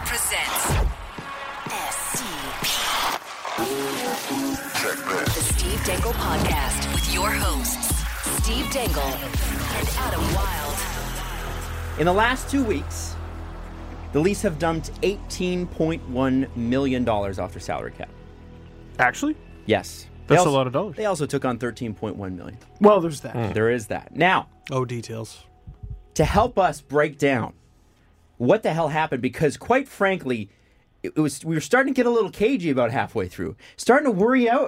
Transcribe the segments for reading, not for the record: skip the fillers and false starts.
Producer presents SCP. The Steve Dangle Podcast with your hosts, Steve Dangle and Adam Wild. In the last 2 weeks, the Leafs have dumped $18.1 million off their salary cap. Actually? Yes. That's a lot of dollars. They also took on $13.1 million. Well, there's that. There is that. Now. Oh, details. To help us break down what the hell happened, because quite frankly, we were starting to get a little cagey about halfway through. Starting to worry a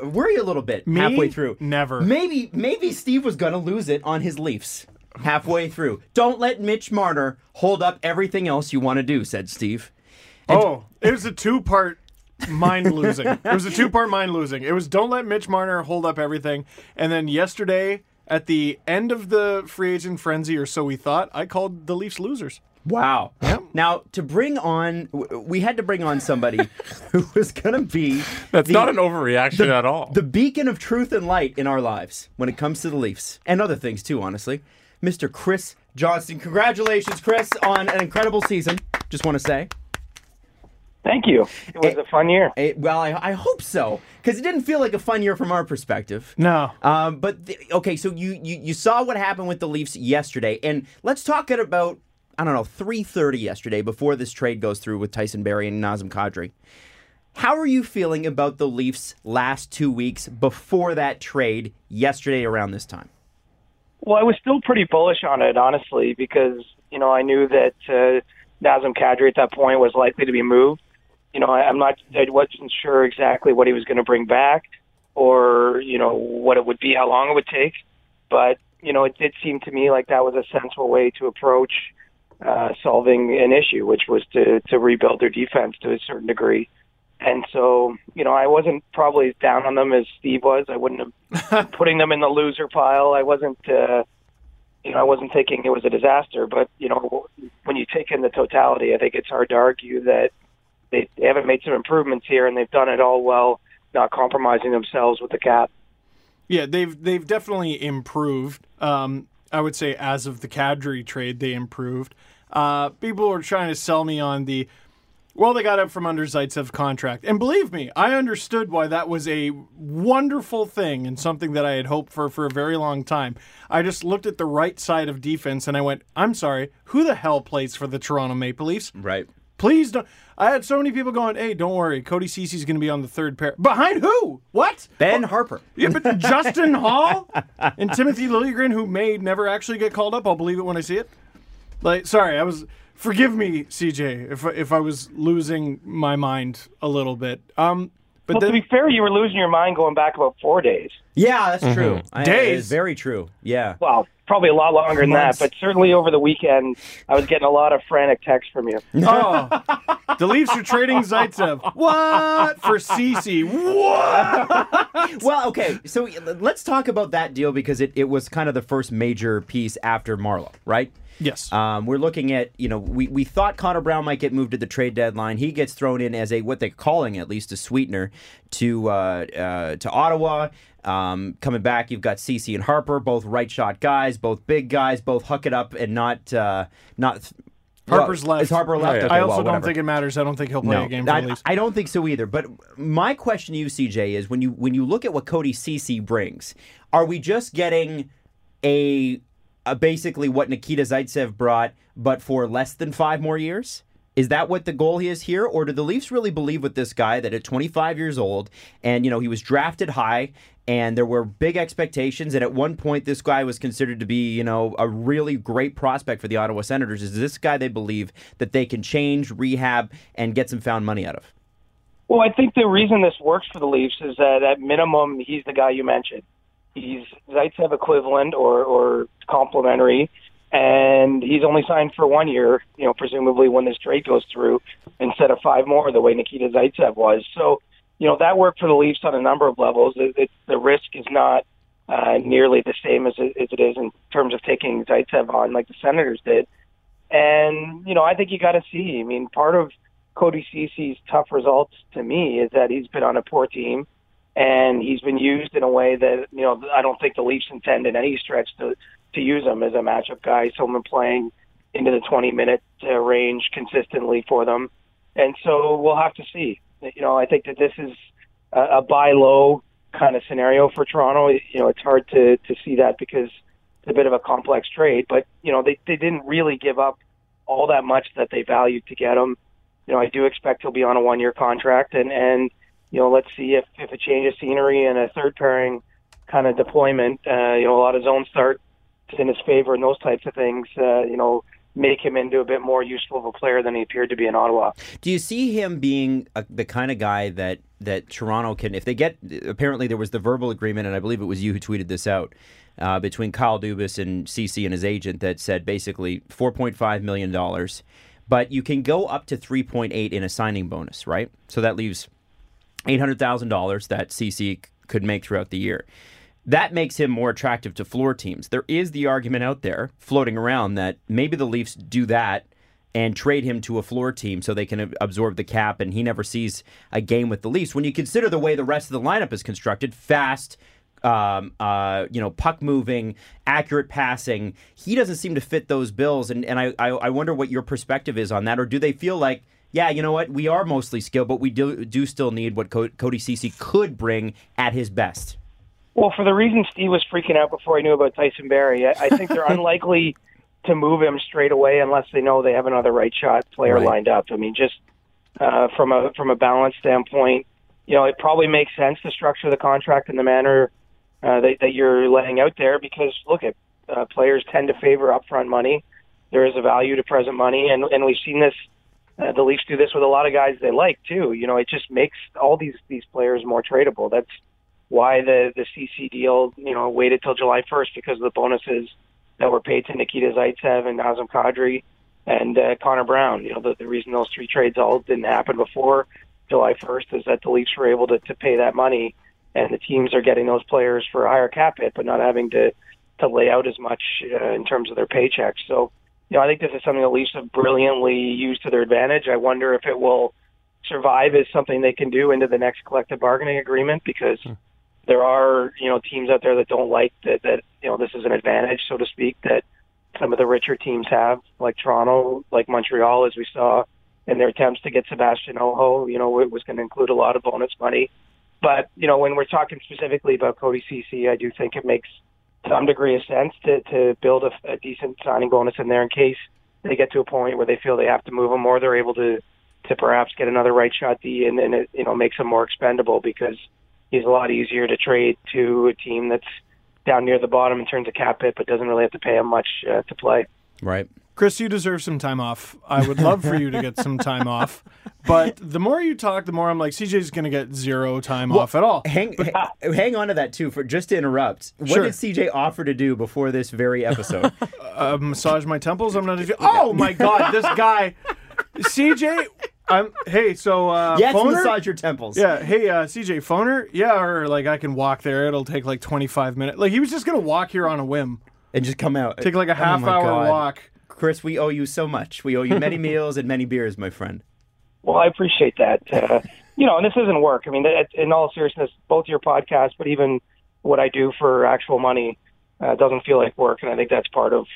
little bit. Me? Halfway through. Never. Maybe Steve was going to lose it on his Leafs halfway through. Don't let Mitch Marner hold up everything else you want to do, said Steve. And it was a two-part mind losing. It was don't let Mitch Marner hold up everything. And then yesterday, at the end of the free agent frenzy, or so we thought, I called the Leafs losers. Wow. Yep. Now, we had to bring on somebody who was going to be... That's not an overreaction at all. The beacon of truth and light in our lives when it comes to the Leafs. And other things, too, honestly. Mr. Chris Johnston. Congratulations, Chris, on an incredible season. Just want to say. Thank you. It was a fun year. I hope so, because it didn't feel like a fun year from our perspective. No. So you saw what happened with the Leafs yesterday, and let's talk about... 3:30 yesterday before this trade goes through with Tyson Barrie and Nazem Kadri. How are you feeling about the Leafs' last 2 weeks before that trade yesterday around this time? Well, I was still pretty bullish on it, honestly, because, I knew that Nazem Kadri at that point was likely to be moved. I wasn't sure exactly what he was going to bring back or, what it would be, how long it would take. But, it did seem to me like that was a sensible way to approach solving an issue, which was to rebuild their defense to a certain degree. And so, I wasn't probably as down on them as Steve was. I wouldn't have putting them in the loser pile. I wasn't, I wasn't thinking it was a disaster. But, when you take in the totality, I think it's hard to argue that they haven't made some improvements here and they've done it all well, not compromising themselves with the cap. Yeah, they've definitely improved. I would say as of the Kadri trade, they improved. People were trying to sell me on they got out from under Zaitsev contract. And believe me, I understood why that was a wonderful thing and something that I had hoped for a very long time. I just looked at the right side of defense and I went, I'm sorry, who the hell plays for the Toronto Maple Leafs? Right. Please don't. I had so many people going, hey, don't worry. Cody Ceci's going to be on the third pair. Behind who? What? Ben Harper. Yeah, but Justin Hall and Timothy Liljegren, who may never actually get called up. I'll believe it when I see it. Forgive me, CJ, if I was losing my mind a little bit. To be fair, you were losing your mind going back about 4 days. Yeah, that's true. Days. It's very true. Yeah. Well, probably a lot longer than that, but certainly over the weekend, I was getting a lot of frantic texts from you. Oh, the Leafs are trading Zaitsev. What? For Ceci. What? Well, okay, so let's talk about that deal because it was kind of the first major piece after Marlowe, right? Yes. We're looking at, we thought Connor Brown might get moved to the trade deadline. He gets thrown in as what they're calling at least a sweetener to Ottawa. Coming back, you've got Ceci and Harper, both right shot guys, both big guys, both hook it up and not. Harper's left. Is Harper left? Yeah. Okay, I also don't think it matters. I don't think he'll play a game for the Leafs. I don't think so either. But my question to you, CJ, is when you look at what Cody Ceci brings, are we just getting basically what Nikita Zaitsev brought, but for less than 5 more years? Is that what the goal is here? Or do the Leafs really believe with this guy that at 25 years old, and, he was drafted high, and there were big expectations, and at one point this guy was considered to be, a really great prospect for the Ottawa Senators. Is this guy they believe that they can change, rehab, and get some found money out of? Well, I think the reason this works for the Leafs is that at minimum, he's the guy you mentioned. He's Zaitsev equivalent or complementary. And he's only signed for 1 year, presumably when this trade goes through, instead of 5 more, the way Nikita Zaitsev was. So, that worked for the Leafs on a number of levels. The risk is not nearly the same as it is in terms of taking Zaitsev on like the Senators did. And, I think you got to see. I mean, part of Cody Ceci's tough results to me is that he's been on a poor team, and he's been used in a way that, I don't think the Leafs intend in any stretch to use him as a matchup guy, someone playing into the 20-minute range consistently for them. And so we'll have to see. You know, I think that this is a buy low kind of scenario for Toronto. You know, it's hard to see that because it's a bit of a complex trade. But, you know, they didn't really give up all that much that they valued to get him. You know, I do expect he'll be on a one-year contract. And you know, let's see if a change of scenery and a third-pairing kind of deployment, you know, a lot of zone starts in his favor and those types of things, you know, make him into a bit more useful of a player than he appeared to be in Ottawa. Do you see him being the kind of guy that Toronto can, if they get, apparently there was the verbal agreement, and I believe it was you who tweeted this out, between Kyle Dubas and Ceci and his agent that said basically $4.5 million, but you can go up to 3.8 in a signing bonus, right? So that leaves $800,000 that Ceci could make throughout the year. That makes him more attractive to floor teams. There is the argument out there floating around that maybe the Leafs do that and trade him to a floor team so they can absorb the cap and he never sees a game with the Leafs. When you consider the way the rest of the lineup is constructed, fast, you know, puck moving, accurate passing, he doesn't seem to fit those bills. And I wonder what your perspective is on that. Or do they feel like, yeah, you know what, we are mostly skilled, but we do still need what Cody Ceci could bring at his best? Well, for the reason Steve was freaking out before I knew about Tyson Barrie, I think they're unlikely to move him straight away unless they know they have another right shot player lined up. I mean, just from a balance standpoint, you know, it probably makes sense to structure the contract in the manner that you're laying out there because, look, players tend to favor upfront money. There is a value to present money, and we've seen this. The Leafs do this with a lot of guys they like, too. You know, it just makes all these players more tradable. That's why the CC deal, you know, waited till July 1st because of the bonuses that were paid to Nikita Zaitsev and Nazem Kadri and Connor Brown. You know, the reason those three trades all didn't happen before July 1st is that the Leafs were able to pay that money, and the teams are getting those players for a higher cap hit, but not having to lay out as much in terms of their paychecks. So, you know, I think this is something the Leafs have brilliantly used to their advantage. I wonder if it will survive as something they can do into the next collective bargaining agreement because there are, you know, teams out there that don't like that, you know, this is an advantage, so to speak, that some of the richer teams have, like Toronto, like Montreal, as we saw in their attempts to get Sebastian Aho. You know, it was going to include a lot of bonus money. But, you know, when we're talking specifically about Cody Ceci, I do think it makes some degree of sense to build a decent signing bonus in there in case they get to a point where they feel they have to move them or they're able to perhaps get another right shot D and it, you know, makes them more expendable because he's a lot easier to trade to a team that's down near the bottom in terms of cap hit, but doesn't really have to pay him much to play. Right. Chris, you deserve some time off. I would love for you to get some time off. But the more you talk, the more I'm like, CJ's going to get zero time off at all. Hang on to that, too, for just to interrupt. What did CJ offer to do before this very episode? Massage my temples? I'm not... Oh, my God, this guy... CJ... Phoner? Massage your temples. Yeah, hey, CJ, Phoner? Yeah, or like I can walk there. It'll take like 25 minutes. Like he was just going to walk here on a whim. And just come out. Take like a half hour walk. Chris, we owe you so much. We owe you many meals and many beers, my friend. Well, I appreciate that. You know, and this isn't work. I mean, in all seriousness, both your podcast, but even what I do for actual money doesn't feel like work. And I think that's part of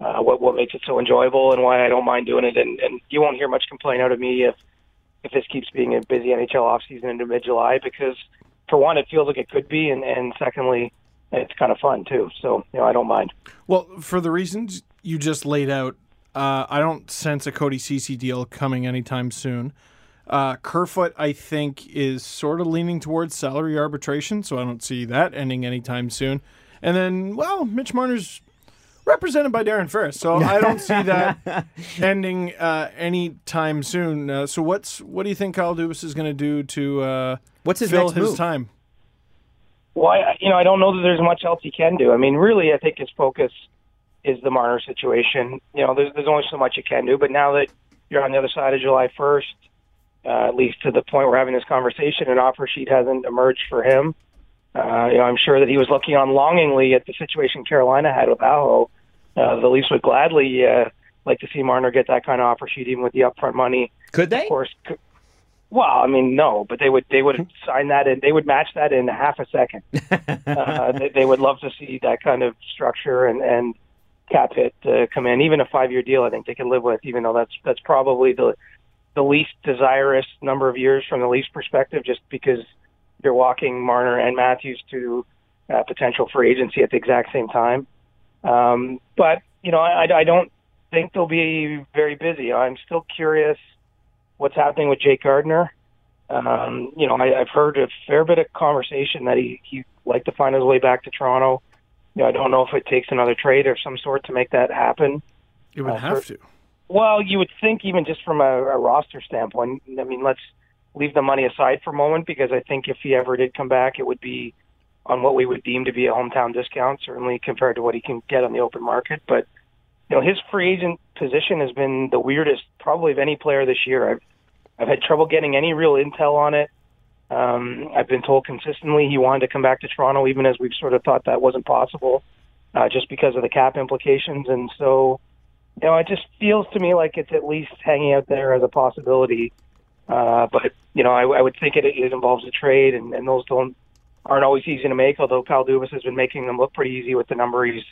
what makes it so enjoyable and why I don't mind doing it. And you won't hear much complaint out of me if this keeps being a busy NHL offseason into mid-July because, for one, it feels like it could be, and secondly, it's kind of fun, too. So, you know, I don't mind. Well, for the reasons you just laid out, I don't sense a Cody Ceci deal coming anytime soon. Kerfoot, I think, is sort of leaning towards salary arbitration, so I don't see that ending anytime soon. And then, well, Mitch Marner's represented by Darren Ferris, so I don't see that ending any time soon. So what do you think Kyle Dubas is going to do to fill his time? Well, I don't know that there's much else he can do. I mean, really, I think his focus is the Marner situation. You know, there's only so much you can do, but now that you're on the other side of July 1st, at least to the point we're having this conversation, an offer sheet hasn't emerged for him. You know, I'm sure that he was looking on longingly at the situation Carolina had with Aho. The Leafs would gladly like to see Marner get that kind of offer sheet, even with the upfront money. Could they? Of course. Well, I mean, no, but they would sign that, and they would match that in half a second. They would love to see that kind of structure and cap hit come in. Even a 5-year deal, I think they could live with, even though that's probably the the least desirous number of years from the Leafs perspective, just because you're walking Marner and Matthews to potential free agency at the exact same time. But, you know, I don't think they'll be very busy. I'm still curious what's happening with Jake Gardiner. You know, I've heard a fair bit of conversation that he'd like to find his way back to Toronto. You know, I don't know if it takes another trade of some sort to make that happen. It would have to. Well, you would think, even just from a roster standpoint. I mean, let's leave the money aside for a moment, because I think if he ever did come back, it would be on what we would deem to be a hometown discount, certainly compared to what he can get on the open market. But, you know, his free agent position has been the weirdest probably of any player this year. I've had trouble getting any real intel on it. I've been told consistently he wanted to come back to Toronto, even as we've sort of thought that wasn't possible, just because of the cap implications. And so, you know, it just feels to me like it's at least hanging out there as a possibility. But, you know, I would think it involves a trade, and those aren't always easy to make, although Kyle Dubas has been making them look pretty easy with the number he's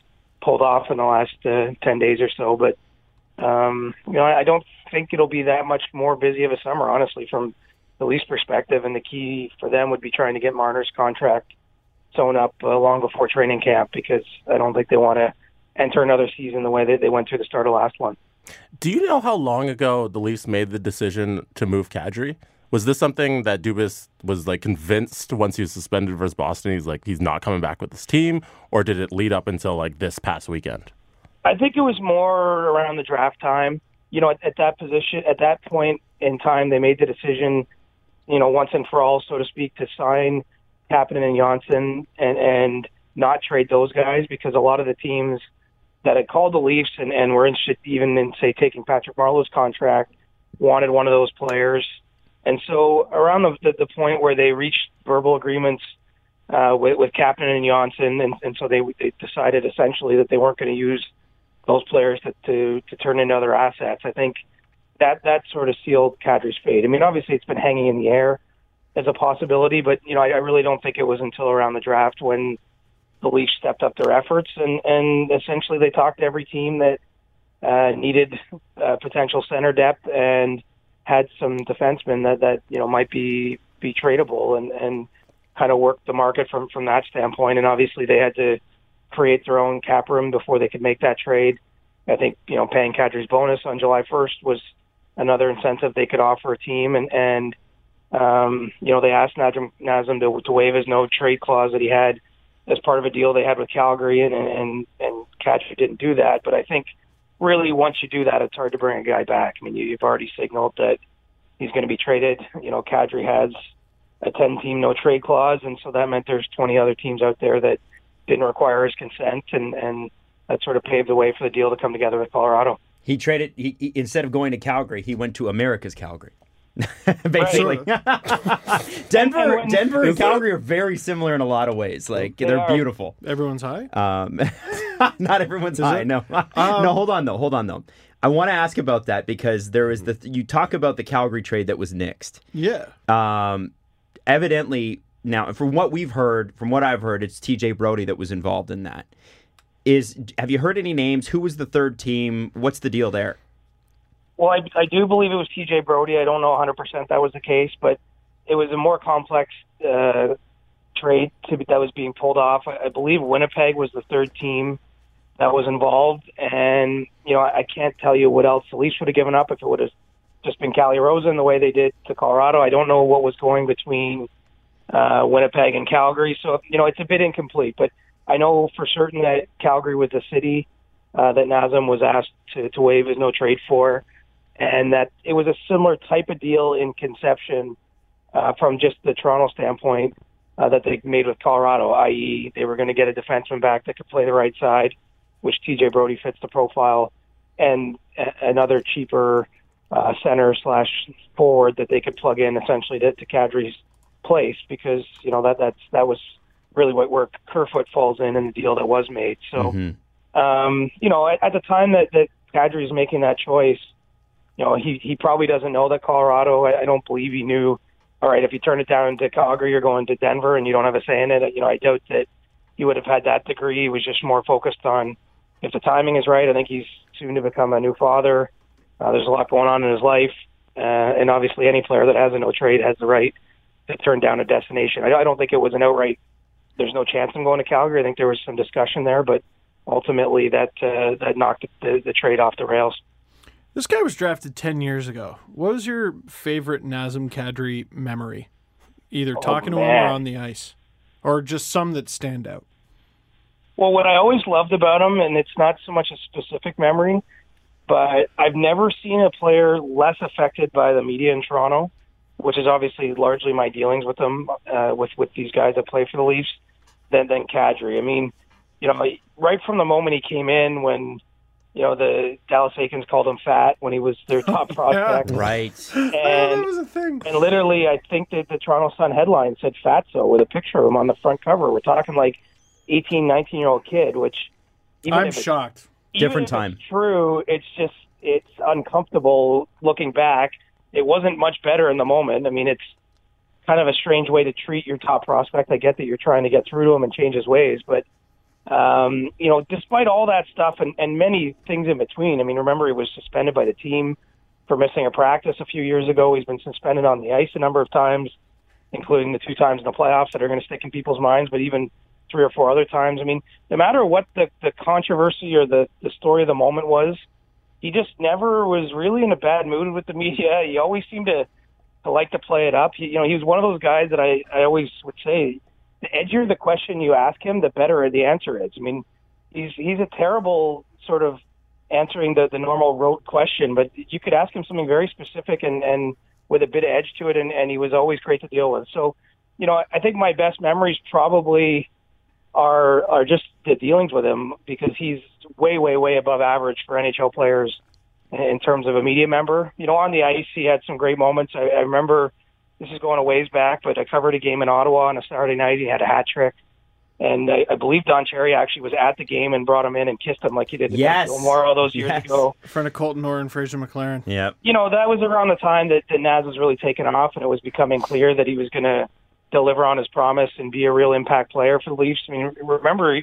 pulled off in the last 10 days or so. But, you know, I don't think it'll be that much more busy of a summer, honestly, from the Leafs perspective. And the key for them would be trying to get Marner's contract sewn up long before training camp, because I don't think they want to enter another season the way that they went through the start of last one. Do you know how long ago the Leafs made the decision to move Kadri? Was this something that Dubas was like convinced once he was suspended versus Boston, he's like, he's not coming back with this team, or did it lead up until like this past weekend? I think it was more around the draft time. You know, at that position, at that point in time, they made the decision, you know, once and for all, so to speak, to sign Kapanen and Johnston and not trade those guys, because a lot of the teams that had called the Leafs and were interested even in, say, taking Patrick Marleau's contract, wanted one of those players. And so around the point where they reached verbal agreements with Kapanen and Johnsson, and so they decided essentially that they weren't going to use those players to turn into other assets, I think that sort of sealed Kadri's fate. I mean, obviously it's been hanging in the air as a possibility, but, you know, I really don't think it was until around the draft when the Leafs stepped up their efforts, and essentially they talked to every team that needed potential center depth and had some defensemen that you know might be tradable, and kind of worked the market from that standpoint. And obviously they had to create their own cap room before they could make that trade. I think, you know, paying Kadri's bonus on July 1st was another incentive they could offer a team, and you know, they asked Nazem to waive his no trade clause that he had as part of a deal they had with Calgary, and Kadri didn't do that. But I think really once you do that, it's hard to bring a guy back. I mean, you've already signaled that he's going to be traded. You know, Kadri has a 10-team no-trade clause, and so that meant there's 20 other teams out there that didn't require his consent, and that sort of paved the way for the deal to come together with Colorado. He traded, he instead of going to Calgary, he went to America's Calgary. Basically, Denver and Calgary are very similar in a lot of ways. Like they're beautiful. Everyone's high. Not everyone's high. No, no. Hold on though. I want to ask about that, because there is you talk about the Calgary trade that was nixed. Yeah. Evidently, now from what I've heard, it's T.J. Brodie that was involved in that. Have you heard any names? Who was the third team? What's the deal there? Well, I do believe it was T.J. Brodie. I don't know 100% that was the case, but it was a more complex trade that was being pulled off. I believe Winnipeg was the third team that was involved, and you know, I can't tell you what else the Leafs would have given up if it would have just been Cali Rosen the way they did to Colorado. I don't know what was going between Winnipeg and Calgary, so you know, it's a bit incomplete. But I know for certain that Calgary was the city that Nazem was asked to waive his no trade for. And that it was a similar type of deal in conception from just the Toronto standpoint that they made with Colorado, i.e. they were going to get a defenseman back that could play the right side, which T.J. Brodie fits the profile, and another cheaper center/forward that they could plug in essentially to Kadri's place, because, you know, that was really where Kerfoot falls in the deal that was made. So, you know, at the time that Kadri's making that choice, you know, he probably doesn't know that Colorado, I don't believe he knew, all right, if you turn it down to Calgary, you're going to Denver and you don't have a say in it. You know, I doubt that he would have had that degree. He was just more focused on if the timing is right. I think he's soon to become a new father. There's a lot going on in his life. And obviously any player that has a no trade has the right to turn down a destination. I don't think it was an outright, there's no chance I'm going to Calgary. I think there was some discussion there, but ultimately that knocked the trade off the rails. This guy was drafted 10 years ago. What was your favorite Nazem Kadri memory? Either talking to him or on the ice, or just some that stand out. Well, what I always loved about him, and it's not so much a specific memory, but I've never seen a player less affected by the media in Toronto, which is obviously largely my dealings with them, with these guys that play for the Leafs, than Kadri. I mean, you know, right from the moment he came in, when you know the Dallas Aikens called him fat when he was their top prospect, right? And that was a thing. And literally, I think that the Toronto Sun headline said "Fatso" with a picture of him on the front cover. We're talking like 18, 19-year-old kid, which even I'm shocked. Different time. It's true. It's just, it's uncomfortable looking back. It wasn't much better in the moment. I mean, it's kind of a strange way to treat your top prospect. I get that you're trying to get through to him and change his ways, but you know, despite all that stuff and many things in between, I mean, remember he was suspended by the team for missing a practice a few years ago. He's been suspended on the ice a number of times, including the two times in the playoffs that are going to stick in people's minds, but even 3 or 4 other times. I mean, no matter what the controversy or the story of the moment was, he just never was really in a bad mood with the media. He always seemed to like to play it up. He was one of those guys that I always would say, the edgier the question you ask him, the better the answer is. I mean, he's a terrible sort of answering the normal rote question, but you could ask him something very specific and with a bit of edge to it, and he was always great to deal with. So, you know, I think my best memories probably are just the dealings with him, because he's way, way, way above average for NHL players in terms of a media member. You know, on the ice, he had some great moments. I remember, this is going a ways back, but I covered a game in Ottawa on a Saturday night. He had a hat trick, and I believe Don Cherry actually was at the game and brought him in and kissed him like he did to Gilmore all those years ago. In front of Colton Orr and Fraser McLaren. Yeah. You know, that was around the time that Naz was really taking off, and it was becoming clear that he was going to deliver on his promise and be a real impact player for the Leafs. I mean, remember, you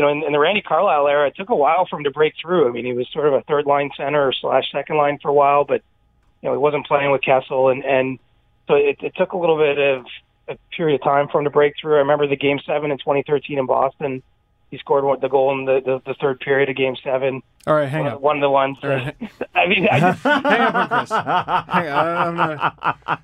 know, in the Randy Carlyle era, it took a while for him to break through. I mean, he was sort of a third-line center / second-line for a while, but, you know, he wasn't playing with Kessel, and so it took a little bit of a period of time for him to break through. I remember the Game 7 in 2013 in Boston. He scored the goal in the third period of Game 7. All right, hang up. One of the ones. Right. I mean, I just... hang up on Chris. Hang on.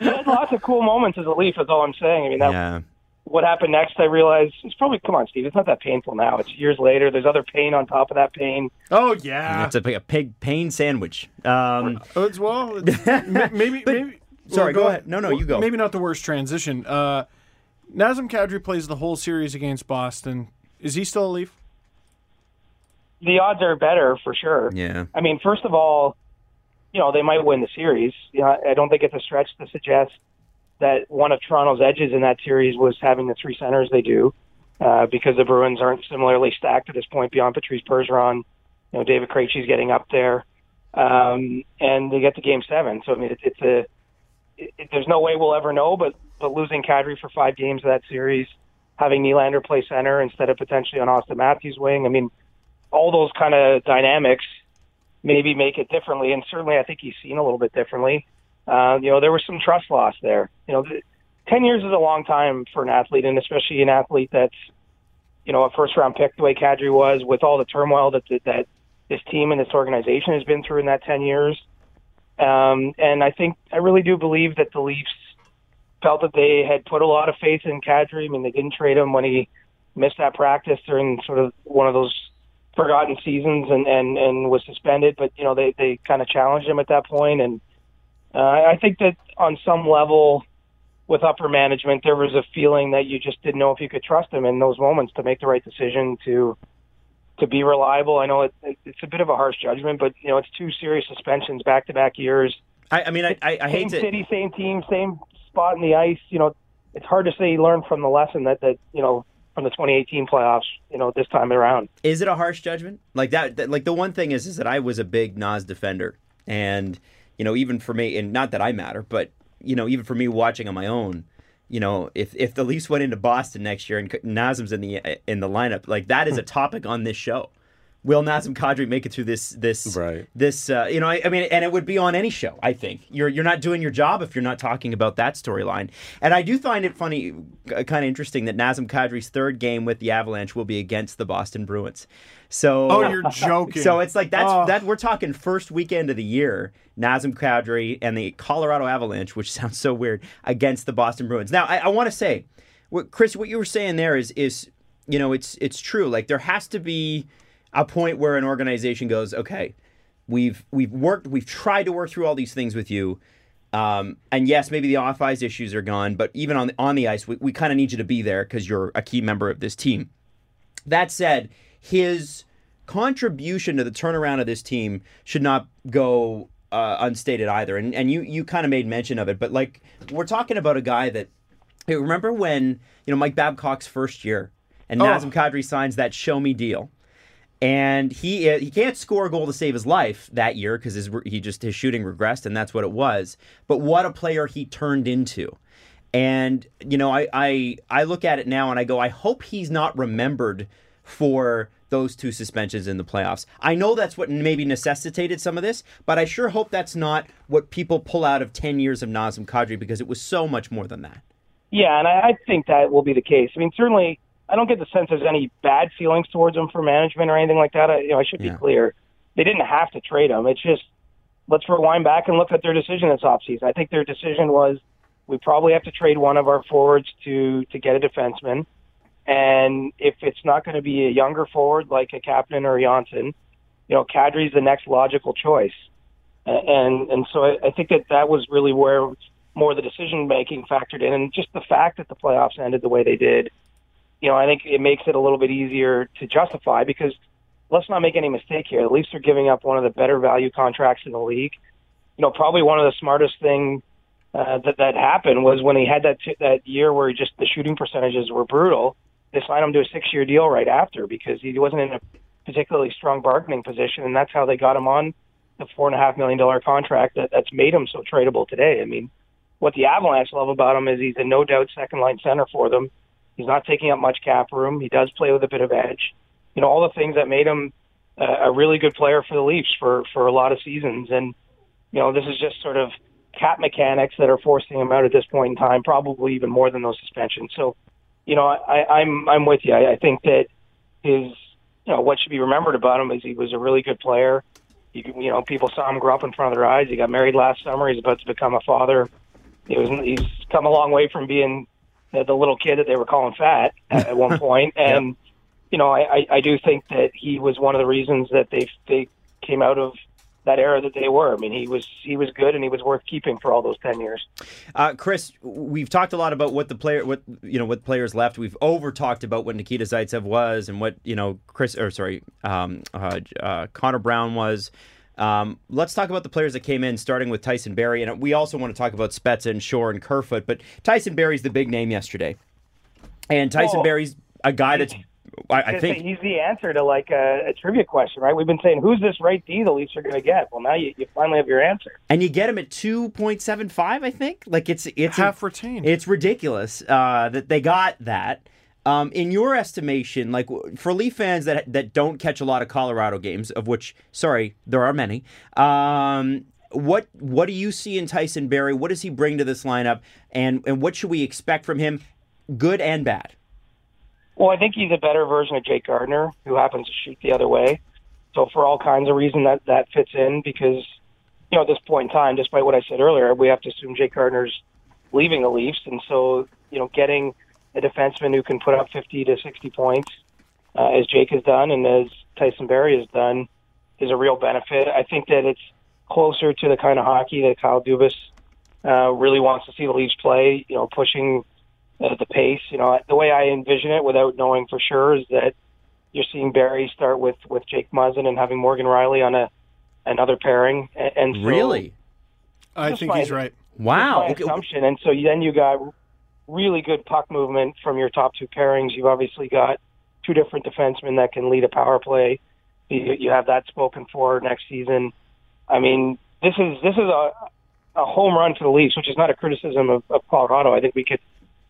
He had lots of cool moments as a Leaf, is all I'm saying. I mean, What happened next, I realized, it's probably, come on, Steve, it's not that painful now. It's years later. There's other pain on top of that pain. Oh, yeah. It's a pig pain sandwich. Maybe... Sorry, go ahead. No, you go. Maybe not the worst transition. Nazem Kadri plays the whole series against Boston. Is he still a Leaf? The odds are better, for sure. Yeah. I mean, first of all, you know, they might win the series. You know, I don't think it's a stretch to suggest that one of Toronto's edges in that series was having the three centers they do, because the Bruins aren't similarly stacked at this point beyond Patrice Bergeron. You know, David Krejci's getting up there. And they get to Game 7. So, I mean, there's no way we'll ever know, but losing Kadri for 5 games of that series, having Nylander play center instead of potentially on Auston Matthews' wing, I mean, all those kind of dynamics maybe make it differently, and certainly I think he's seen a little bit differently. You know, there was some trust loss there. You know, 10 years is a long time for an athlete, and especially an athlete that's, you know, a first-round pick the way Kadri was, with all the turmoil that this team and this organization has been through in that 10 years. And I really do believe that the Leafs felt that they had put a lot of faith in Kadri. I mean, they didn't trade him when he missed that practice during sort of one of those forgotten seasons and was suspended. But, you know, they kind of challenged him at that point. And I think that on some level with upper management, there was a feeling that you just didn't know if you could trust him in those moments to make the right decision to be reliable. I know it's a bit of a harsh judgment, but, you know, it's 2 serious suspensions back-to-back years. I hate to... Same city, same team, same spot in the ice. You know, it's hard to say he learned from the lesson that you know, from the 2018 playoffs, you know, this time around. Is it a harsh judgment? Like, that like, the one thing is that I was a big Naz defender. And, you know, even for me, and not that I matter, but, you know, even for me watching on my own, you know, if the Leafs went into Boston next year and Nazem's in the lineup, like, that is a topic on this show. will Nazem Kadri make it through this, you know, I mean, and it would be on any show, I think. You're not doing your job if you're not talking about that storyline. And I do find it funny, kind of interesting, that Nazem Kadri's third game with the Avalanche will be against the Boston Bruins. So, oh, you're joking. So it's like that we're talking first weekend of the year, Nazem Kadri and the Colorado Avalanche, which sounds so weird, against the Boston Bruins. Now, I want to say, Chris, what you were saying there is you know, it's true. Like, there has to be a point where an organization goes, okay, we've tried to work through all these things with you. And yes, maybe the off-ice issues are gone, but even on the ice, we kind of need you to be there because you're a key member of this team. That said, his contribution to the turnaround of this team should not go unstated either. And you kind of made mention of it, but like, we're talking about a guy that, hey, remember when, you know, Mike Babcock's first year and Nazem Kadri signs that show me deal, and he can't score a goal to save his life that year because his shooting regressed, and that's what it was. But what a player he turned into. And, you know, I look at it now and I go, I hope he's not remembered for those two suspensions in the playoffs. I know that's what maybe necessitated some of this, but I sure hope that's not what people pull out of 10 years of Nazem Kadri, because it was so much more than that. Yeah, and I think that will be the case. I mean, certainly, I don't get the sense there's any bad feelings towards him for management or anything like that. I should be clear. They didn't have to trade him. It's just, let's rewind back and look at their decision this offseason. I think their decision was, we probably have to trade one of our forwards to get a defenseman. And if it's not going to be a younger forward like a Kapanen or Johnston, you know, Kadri's the next logical choice. And so I think that was really where more the decision-making factored in. And just the fact that the playoffs ended the way they did, you know, I think it makes it a little bit easier to justify, because let's not make any mistake here. The Leafs are giving up one of the better value contracts in the league. You know, probably one of the smartest things that happened was when he had that year where just the shooting percentages were brutal. They signed him to a 6-year deal right after because he wasn't in a particularly strong bargaining position, and that's how they got him on the $4.5 million contract that's made him so tradable today. I mean, what the Avalanche love about him is he's a no-doubt second-line center for them. He's not taking up much cap room. He does play with a bit of edge. You know, all the things that made him a really good player for the Leafs for a lot of seasons. And, you know, this is just sort of cap mechanics that are forcing him out at this point in time, probably even more than those suspensions. So, you know, I'm with you. I think that his, you know, what should be remembered about him is he was a really good player. You know, people saw him grow up in front of their eyes. He got married last summer. He's about to become a father. He's come a long way from being the little kid that they were calling fat at one point. And, yep. You know, I do think that he was one of the reasons that they came out of that era that they were. I mean, he was good, and he was worth keeping for all those 10 years. Chris, we've talked a lot about what players left. We've over talked about what Nikita Zaitsev was and what, you know, Connor Brown was. Let's talk about the players that came in, starting with Tyson Barrie, and we also want to talk about Spezza and Shore and Kerfoot. But Tyson Barrie's the big name yesterday, and Tyson Barrie's a guy that's, I think, he's the answer to like a trivia question, right? We've been saying, who's this right D the Leafs are going to get? Well, now you finally have your answer, and you get him at 2.75, I think. Like it's half retained. It's ridiculous that they got that. In your estimation, like for Leaf fans that don't catch a lot of Colorado games, of which, sorry, there are many, what do you see in Tyson Barrie? What does he bring to this lineup, and what should we expect from him, good and bad? Well, I think he's a better version of Jake Gardiner, who happens to shoot the other way. So for all kinds of reasons, that fits in because, you know, at this point in time, despite what I said earlier, we have to assume Jake Gardiner's leaving the Leafs. And so, you know, getting a defenseman who can put up 50 to 60 points, as Jake has done and as Tyson Barrie has done, is a real benefit. I think that it's closer to the kind of hockey that Kyle Dubas really wants to see the Leafs play, you know, pushing the pace. You know, the way I envision it without knowing for sure is that you're seeing Barrie start with Jake Muzzin and having Morgan Rielly on another pairing. And so, really? I think he's right. Wow. Okay. Assumption. And so then you got really good puck movement from your top two pairings. You've obviously got two different defensemen that can lead a power play. You have that spoken for next season. I mean, this is a home run for the Leafs, which is not a criticism of Colorado. I think we could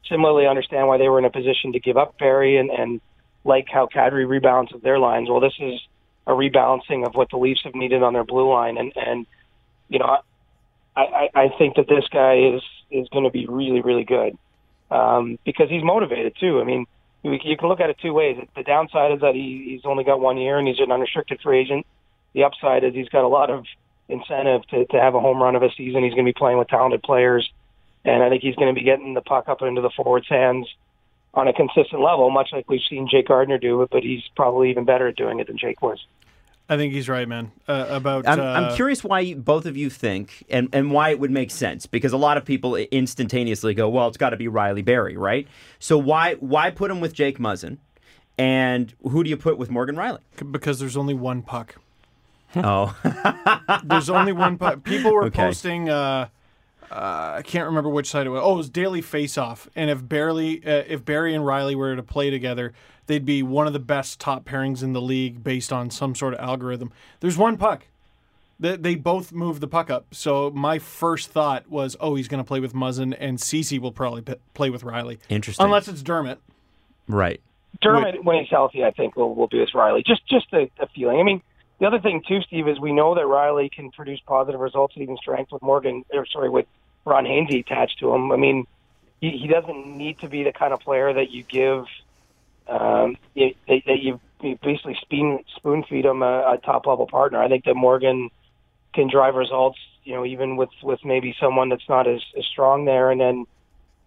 similarly understand why they were in a position to give up Barrie and like how Kadri rebalances their lines. Well, this is a rebalancing of what the Leafs have needed on their blue line. And you know, I think that this guy is going to be really, really good because he's motivated too. I mean, you can look at it two ways. The downside is that he's only got 1 year and he's an unrestricted free agent. The upside is he's got a lot of incentive to have a home run of a season. He's going to be playing with talented players, and I think he's going to be getting the puck up into the forwards' hands on a consistent level, much like we've seen Jake Gardiner do it, but he's probably even better at doing it than Jake was. I think he's right, man. I'm curious why both of you think and why it would make sense, because a lot of people instantaneously go, well, it's got to be Rielly Barrie, right? So why put him with Jake Muzzin, and who do you put with Morgan Rielly? Because there's only one puck. Oh. There's only one puck. People were posting... I can't remember which side it was. Oh, it was Daily Faceoff. And if Barrie and Rielly were to play together, they'd be one of the best top pairings in the league based on some sort of algorithm. There's one puck. They both move the puck up. So my first thought was, oh, he's going to play with Muzzin, and Ceci will probably play with Rielly. Interesting. Unless it's Dermott. Right. Dermott, when he's healthy, I think will do this Rielly. Just the feeling. I mean, the other thing too, Steve, is we know that Rielly can produce positive results and even strength with with Ron Hainsey attached to him. I mean, he doesn't need to be the kind of player that you give, you basically spoon feed him a top level partner. I think that Morgan can drive results, you know, even with maybe someone that's not as strong there. And then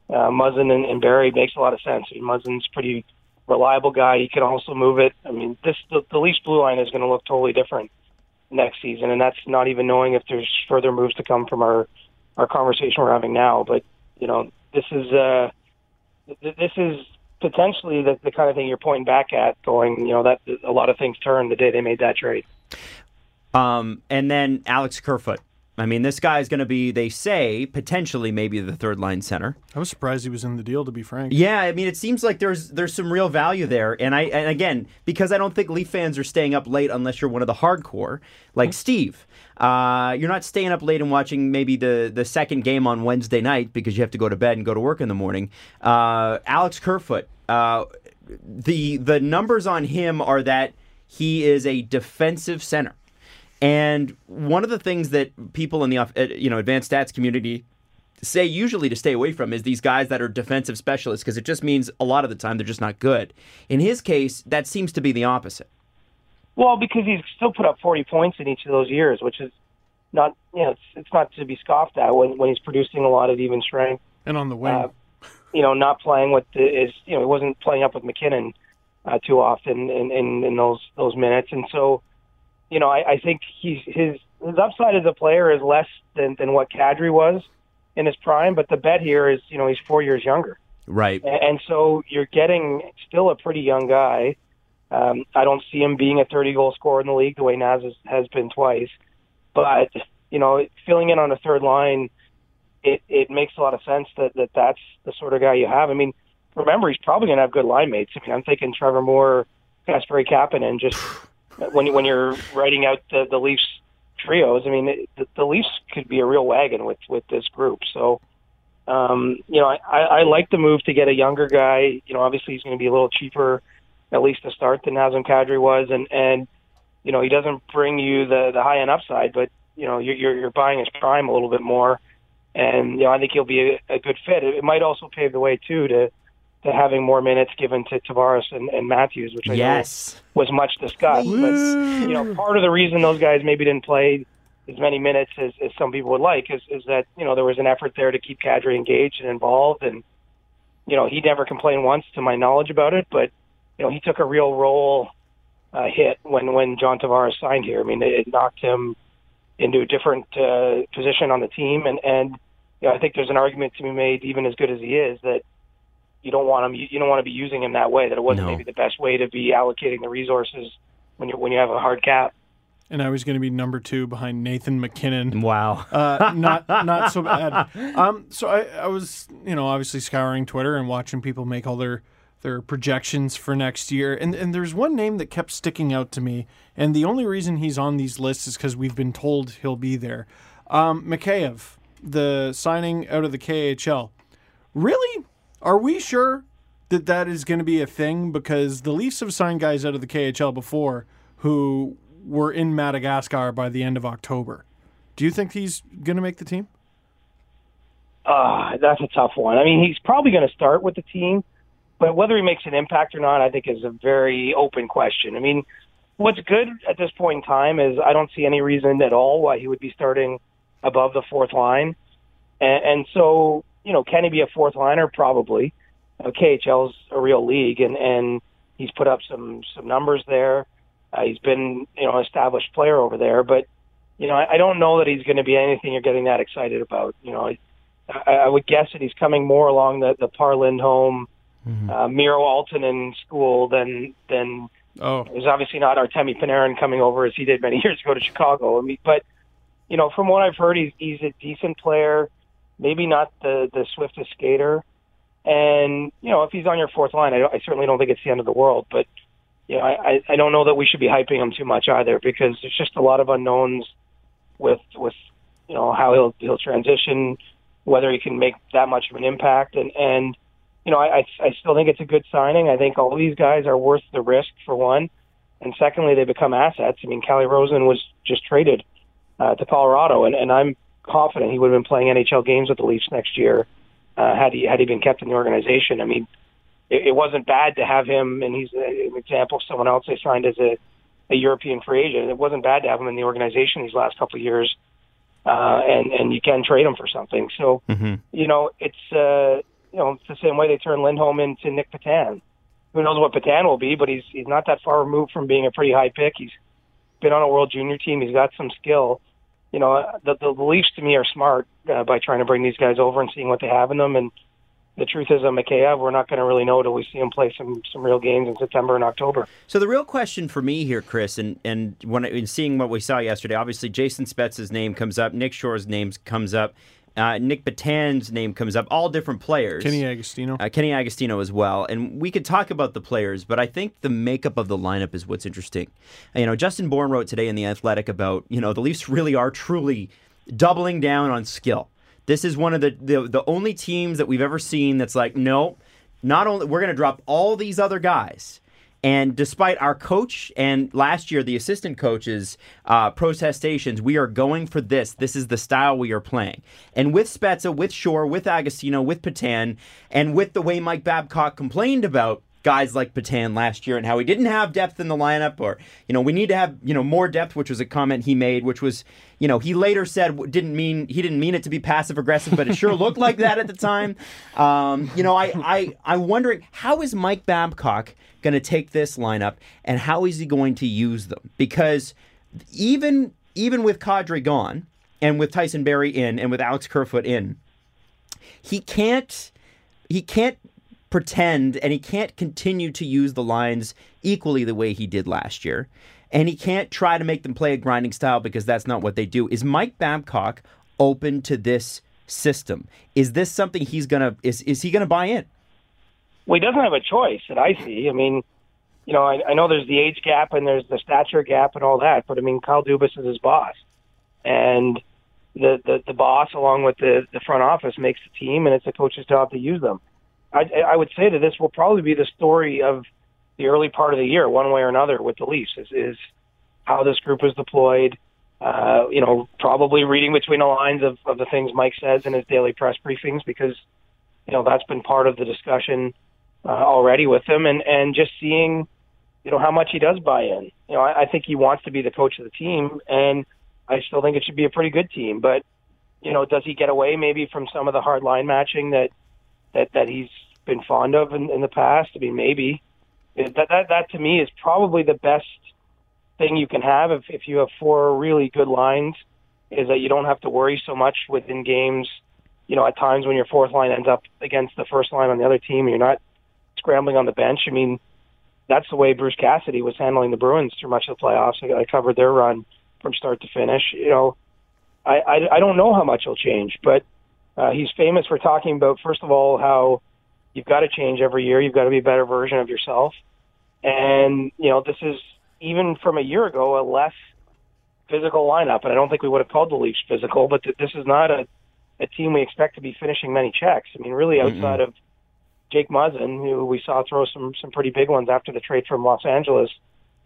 Muzzin and Barrie makes a lot of sense. I mean, Muzzin's pretty reliable guy. He can also move it. I mean, the Leafs blue line is going to look totally different next season, and that's not even knowing if there's further moves to come from our conversation we're having now. But, you know, this is potentially the kind of thing you're pointing back at going, you know, that a lot of things turned the day they made that trade. And then Alex Kerfoot. I mean, this guy is going to be, they say, potentially maybe the third-line center. I was surprised he was in the deal, to be frank. Yeah, I mean, it seems like there's some real value there. And again, because I don't think Leaf fans are staying up late unless you're one of the hardcore, like Steve. You're not staying up late and watching maybe the second game on Wednesday night because you have to go to bed and go to work in the morning. Alex Kerfoot, the numbers on him are that he is a defensive center. And one of the things that people in the advanced stats community say usually to stay away from is these guys that are defensive specialists, because it just means a lot of the time they're just not good. In his case, that seems to be the opposite. Well, because he's still put up 40 points in each of those years, which is not, you know, it's not to be scoffed at when he's producing a lot of even strength. And on the wing, you know, not playing with he wasn't playing up with McKinnon too often in those minutes, and so. You know, I think his upside as a player is less than what Kadri was in his prime, but the bet here is, you know, he's 4 years younger. Right. And so you're getting still a pretty young guy. I don't see him being a 30-goal scorer in the league the way Naz has been twice. But, you know, filling in on a third line, it makes a lot of sense that's the sort of guy you have. I mean, remember, he's probably going to have good line mates. I mean, I'm thinking Trevor Moore, Kasperi Kapanen, just... When you're writing out the Leafs trios, I mean, the Leafs could be a real wagon with this group. So, you know, I like the move to get a younger guy. You know, obviously he's going to be a little cheaper, at least to start, than Nazem Kadri was. And you know, he doesn't bring you the high-end upside, but, you know, you're buying his prime a little bit more. And, you know, I think he'll be a good fit. It might also pave the way, too, to having more minutes given to Tavares and Matthews, which I know was much discussed. But, you know, part of the reason those guys maybe didn't play as many minutes as some people would like is that, you know, there was an effort there to keep Kadri engaged and involved. And, you know, he never complained once to my knowledge about it, but, you know, he took a real role hit when John Tavares signed here. I mean, it knocked him into a different position on the team. And you know, I think there's an argument to be made, even as good as he is, that you don't want him. You don't want to be using him that way. That it wasn't maybe the best way to be allocating the resources when you have a hard cap. And I was going to be number two behind Nathan McKinnon. Wow, not so bad. So I was, you know, obviously scouring Twitter and watching people make all their projections for next year. And there's one name that kept sticking out to me. And the only reason he's on these lists is because we've been told he'll be there. Mikheyev, the signing out of the KHL, really. Are we sure that is going to be a thing? Because the Leafs have signed guys out of the KHL before who we're in Madagascar by the end of October. Do you think he's going to make the team? That's a tough one. I mean, he's probably going to start with the team, but whether he makes an impact or not, I think is a very open question. I mean, what's good at this point in time is I don't see any reason at all why he would be starting above the fourth line. And so, you know, can he be a fourth liner? Probably. KHL's a real league, and he's put up some numbers there. He's been, you know, an established player over there, but, you know, I don't know that he's going to be anything you're getting that excited about. You know, I would guess that he's coming more along the Par Lindholm, Miro Altonen school than There's obviously not Artemi Panarin coming over as he did many years ago to Chicago. I mean, but, you know, from what I've heard, he's a decent player, maybe not the swiftest skater. And, you know, if he's on your fourth line, I certainly don't think it's the end of the world. But, you know, I don't know that we should be hyping him too much either, because there's just a lot of unknowns with you know, how he'll transition, whether he can make that much of an impact. And you know, I still think it's a good signing. I think all these guys are worth the risk, for one. And secondly, they become assets. I mean, Cali Rosen was just traded to Colorado, and I'm confident he would have been playing NHL games with the Leafs next year had he been kept in the organization. I mean, it wasn't bad to have him, and he's an example of someone else they signed as a European free agent. It wasn't bad to have him in the organization these last couple of years. And you can trade him for something. So, you know, it's the same way they turned Lindholm into Nick Patan. Who knows what Patan will be, but he's not that far removed from being a pretty high pick. He's been on a World Junior team. He's got some skill. You know, the Leafs to me are smart by trying to bring these guys over and seeing what they have in them. And the truth is, on Mikheyev, we're not going to really know till we see him play some real games in September and October. So the real question for me here, Chris, and when in seeing what we saw yesterday, obviously Jason Spezza's name comes up, Nick Shore's name comes up, Nick Batan's name comes up, all different players. Kenny Agostino as well. And we could talk about the players, but I think the makeup of the lineup is what's interesting. You know, Justin Bourne wrote today in The Athletic about, you know, the Leafs really are truly doubling down on skill. This is one of the only teams that we've ever seen that's like, no, not only we're going to drop all these other guys. And despite our coach and last year the assistant coach's protestations, we are going for this. This is the style we are playing. And with Spezza, with Shore, with Agostino, with Patan, and with the way Mike Babcock complained about guys like Patan last year and how he didn't have depth in the lineup, or, you know, we need to have, you know, more depth, which was a comment he made, which was, you know, he later said he didn't mean it to be passive aggressive, but it sure looked like that at the time. You know, I'm wondering, how is Mike Babcock going to take this lineup and how is he going to use them? Because even with Kadri gone and with Tyson Barrie in and with Alex Kerfoot in, he can't pretend, and he can't continue to use the lines equally the way he did last year, and he can't try to make them play a grinding style because that's not what they do. Is Mike Babcock open to this system? Is this something he's gonna is he gonna buy in? Well, he doesn't have a choice that I see. I mean, you know, I know there's the age gap and there's the stature gap and all that, but I mean, Kyle Dubas is his boss, and the boss along with the front office makes the team, and it's the coach's job to use them. I would say that this will probably be the story of the early part of the year, one way or another, with the Leafs, is how this group was deployed, you know, probably reading between the lines of the things Mike says in his daily press briefings, because, you know, that's been part of the discussion already with him, and just seeing, you know, how much he does buy in. You know, I think he wants to be the coach of the team, and I still think it should be a pretty good team. But, you know, does he get away maybe from some of the hard line matching that he's been fond of in the past? I mean, maybe. That to me is probably the best thing you can have if you have four really good lines, is that you don't have to worry so much within games, you know, at times when your fourth line ends up against the first line on the other team, you're not scrambling on the bench. I mean, that's the way Bruce Cassidy was handling the Bruins through much of the playoffs. I covered their run from start to finish. You know, I don't know how much will change, but he's famous for talking about, first of all, how you've got to change every year. You've got to be a better version of yourself. And, you know, this is, even from a year ago, a less physical lineup. And I don't think we would have called the Leafs physical, but this is not a team we expect to be finishing many checks. I mean, really outside of Jake Muzzin, who we saw throw some pretty big ones after the trade from Los Angeles,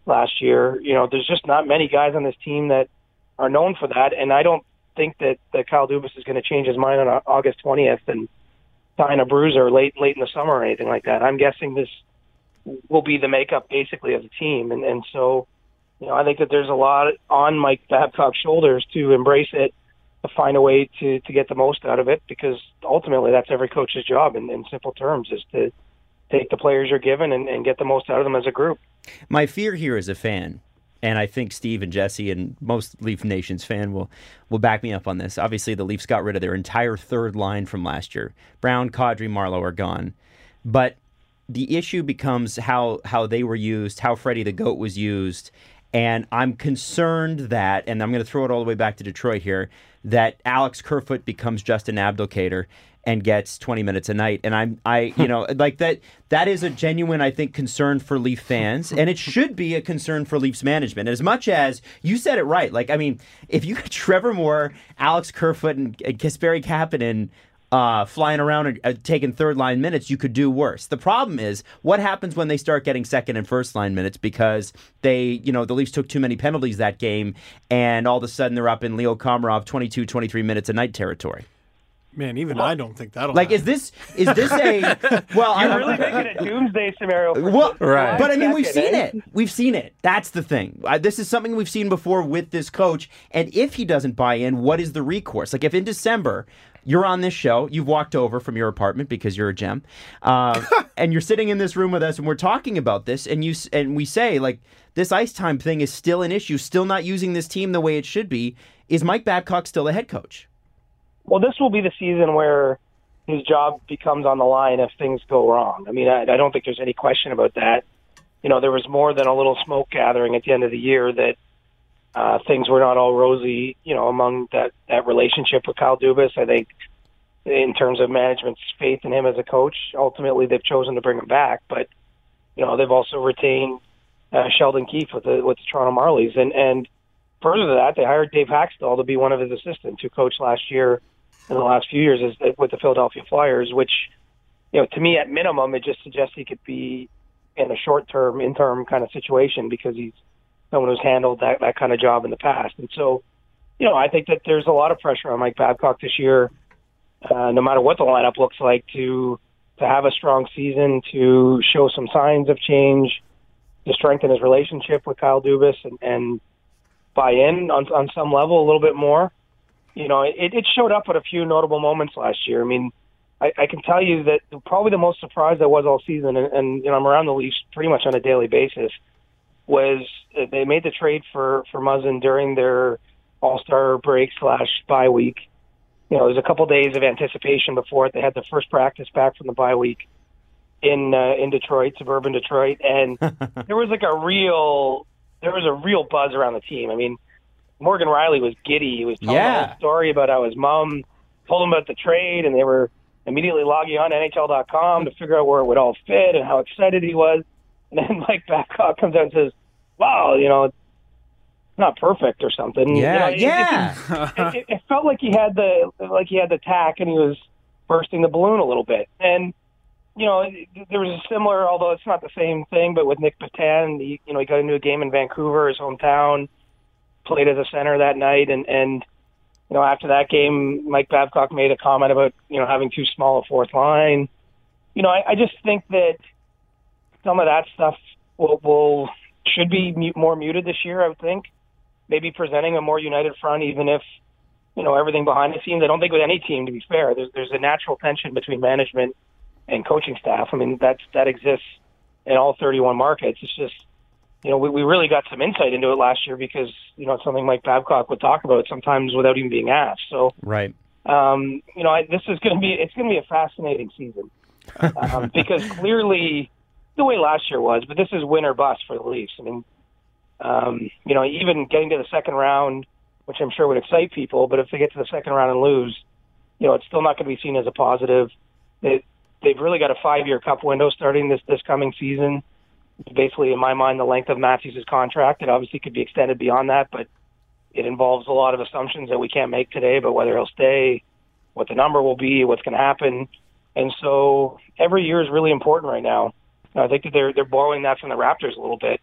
last year. You know, there's just not many guys on this team that are known for that, and I don't think that Kyle Dubas is going to change his mind on August 20th and sign a bruiser late in the summer or anything like that. I'm guessing this will be the makeup basically of the team, and so, you know, I think that there's a lot on Mike Babcock's shoulders to embrace it, to find a way to get the most out of it, because ultimately that's every coach's job in simple terms, is to take the players you're given and get the most out of them as a group. My fear here as a fan, and I think Steve and Jesse and most Leaf Nation's fan will back me up on this. Obviously, the Leafs got rid of their entire third line from last year. Brown, Kadri, Marleau are gone. But the issue becomes how they were used, how Freddie the Goat was used. And I'm concerned that, and I'm going to throw it all the way back to Detroit here, that Alex Kerfoot becomes Justin Abdelkader and gets 20 minutes a night. And I you know, like that is a genuine, I think, concern for Leaf fans, and it should be a concern for Leafs management. As much as you said it right, like, I mean, if you got Trevor Moore, Alex Kerfoot, and Kasperi Kapanen flying around and taking third line minutes, you could do worse. The problem is what happens when they start getting second and first line minutes, because they, you know, the Leafs took too many penalties that game, and all of a sudden they're up in Leo Komarov 22, 23 minutes a night territory. Man, even I don't think that'll happen. Is this a... Well, you're really making a doomsday scenario. Well, right. But, I mean, we've seen it. We've seen it. That's the thing. This is something we've seen before with this coach. And if he doesn't buy in, what is the recourse? Like, if in December you're on this show, you've walked over from your apartment because you're a gem, and you're sitting in this room with us, and we're talking about this, and we say, like, this ice time thing is still an issue, still not using this team the way it should be, is Mike Babcock still the head coach? Well, this will be the season where his job becomes on the line if things go wrong. I mean, I don't think there's any question about that. You know, there was more than a little smoke gathering at the end of the year that things were not all rosy, you know, among that relationship with Kyle Dubas. I think in terms of management's faith in him as a coach, ultimately they've chosen to bring him back. But, you know, they've also retained Sheldon Keefe with the Toronto Marlies. And further to that, they hired Dave Haxtell to be one of his assistants, who coached last year in the last few years with the Philadelphia Flyers, which, you know, to me, at minimum, it just suggests he could be in a short-term, interim kind of situation, because he's someone who's handled that kind of job in the past. And so, you know, I think that there's a lot of pressure on Mike Babcock this year, no matter what the lineup looks like, to have a strong season, to show some signs of change, to strengthen his relationship with Kyle Dubas and buy in on some level a little bit more. You know, it showed up at a few notable moments last year. I mean, I can tell you that probably the most surprised I was all season, and you know, I'm around the Leafs pretty much on a daily basis, was they made the trade for Muzzin during their All-Star break/bye week. You know, there's a couple days of anticipation before it. They had their first practice back from the bye week in Detroit, suburban Detroit, and there was a real buzz around the team. I mean, Morgan Rielly was giddy. He was telling a whole story about how his mom told him about the trade, and they were immediately logging on to NHL.com to figure out where it would all fit and how excited he was. And then Mike Babcock comes out and says, wow, you know, it's not perfect or something. It felt like he had the tack, and he was bursting the balloon a little bit. And, you know, there was a similar, although it's not the same thing, but with Nick Patan, he got into a game in Vancouver, his hometown, played as a center that night, and you know, after that game, Mike Babcock made a comment about, you know, having too small a fourth line. You know, I just think that some of that stuff should be more muted this year, I would think. Maybe presenting a more united front, even if, you know, everything behind the scenes. I don't think with any team, to be fair, there's a natural tension between management and coaching staff. I mean, that exists in all 31 markets. It's just, you know, we really got some insight into it last year, because, you know, it's something Mike Babcock would talk about sometimes without even being asked. So, right. You know, it's going to be a fascinating season, because clearly the way last year was, but this is win or bust for the Leafs. I mean, you know, even getting to the second round, which I'm sure would excite people, but if they get to the second round and lose, you know, it's still not going to be seen as a positive. They've really got a 5-year cup window starting this coming season. Basically, in my mind, the length of Matthews' contract. It obviously could be extended beyond that, but it involves a lot of assumptions that we can't make today about whether he'll stay, what the number will be, what's going to happen. And so every year is really important right now. I think that they're borrowing that from the Raptors a little bit.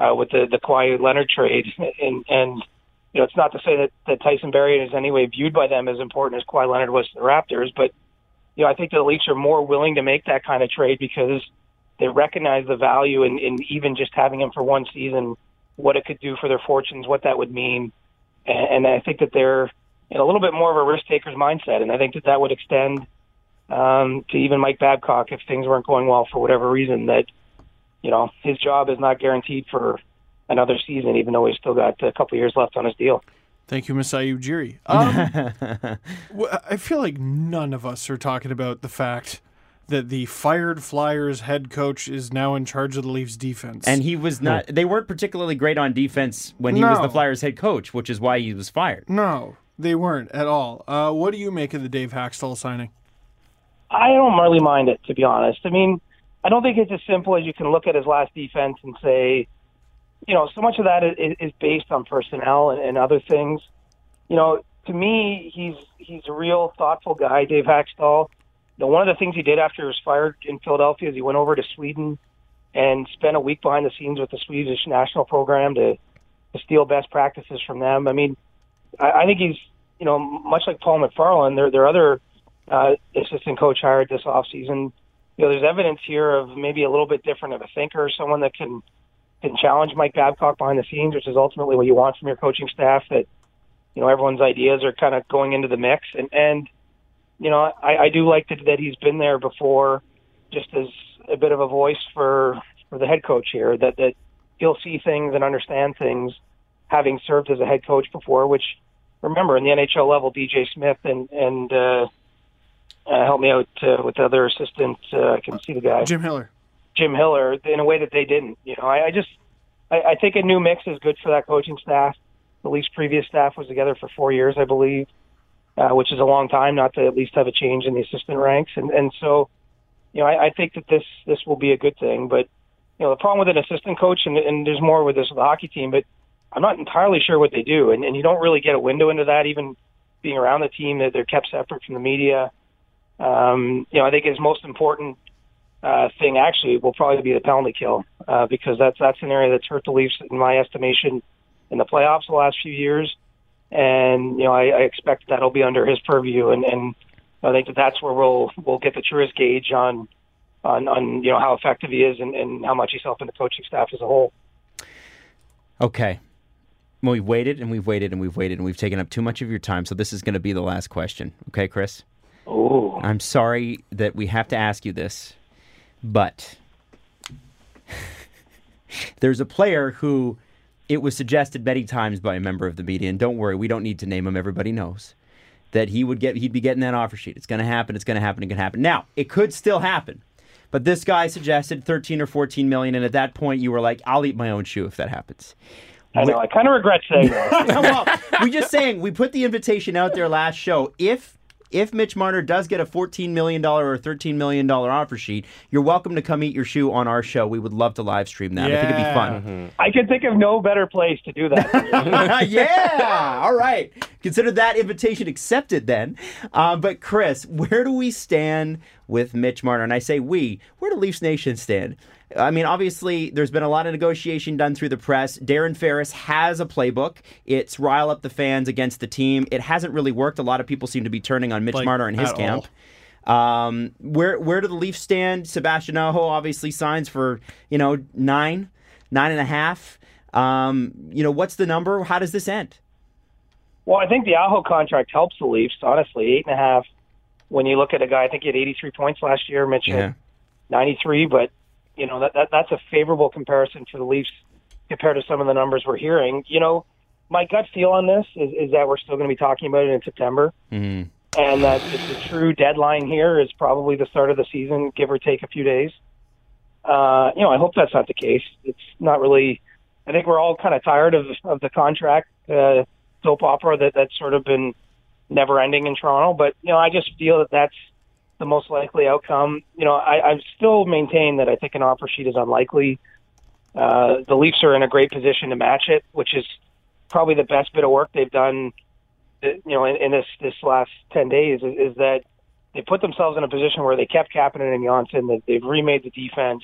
with the Kawhi Leonard trade. And you know, it's not to say that Tyson Barrie is in any way viewed by them as important as Kawhi Leonard was to the Raptors, but you know, I think the Leafs are more willing to make that kind of trade because they recognize the value in even just having him for one season, what it could do for their fortunes, what that would mean. And I think that they're in a little bit more of a risk-taker's mindset, and I think that would extend to even Mike Babcock if things weren't going well for whatever reason, that you know his job is not guaranteed for another season, even though he's still got a couple years left on his deal. Thank you, Masai Ujiri. I feel like none of us are talking about the fact that the fired Flyers head coach is now in charge of the Leafs defense. And he was not... They weren't particularly great on defense when he was the Flyers head coach, which is why he was fired. No, they weren't at all. What do you make of the Dave Haxtell signing? I don't really mind it, to be honest. I mean, I don't think it's as simple as you can look at his last defense and say, you know, so much of that is based on personnel and other things. You know, to me, he's a real thoughtful guy, Dave Haxtell. You know, one of the things he did after he was fired in Philadelphia is he went over to Sweden and spent a week behind the scenes with the Swedish national program to steal best practices from them. I mean, I think he's, you know, much like Paul McFarlane, their other assistant coach hired this offseason. You know, there's evidence here of maybe a little bit different of a thinker, someone that can challenge Mike Babcock behind the scenes, which is ultimately what you want from your coaching staff, that, you know, everyone's ideas are kind of going into the mix. And you know, I do like that he's been there before, just as a bit of a voice for the head coach here, that he'll see things and understand things, having served as a head coach before, which, remember, in the NHL level, DJ Smith and help me out with the other assistant, I can see the guy. Jim Hiller, in a way that they didn't. You know, I think a new mix is good for that coaching staff. The Leafs' previous staff was together for 4 years, I believe. Which is a long time not to at least have a change in the assistant ranks. And so, you know, I think that this will be a good thing. But, you know, the problem with an assistant coach, and there's more with this with the hockey team, but I'm not entirely sure what they do. And you don't really get a window into that, even being around the team, that they're kept separate from the media. You know, I think his most important thing actually will probably be the penalty kill because that's an area that's hurt the Leafs, in my estimation, in the playoffs the last few years. And, you know, I expect that'll be under his purview. And I think that's where we'll get the truest gauge on you know, how effective he is and how much he's helping the coaching staff as a whole. Okay. Well, we've waited and we've waited and we've waited and we've taken up too much of your time. So this is going to be the last question. Okay, Chris? Oh. I'm sorry that we have to ask you this, but there's a player who... It was suggested many times by a member of the media, and don't worry, we don't need to name him. Everybody knows that he'd be getting that offer sheet. It's going to happen. It's going to happen. It can happen. Now, it could still happen, but this guy suggested 13 or 14 million, and at that point, you were like, "I'll eat my own shoe if that happens." I know. I kind of regret saying that. Well, we just saying we put the invitation out there last show. If Mitch Marner does get a $14 million or a $13 million offer sheet, you're welcome to come eat your shoe on our show. We would love to live stream that. Yeah. I think it'd be fun. Mm-hmm. I could think of no better place to do that. Yeah. All right. Consider that invitation accepted then. But Chris, where do we stand with Mitch Marner? And I say we. Where do Leafs Nation stand? I mean, obviously, there's been a lot of negotiation done through the press. Darren Ferris has a playbook. It's rile up the fans against the team. It hasn't really worked. A lot of people seem to be turning on Mitch Marner and his camp. Where do the Leafs stand? Sebastian Aho obviously signs for, you know, nine and a half. You know, what's the number? How does this end? Well, I think the Aho contract helps the Leafs, honestly. 8.5. When you look at a guy, I think he had 83 points last year. Mitch had 93, but you know, that's a favorable comparison for the Leafs compared to some of the numbers we're hearing. You know, my gut feel on this is that we're still going to be talking about it in September. Mm-hmm. And that the true deadline here is probably the start of the season, give or take a few days. You know, I hope that's not the case. It's not really – I think we're all kind of tired of the contract soap opera that's sort of been never-ending in Toronto. But, you know, I just feel that that's – the most likely outcome. You know, I still maintain that I think an offer sheet is unlikely. The Leafs are in a great position to match it, which is probably the best bit of work they've done. You know, in this last 10 days, is that they put themselves in a position where they kept Kapanen and Johnston. That they've remade the defense.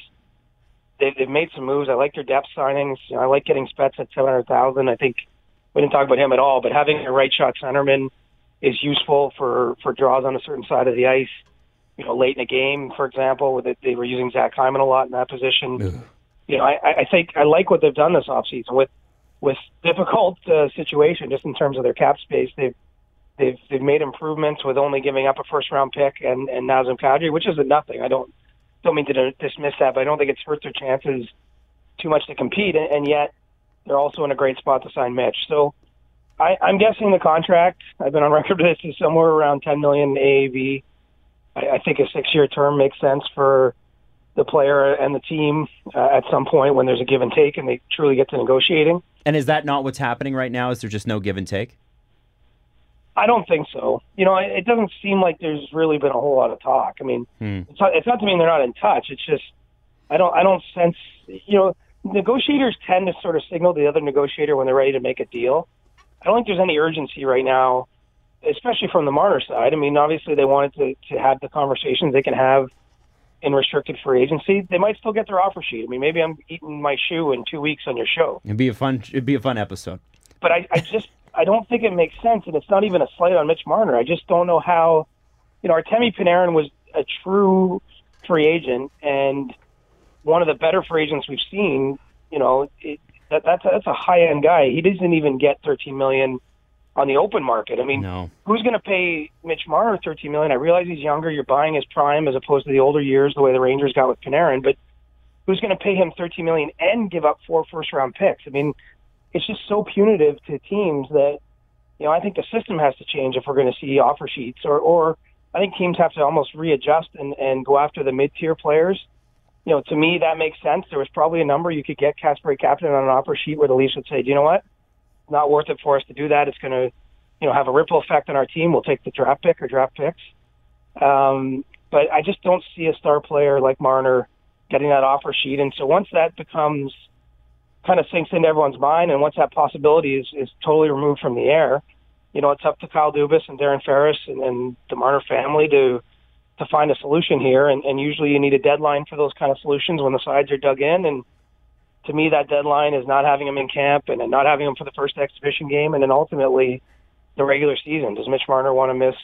They've made some moves. I like their depth signings. You know, I like getting Spets at $700,000. I think we didn't talk about him at all, but having a right shot centerman is useful for draws on a certain side of the ice. You know, late in a game, for example, where they were using Zach Hyman a lot in that position. Yeah. You know, I think I like what they've done this offseason with difficult situation just in terms of their cap space. They've made improvements with only giving up a first round pick and Nazem Kadri, which isn't nothing. I don't mean to dismiss that, but I don't think it's hurt their chances too much to compete, and yet they're also in a great spot to sign Mitch. So I'm guessing the contract, I've been on record with this, is somewhere around $10 million AAV. I think a 6-year term makes sense for the player and the team at some point when there's a give and take and they truly get to negotiating. And is that not what's happening right now? Is there just no give and take? I don't think so. You know, it doesn't seem like there's really been a whole lot of talk. I mean, It's not to mean they're not in touch. It's just I don't sense, you know, negotiators tend to sort of signal the other negotiator when they're ready to make a deal. I don't think there's any urgency right now, especially from the Marner side. I mean, obviously they wanted to have the conversations they can have in restricted free agency. They might still get their offer sheet. I mean, maybe I'm eating my shoe in 2 weeks on your show. It'd be a fun episode. But I don't think it makes sense, and it's not even a slight on Mitch Marner. I just don't know how, you know, Artemi Panarin was a true free agent and one of the better free agents we've seen. You know, that's a high-end guy. He doesn't even get $13 million on the open market. I mean, Who's going to pay Mitch Marner $13 million? I realize he's younger. You're buying his prime as opposed to the older years, the way the Rangers got with Panarin. But who's going to pay him $13 million and give up 4 first-round picks? I mean, it's just so punitive to teams that, you know, I think the system has to change if we're going to see offer sheets, or I think teams have to almost readjust and go after the mid-tier players. You know, to me, that makes sense. There was probably a number you could get Kasperi Kapanen on an offer sheet where the Leafs would say, do you know what? It's not worth it for us to do that. It's going to, you know, have a ripple effect on our team. We'll take the draft pick or draft picks. But I just don't see a star player like Marner getting that offer sheet. And so once that becomes kind of sinks into everyone's mind, and once that possibility is totally removed from the air, you know, it's up to Kyle Dubas and Darren Ferris and the Marner family to find a solution here. And usually you need a deadline for those kind of solutions when the sides are dug in. And to me, that deadline is not having him in camp and not having him for the first exhibition game and then ultimately the regular season. Does Mitch Marner want to miss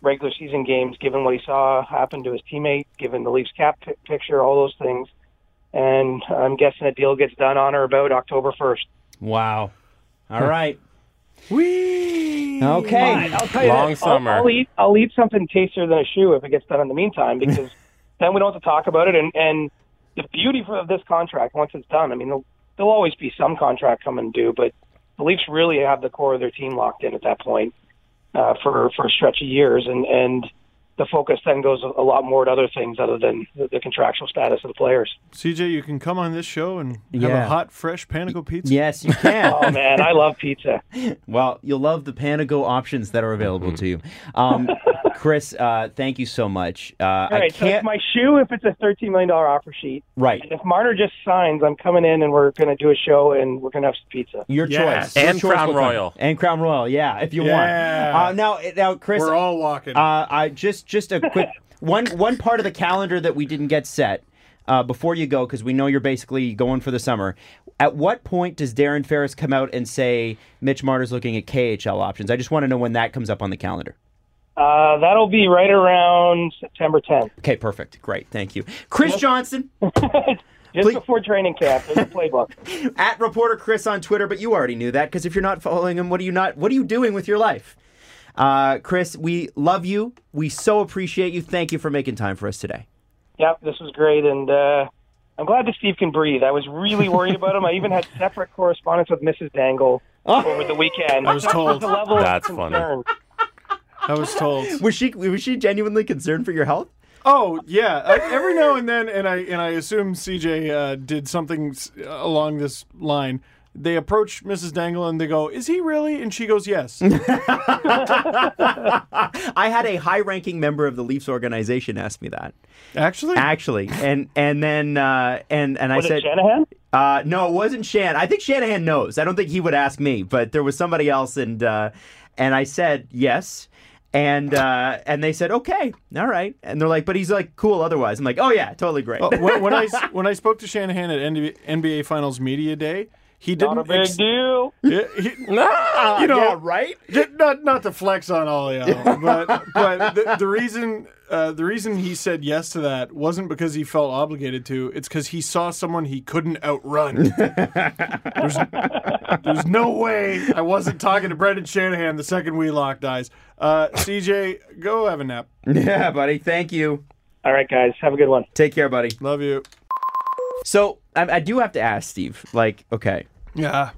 regular season games given what he saw happen to his teammate, given the Leafs cap picture, all those things? And I'm guessing a deal gets done on or about October 1st. Wow. All right. Whee! Okay. Fine. I'll tell you long that. Summer. I'll eat something tastier than a shoe if it gets done in the meantime, because then we don't have to talk about it. And the beauty of this contract, once it's done, I mean, there'll always be some contract coming due, but the Leafs really have the core of their team locked in at that point for a stretch of years. And the focus then goes a lot more to other things other than the contractual status of the players. CJ, you can come on this show and have a hot, fresh Panago pizza. Yes, you can. Oh, man, I love pizza. Well, you'll love the Panago options that are available to you. Chris, thank you so much. All right, so it's my shoe if it's a $13 million offer sheet. Right. And if Marner just signs, I'm coming in and we're going to do a show and we're going to have some pizza. Your choice. And your Crown choice Royal. And Crown Royal, if you want. Now, Chris. We're all walking. I just a quick one part of the calendar that we didn't get set before you go, because we know you're basically going for the summer. At what point does Darren Ferris come out and say Mitch Marner's looking at KHL options? I just want to know when that comes up on the calendar. That'll be right around September 10th. Okay, perfect. Great. Thank you. Chris Johnston. Just before training camp, there's a playbook. At Reporter Chris on Twitter, but you already knew that, because if you're not following him, what are you doing with your life? Chris, we love you. We so appreciate you. Thank you for making time for us today. Yep, this was great, and I'm glad that Steve can breathe. I was really worried about him. I even had separate correspondence with Mrs. Dangle over the weekend. I was told. That's funny. I was told. Was she genuinely concerned for your health? Oh, yeah. Every now and then, and I assume CJ did something along this line. They approach Mrs. Dangle and they go, "Is he really?" And she goes, "Yes." I had a high-ranking member of the Leafs organization ask me that. Actually, and then I said, "Was it Shanahan?" No, it wasn't Shanahan. I think Shanahan knows. I don't think he would ask me, but there was somebody else, and I said yes. And they said, okay, all right. And they're like, but he's like cool otherwise. I'm like, oh yeah, totally great. Well, when I spoke to Shanahan at NBA Finals Media Day, he didn't. Not a big deal. Yeah, right. Not to flex on all y'all, but the reason he said yes to that wasn't because he felt obligated to. It's because he saw someone he couldn't outrun. There's no way I wasn't talking to Brendan Shanahan the second we locked eyes. CJ, go have a nap. Yeah, buddy. Thank you. All right, guys. Have a good one. Take care, buddy. Love you. So I do have to ask Steve. Like, okay. Yeah.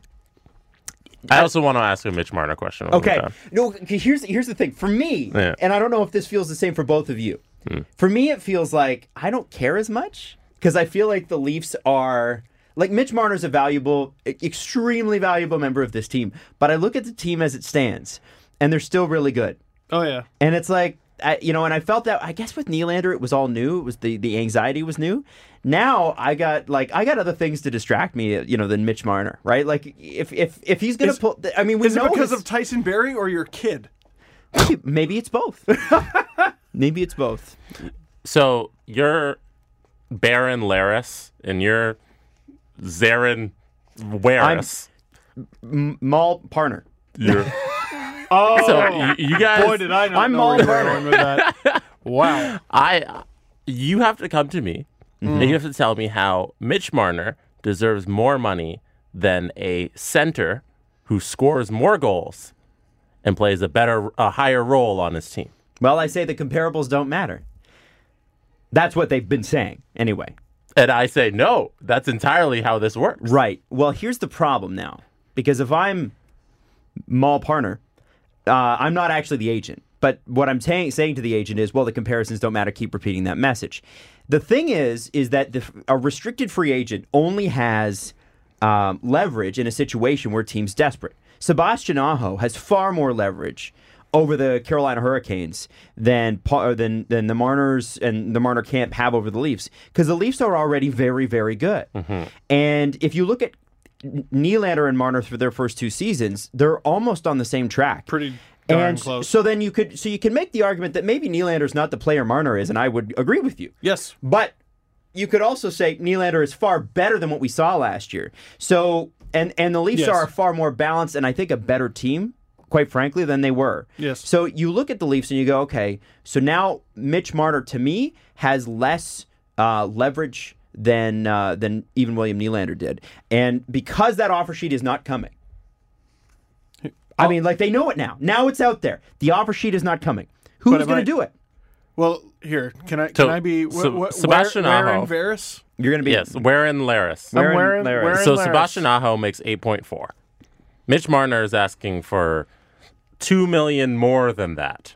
I also want to ask a Mitch Marner question. Okay. No, here's the thing. For me, and I don't know if this feels the same for both of you. For me, it feels like I don't care as much because I feel like the Leafs are... Like, Mitch Marner's a valuable, extremely valuable member of this team. But I look at the team as it stands, and they're still really good. Oh, yeah. And it's like... and I felt that, I guess with Nylander, it was all new. It was the anxiety was new. Now I got other things to distract me, than Mitch Marner, right? Like if he's going to pull, I mean, we know it because of Tyson Barrie or your kid? Maybe it's both. Maybe it's both. So you're Baron Laris and you're Zarin Waris. Mal Parner. Yeah. Oh, so you guys! Boy, did I know! I'm all burning with that. Wow! You have to come to me. Mm-hmm. And you have to tell me how Mitch Marner deserves more money than a center who scores more goals and plays a higher role on his team. Well, I say the comparables don't matter. That's what they've been saying, anyway. And I say no. That's entirely how this works. Right. Well, here's the problem now, because if I'm Mal Parner. I'm not actually the agent, but what I'm saying to the agent is, well, the comparisons don't matter. Keep repeating that message. The thing is that a restricted free agent only has leverage in a situation where team's desperate. Sebastian Aho has far more leverage over the Carolina Hurricanes than the Marners and the Marner camp have over the Leafs, because the Leafs are already very, very good. Mm-hmm. And if you look at Nylander and Marner for their first two seasons, they're almost on the same track. Pretty darn close. So then you can make the argument that maybe Nylander's not the player Marner is, and I would agree with you. Yes. But you could also say Nylander is far better than what we saw last year. So and the Leafs are far more balanced and I think a better team, quite frankly, than they were. Yes. So you look at the Leafs and you go, okay, so now Mitch Marner to me has less leverage than even William Nylander did. And because that offer sheet is not coming, I mean, like, they know it now. Now it's out there. The offer sheet is not coming. Who's going to do it? Well, here, can I be Sebastian Aho? Varus? You're going to be... Yes, Warren Laris. I'm Warren Laris. So Sebastian Aho makes 8.4. Mitch Marner is asking for $2 million more than that.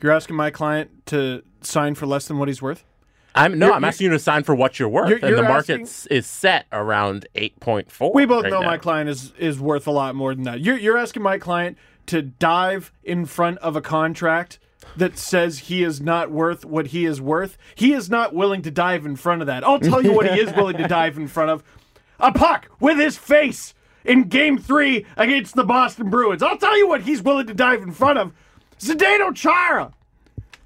You're asking my client to sign for less than what he's worth? I'm asking you to sign for what you're worth, and the market is set around 8.4. We both know my client is worth a lot more than that. You're asking my client to dive in front of a contract that says he is not worth what he is worth. He is not willing to dive in front of that. I'll tell you what he is willing to dive in front of: a puck with his face in Game 3 against the Boston Bruins. I'll tell you what he's willing to dive in front of: Zdeno Chara.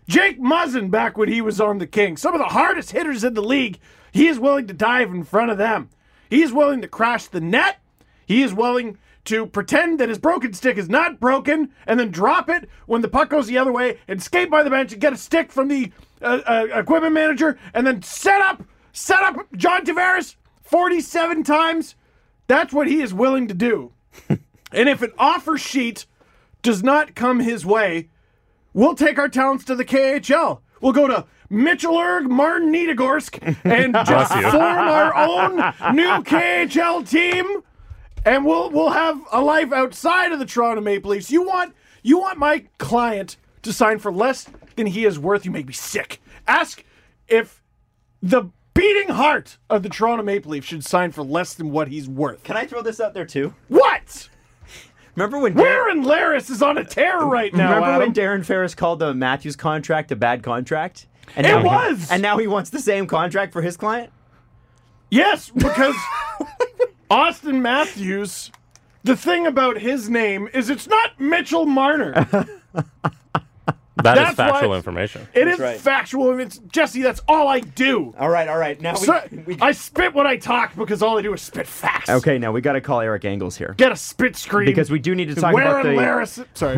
Jake Muzzin, back when he was on the Kings, some of the hardest hitters in the league, he is willing to dive in front of them. He is willing to crash the net. He is willing to pretend that his broken stick is not broken and then drop it when the puck goes the other way and skate by the bench and get a stick from the equipment manager and then set up John Tavares 47 times. That's what he is willing to do. And if an offer sheet does not come his way, we'll take our talents to the KHL. We'll go to Mitchellerg, Martin Niedegorsk, and just form our own new KHL team, and we'll have a life outside of the Toronto Maple Leafs. You want my client to sign for less than he is worth? You make me sick. Ask if the beating heart of the Toronto Maple Leafs should sign for less than what he's worth. Can I throw this out there too? What? Remember when Warren Laris is on a tear right now? Remember when Darren Ferris called the Matthews contract a bad contract? And it was! And now he wants the same contract for his client? Yes, because Auston Matthews, the thing about his name is it's not Mitchell Marner. That's is factual information. It is factual. It's, Jesse, that's all I do. All right. Now I spit when I talk because all I do is spit facts. Okay, now we got to call Eric Engels here. Get a spit screen. Because we do need to talk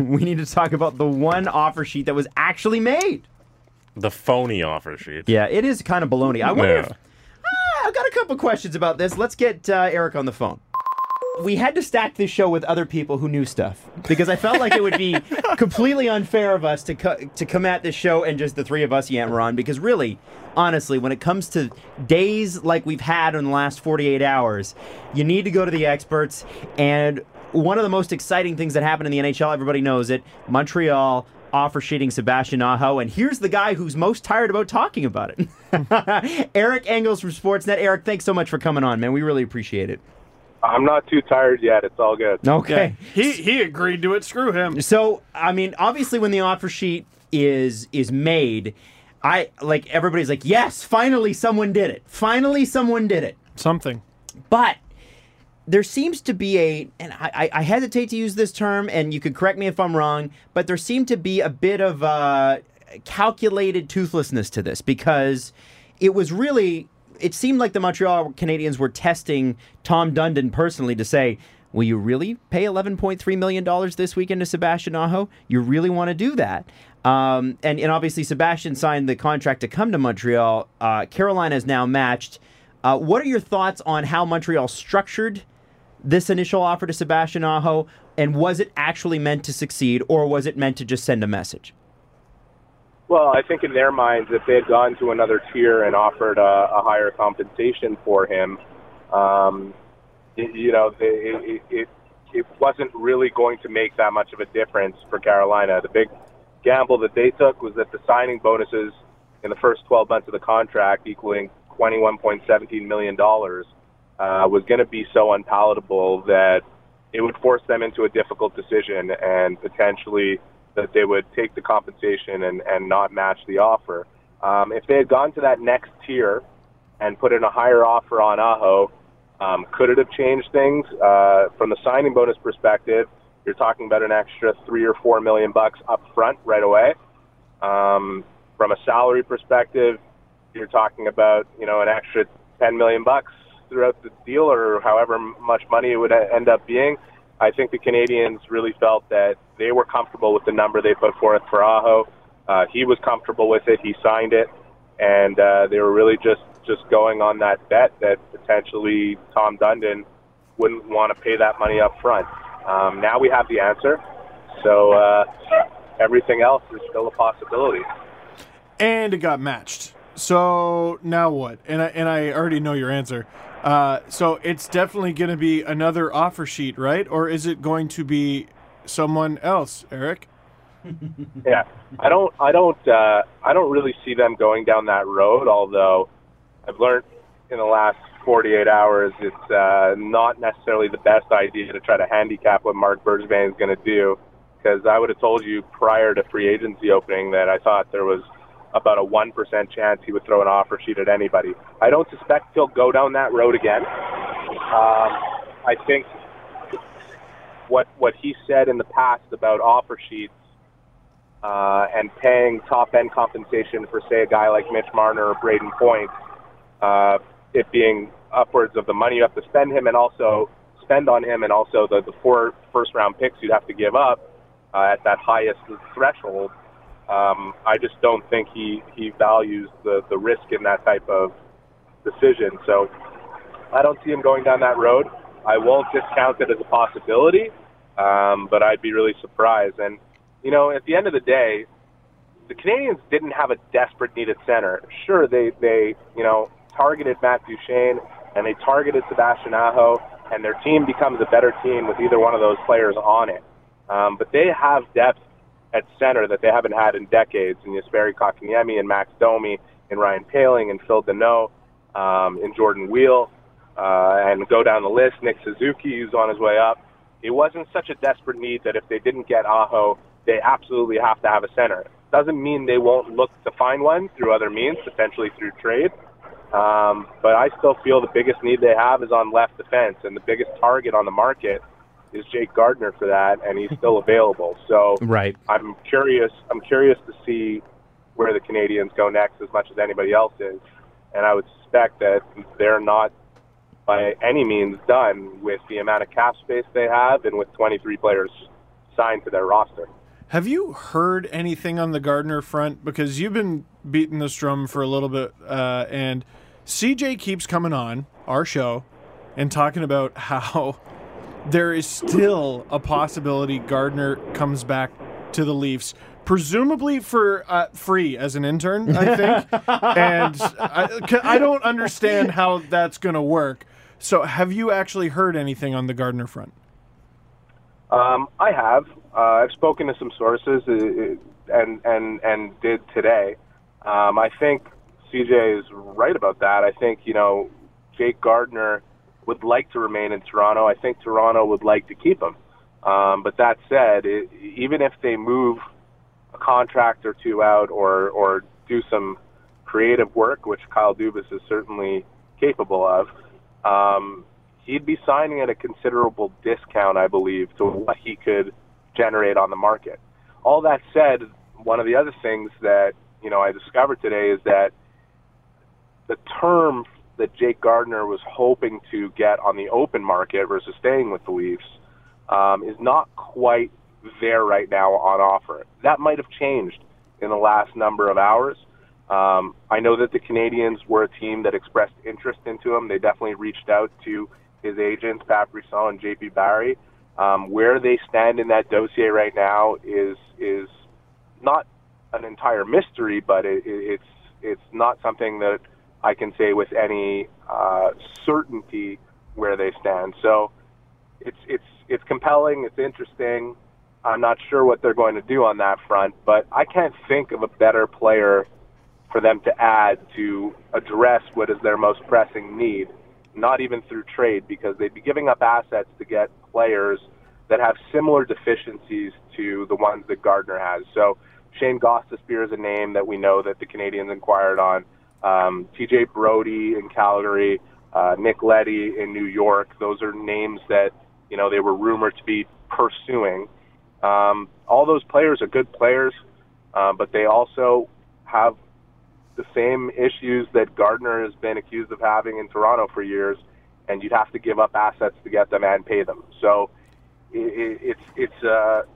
we need to talk about the one offer sheet that was actually made. The phony offer sheet. Yeah, it is kind of baloney. I wonder if... I've got a couple questions about this. Let's get Eric on the phone. We had to stack this show with other people who knew stuff because I felt like it would be completely unfair of us to come at this show and just the three of us yammer on, because really, honestly, when it comes to days like we've had in the last 48 hours, you need to go to the experts. And one of the most exciting things that happened in the NHL, everybody knows it, Montreal offer sheeting Sebastian Aho, and here's the guy who's most tired about talking about it. Eric Engels from Sportsnet. Eric, thanks so much for coming on, man. We really appreciate it. I'm not too tired yet. It's all good. Okay. Yeah. He agreed to it. Screw him. So, I mean, obviously when the offer sheet is made, everybody's like, yes, finally someone did it. Something. But there seems to be and I hesitate to use this term, and you could correct me if I'm wrong, but there seemed to be a bit of calculated toothlessness to this, because it was really... It seemed like the Montreal Canadiens were testing Tom Dundon personally to say, will you really pay $11.3 million this weekend to Sebastian Aho? You really want to do that? And obviously Sebastian signed the contract to come to Montreal. Carolina is now matched. What are your thoughts on how Montreal structured this initial offer to Sebastian Aho? And was it actually meant to succeed, or was it meant to just send a message? Well, I think in their minds, if they had gone to another tier and offered a higher compensation for him, it wasn't really going to make that much of a difference for Carolina. The big gamble that they took was that the signing bonuses in the first 12 months of the contract, equaling $21.17 million, was going to be so unpalatable that it would force them into a difficult decision and potentially that they would take the compensation and not match the offer. If they had gone to that next tier and put in a higher offer on Aho, could it have changed things? From the signing bonus perspective, you're talking about an extra $3 or $4 million up front right away. From a salary perspective, you're talking about, an extra $10 million throughout the deal, or however much money it would end up being. I think the Canadians really felt that they were comfortable with the number they put forth for Aho. He was comfortable with it. He signed it. And they were really just going on that bet that potentially Tom Dundon wouldn't want to pay that money up front. Now we have the answer. So everything else is still a possibility. And it got matched. So now what? And I already know your answer. So it's definitely going to be another offer sheet, right? Or is it going to be someone else, Eric? Yeah, I don't really see them going down that road. Although I've learned in the last 48 hours, it's not necessarily the best idea to try to handicap what Marc Bergevin is going to do. Because I would have told you prior to free agency opening that I thought there was about a 1% chance he would throw an offer sheet at anybody. I don't suspect he'll go down that road again. I think what he said in the past about offer sheets and paying top-end compensation for, say, a guy like Mitch Marner or Braden Point, it being upwards of the money you have to spend on him and also the 4 first-round picks you'd have to give up at that highest threshold. I just don't think he values the risk in that type of decision. So I don't see him going down that road. I won't discount it as a possibility, but I'd be really surprised. And, at the end of the day, the Canadians didn't have a desperate need at center. Sure, they targeted Matt Duchene and they targeted Sebastian Aho, and their team becomes a better team with either one of those players on it. But they have depth at center that they haven't had in decades, in Kasperi Kapanen and Max Domi and Ryan Poehling and Phil Deneau and Jordan Wheel and go down the list, Nick Suzuki, who's on his way up. It wasn't such a desperate need that if they didn't get Aho, they absolutely have to have a center. Doesn't mean they won't look to find one through other means, potentially through trade, but I still feel the biggest need they have is on left defense, and the biggest target on the market is Jake Gardiner for that, and he's still available. So right. I'm curious to see where the Canadians go next as much as anybody else is. And I would suspect that they're not by any means done with the amount of cap space they have and with 23 players signed to their roster. Have you heard anything on the Gardiner front? Because you've been beating this drum for a little bit, and CJ keeps coming on our show and talking about how there is still a possibility Gardiner comes back to the Leafs, presumably for free as an intern, I think. And I don't understand how that's going to work. So have you actually heard anything on the Gardiner front? I have. I've spoken to some sources and did today. I think CJ is right about that. I think, you know, Jake Gardiner would like to remain in Toronto. I think Toronto would like to keep him. But that said, even if they move a contract or two out or do some creative work, which Kyle Dubas is certainly capable of, he'd be signing at a considerable discount, I believe, to what he could generate on the market. All that said, one of the other things that, you know, I discovered today is that the term that Jake Gardiner was hoping to get on the open market versus staying with the Leafs is not quite there right now on offer. That might have changed in the last number of hours. I know that the Canadians were a team that expressed interest into him. They definitely reached out to his agents, Pat Brisson and J.P. Barrie. Where they stand in that dossier right now is not an entire mystery, but it's not something that I can say with any certainty where they stand. So it's compelling, it's interesting. I'm not sure what they're going to do on that front, but I can't think of a better player for them to add to address what is their most pressing need, not even through trade, because they'd be giving up assets to get players that have similar deficiencies to the ones that Gardiner has. So Shane Gostisbehere is a name that we know that the Canadians inquired on. T.J. Brodie in Calgary, Nick Leddy in New York. Those are names that, you know, they were rumored to be pursuing. All those players are good players, but they also have the same issues that Gardiner has been accused of having in Toronto for years, and you'd have to give up assets to get them and pay them. So it's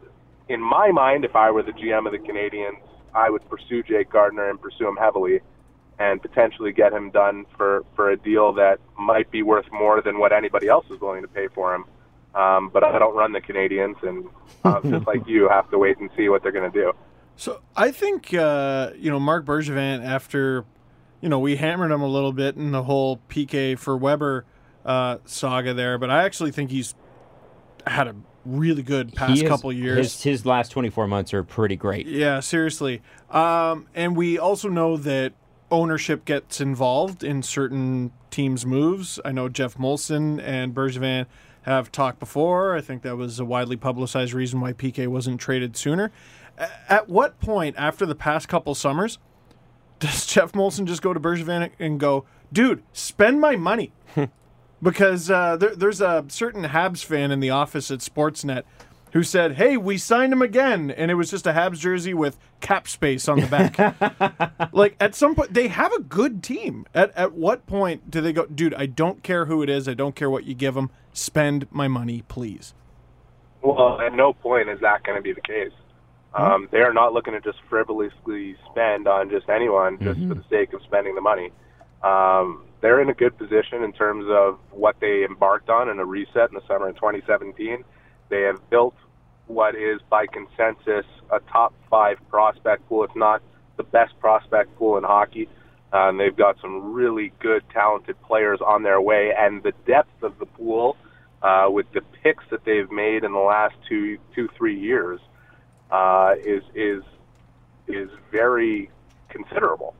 in my mind, if I were the GM of the Canadians, I would pursue Jake Gardiner and pursue him heavily and potentially get him done for a deal that might be worth more than what anybody else is willing to pay for him. But I don't run the Canadians, and just like you, have to wait and see what they're going to do. So I think, you know, Marc Bergevin, after, you know, we hammered him a little bit in the whole PK for Weber saga there, but I actually think he's had a really good couple years. His last 24 months are pretty great. Yeah, seriously. And we also know that ownership gets involved in certain teams' moves. I know Jeff Molson and Bergevin have talked before. I think that was a widely publicized reason why PK wasn't traded sooner. At what point, after the past couple summers, does Jeff Molson just go to Bergevin and go, dude, spend my money? Because there's a certain Habs fan in the office at Sportsnet who said, hey, we signed him again, and it was just a Habs jersey with cap space on the back. Like, at some point, they have a good team. At what point do they go, dude, I don't care who it is, I don't care what you give them, spend my money, please? Well, at no point is that going to be the case. They are not looking to just frivolously spend on just anyone just for the sake of spending the money. They're in a good position in terms of what they embarked on in a reset in the summer of 2017. They have built what is, by consensus, a top five prospect pool, if not the best prospect pool in hockey. And they've got some really good, talented players on their way. And the depth of the pool, with the picks that they've made in the last three years, is very considerable.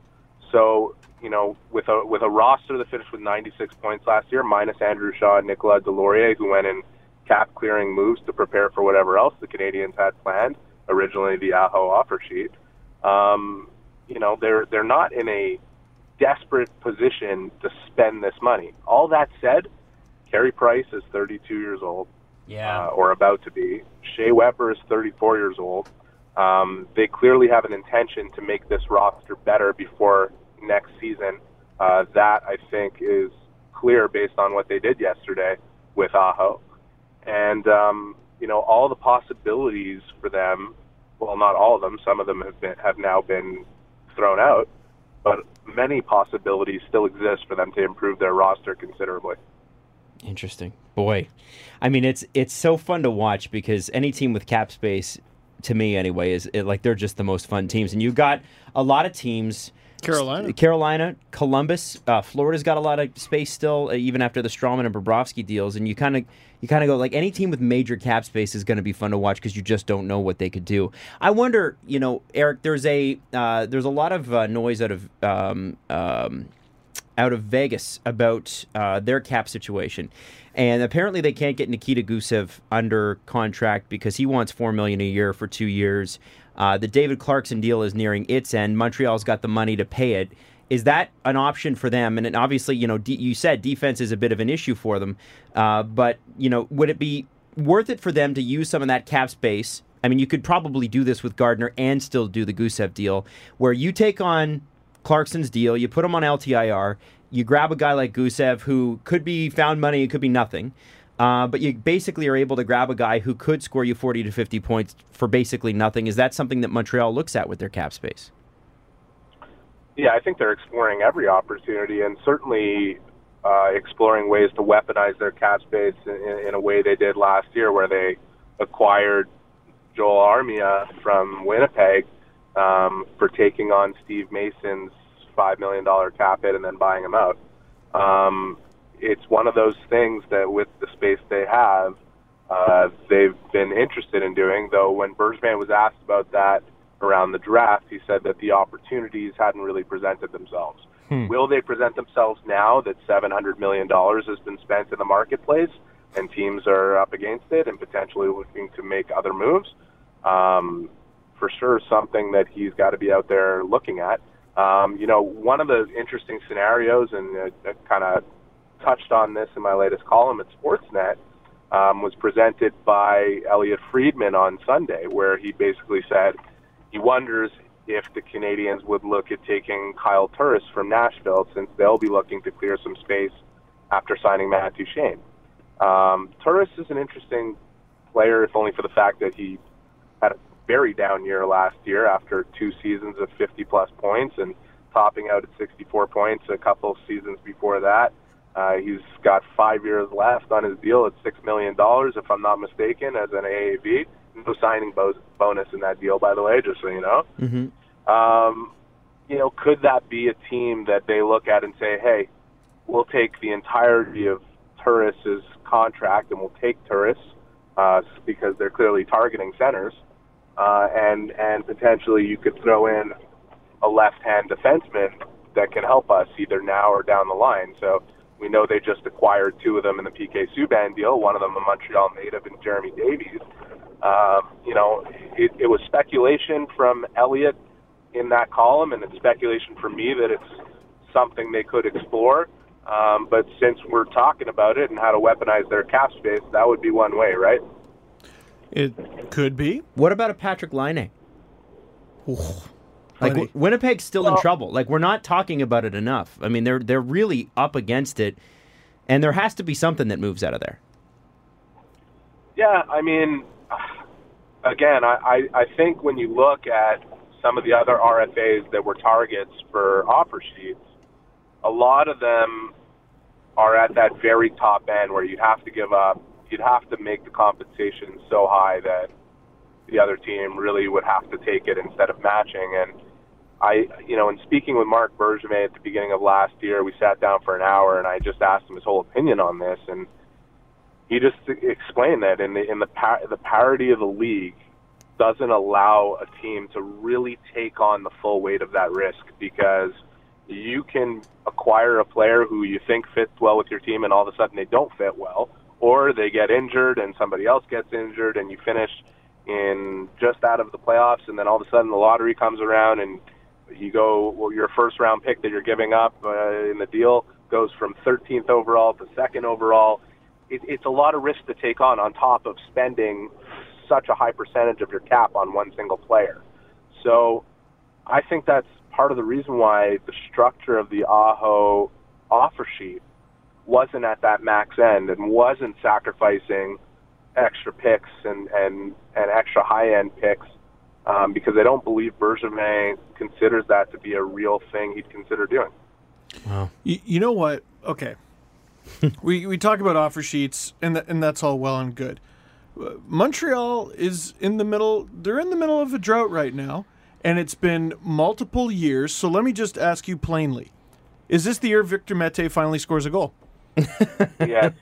So, you know, with a roster that finished with 96 points last year, minus Andrew Shaw and Nicolas Delorier, who went in cap-clearing moves to prepare for whatever else the Canadians had planned, originally the Aho offer sheet. You know, they're not in a desperate position to spend this money. All that said, Carey Price is 32 years old. or about to be. Shea Weber is 34 years old. They clearly have an intention to make this roster better before next season. That, I think, is clear based on what they did yesterday with Aho. And, you know, all the possibilities for them, well, not all of them, some of them have now been thrown out, but many possibilities still exist for them to improve their roster considerably. Interesting. Boy, I mean, it's so fun to watch because any team with cap space, to me anyway, they're just the most fun teams. And you've got a lot of teams. Carolina, Columbus, Florida's got a lot of space still, even after the Strawman and Bobrovsky deals. And you kind of go, like, any team with major cap space is going to be fun to watch because you just don't know what they could do. I wonder, you know, Eric, there's a lot of noise out of Vegas about their cap situation. And apparently they can't get Nikita Gusev under contract because he wants $4 million a year for 2 years. The David Clarkson deal is nearing its end. Montreal's got the money to pay it. Is that an option for them? And obviously, you know, you said defense is a bit of an issue for them. But, you know, would it be worth it for them to use some of that cap space? I mean, you could probably do this with Gardiner and still do the Gusev deal, where you take on Clarkson's deal, you put him on LTIR, you grab a guy like Gusev who could be found money, it could be nothing, but you basically are able to grab a guy who could score you 40 to 50 points for basically nothing. Is that something that Montreal looks at with their cap space? Yeah, I think they're exploring every opportunity and certainly exploring ways to weaponize their cap space in a way they did last year where they acquired Joel Armia from Winnipeg for taking on Steve Mason's $5 million cap hit and then buying him out. It's one of those things that with the space they have, they've been interested in doing, though when Bergevin was asked about that around the draft, he said that the opportunities hadn't really presented themselves. Will they present themselves now that $700 million has been spent in the marketplace and teams are up against it and potentially looking to make other moves? For sure something that he's got to be out there looking at. You know, one of the interesting scenarios, and I kind of touched on this in my latest column at Sportsnet, was presented by Elliot Friedman on Sunday, where he basically said he wonders if the Canadians would look at taking Kyle Turris from Nashville since they'll be looking to clear some space after signing Matt Duchene. Turris is an interesting player, if only for the fact that he had a very down year last year after two seasons of 50-plus points and topping out at 64 points a couple seasons before that. He's got 5 years left on his deal at $6 million, if I'm not mistaken, as an AAV. No signing bonus in that deal, by the way, just so you know. Mm-hmm. You know, could that be a team that they look at and say, hey, we'll take the entirety of Turris's contract and we'll take Turris because they're clearly targeting centers. And potentially you could throw in a left-hand defenseman that can help us either now or down the line. So we know they just acquired two of them in the PK Subban deal, one of them a Montreal native and Jeremy Davies. You know, it was speculation from Elliot in that column, and it's speculation from me that it's something they could explore. But since we're talking about it and how to weaponize their cap space, that would be one way, right? It could be. What about a Patrick Laine? Like Winnipeg's still in trouble. Like, we're not talking about it enough. I mean, they're really up against it, and there has to be something that moves out of there. Yeah, I mean, again, I think when you look at some of the other RFAs that were targets for offer sheets, a lot of them are at that very top end where you have to give up. You'd have to make the compensation so high that the other team really would have to take it instead of matching. And I, you know, in speaking with Marc Bergevin at the beginning of last year, we sat down for an hour and I just asked him his whole opinion on this. And he just explained that the parity of the league doesn't allow a team to really take on the full weight of that risk because you can acquire a player who you think fits well with your team and all of a sudden they don't fit well. Or they get injured and somebody else gets injured and you finish in just out of the playoffs and then all of a sudden the lottery comes around and you go, well, your first round pick that you're giving up in the deal goes from 13th overall to 2nd overall. it's a lot of risk to take on top of spending such a high percentage of your cap on one single player. So I think that's part of the reason why the structure of the Aho offer sheet wasn't at that max end and wasn't sacrificing extra picks and extra high-end picks, because I don't believe Bergevin considers that to be a real thing he'd consider doing. Wow. You know what? Okay. we talk about offer sheets, and that's all well and good. Montreal is in the middle. They're in the middle of a drought right now, and it's been multiple years. So let me just ask you plainly. Is this the year Victor Mete finally scores a goal? Yes.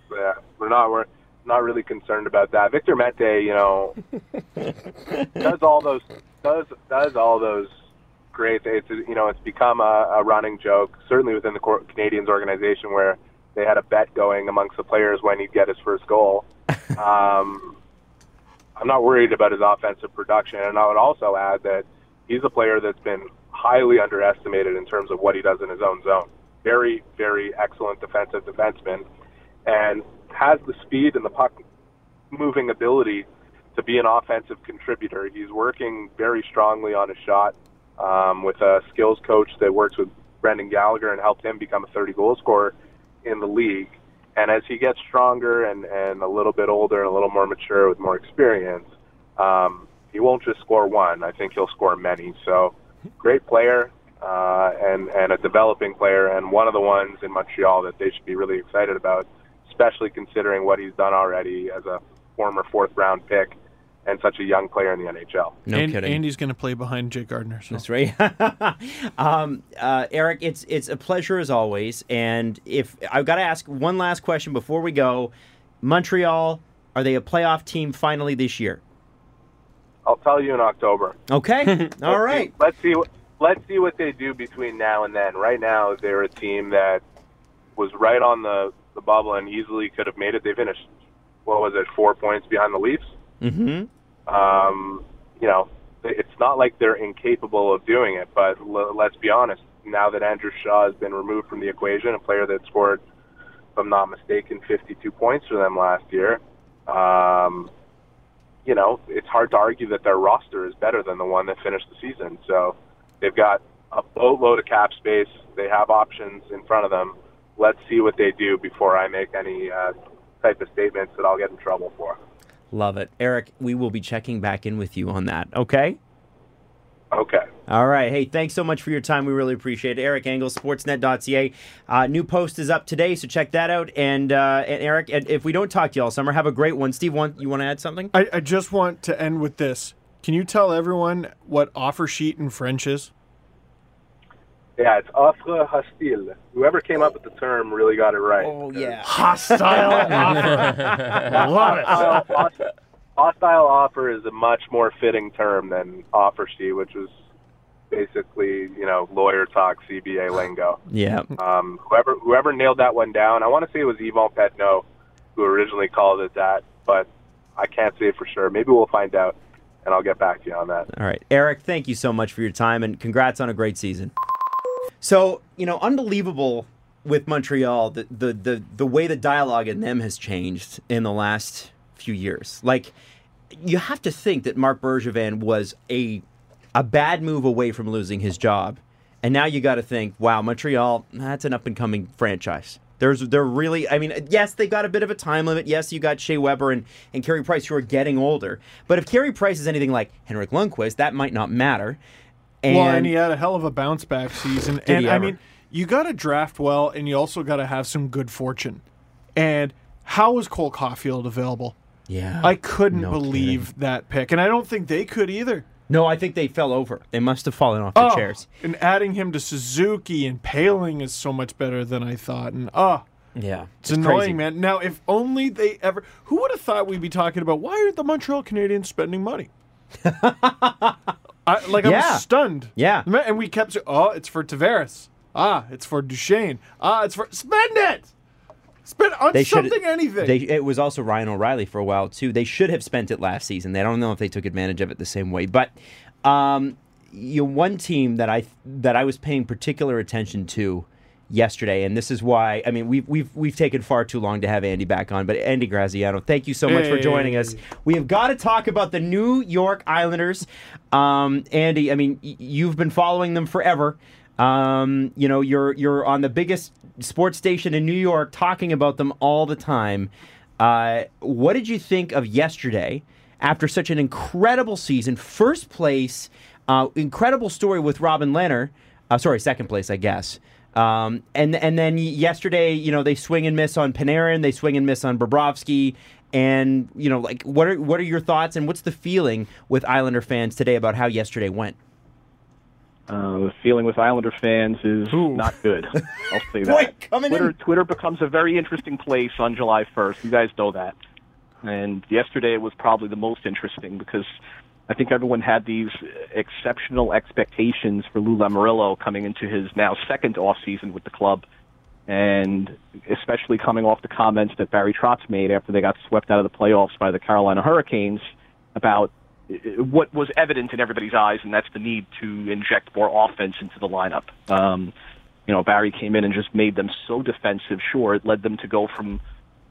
We're not really concerned about that. Victor Mete, you know, does all those great things. You know, it's become a running joke, certainly within the Canadiens organization, where they had a bet going amongst the players when he'd get his first goal. I'm not worried about his offensive production, and I would also add that he's a player that's been highly underestimated in terms of what he does in his own zone. Very, very excellent defensive defenseman, and has the speed and the puck-moving ability to be an offensive contributor. He's working very strongly on his shot with a skills coach that works with Brendan Gallagher and helped him become a 30-goal scorer in the league. And as he gets stronger and a little bit older and a little more mature with more experience, he won't just score one. I think he'll score many. So great player and a developing player, and one of the ones in Montreal that they should be really excited about, especially considering what he's done already as a former fourth-round pick and such a young player in the NHL. No kidding. Andy's going to play behind Jake Gardiner. So. That's right. Eric, it's a pleasure as always. And if I've got to ask one last question before we go. Montreal, are they a playoff team finally this year? I'll tell you in October. Okay. All right. Let's see what they do between now and then. Right now, they're a team that was right on the bubble and easily could have made it. They finished, 4 points behind the Leafs? Mm-hmm. You know, it's not like they're incapable of doing it, but let's be honest. Now that Andrew Shaw has been removed from the equation, a player that scored, if I'm not mistaken, 52 points for them last year, you know, it's hard to argue that their roster is better than the one that finished the season. So they've got a boatload of cap space. They have options in front of them. Let's see what they do before I make any type of statements that I'll get in trouble for. Love it. Eric, we will be checking back in with you on that, okay? Okay. All right. Hey, thanks so much for your time. We really appreciate it. Eric Engel, sportsnet.ca. New post is up today, so check that out. And Eric, if we don't talk to you all summer, have a great one. Steve, you want to add something? I just want to end with this. Can you tell everyone what offer sheet in French is? Yeah, it's offre hostile. Whoever came up with the term really got it right. Oh, yeah. Hostile offer. Love it. Hostile offer is a much more fitting term than offer sheet, which was basically, you know, lawyer talk, CBA lingo. Yeah. Whoever nailed that one down, I want to say it was Yvon Petneau who originally called it that, but I can't say for sure. Maybe we'll find out, and I'll get back to you on that. All right. Eric, thank you so much for your time, and congrats on a great season. So, you know, unbelievable with Montreal, the way the dialogue in them has changed in the last few years. Like, you have to think that Marc Bergevin was a bad move away from losing his job. And now you got to think, wow, Montreal, that's an up-and-coming franchise. They're really, I mean, yes, they got a bit of a time limit. Yes, you got Shea Weber and Carey Price, who are getting older. But if Carey Price is anything like Henrik Lundqvist, that might not matter. And he had a hell of a bounce-back season. And, I mean, you got to draft well, and you also got to have some good fortune. And how was Cole Caulfield available? Yeah. I couldn't believe that pick. And I don't think they could either. No, I think they fell over. They must have fallen off their chairs. And adding him to Suzuki and Paling is so much better than I thought. And, yeah, it's annoying, crazy, man. Now, if only they ever... Who would have thought we'd be talking about, why aren't the Montreal Canadiens spending money? I was stunned. Yeah. And we kept saying, it's for Tavares. It's for Duchesne. It's for... Spend it! Spend on something, anything. It was also Ryan O'Reilly for a while, too. They should have spent it last season. They don't know if they took advantage of it the same way. But one team that I was paying particular attention to yesterday, and this is why, I mean, we've taken far too long to have Andy back on, but Andy Graziano, thank you so much for joining us. We have got to talk about the New York Islanders. Andy, I mean, you've been following them forever. You know, you're on the biggest sports station in New York talking about them all the time. What did you think of yesterday after such an incredible season? First place, incredible story with Robin Lehner. Sorry, second place, I guess. And then yesterday, you know, they swing and miss on Panarin, they swing and miss on Bobrovsky. And, you know, like, what are your thoughts and what's the feeling with Islander fans today about how yesterday went? The feeling with Islander fans is not good. I'll say that. Twitter becomes a very interesting place on July 1st. You guys know that. And yesterday was probably the most interesting because I think everyone had these exceptional expectations for Lou Lamoriello coming into his now second offseason with the club, and especially coming off the comments that Barry Trotz made after they got swept out of the playoffs by the Carolina Hurricanes about what was evident in everybody's eyes, and that's the need to inject more offense into the lineup. You know, Barry came in and just made them so defensive. Sure, it led them to go from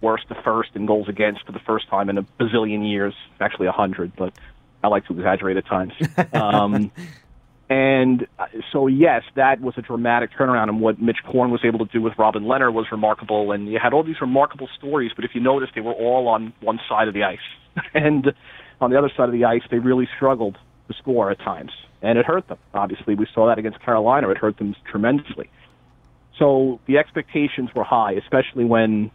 worst to first in goals against for the first time in a bazillion years, actually 100, but I like to exaggerate at times. And so, yes, that was a dramatic turnaround, and what Mitch Korn was able to do with Robin Lehner was remarkable, and you had all these remarkable stories, but if you notice, they were all on one side of the ice. And on the other side of the ice, they really struggled to score at times, and it hurt them. Obviously, we saw that against Carolina. It hurt them tremendously. So the expectations were high, especially when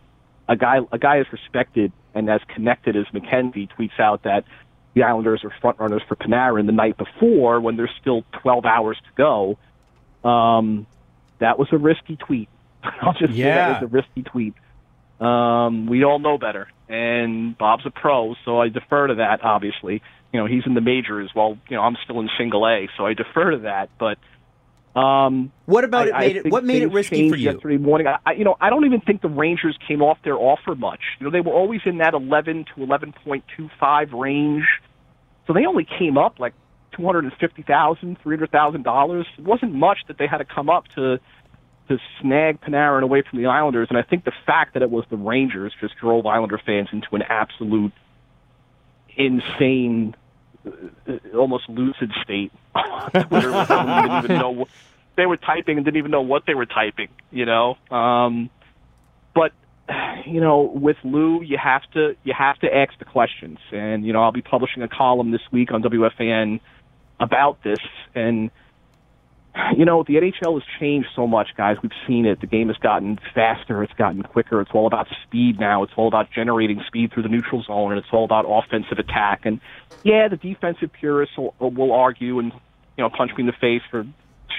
a guy as respected and as connected as McKenzie tweets out that the Islanders are front runners for Panarin the night before when there's still 12 hours to go. That was a risky tweet. I'll just say that was a risky tweet. We all know better, and Bob's a pro, so I defer to that, obviously. You know, he's in the majors while, you know, I'm still in single A, so I defer to that, but what made it risky for you? Yesterday morning, you know, I don't even think the Rangers came off their offer much. You know, they were always in that 11 to 11.25 range, so they only came up like $250,000, $300,000. It wasn't much that they had to come up to snag Panarin away from the Islanders, and I think the fact that it was the Rangers just drove Islander fans into an absolute insane, almost lucid state. Twitter didn't even know what they were typing and didn't even know what they were typing, you know. But you know, with Lou, you have to ask the questions, and you know, I'll be publishing a column this week on WFAN about this. And you know, the NHL has changed so much, guys. We've seen it. The game has gotten faster. It's gotten quicker. It's all about speed now. It's all about generating speed through the neutral zone, and it's all about offensive attack. And, yeah, the defensive purists will argue and, you know, punch me in the face for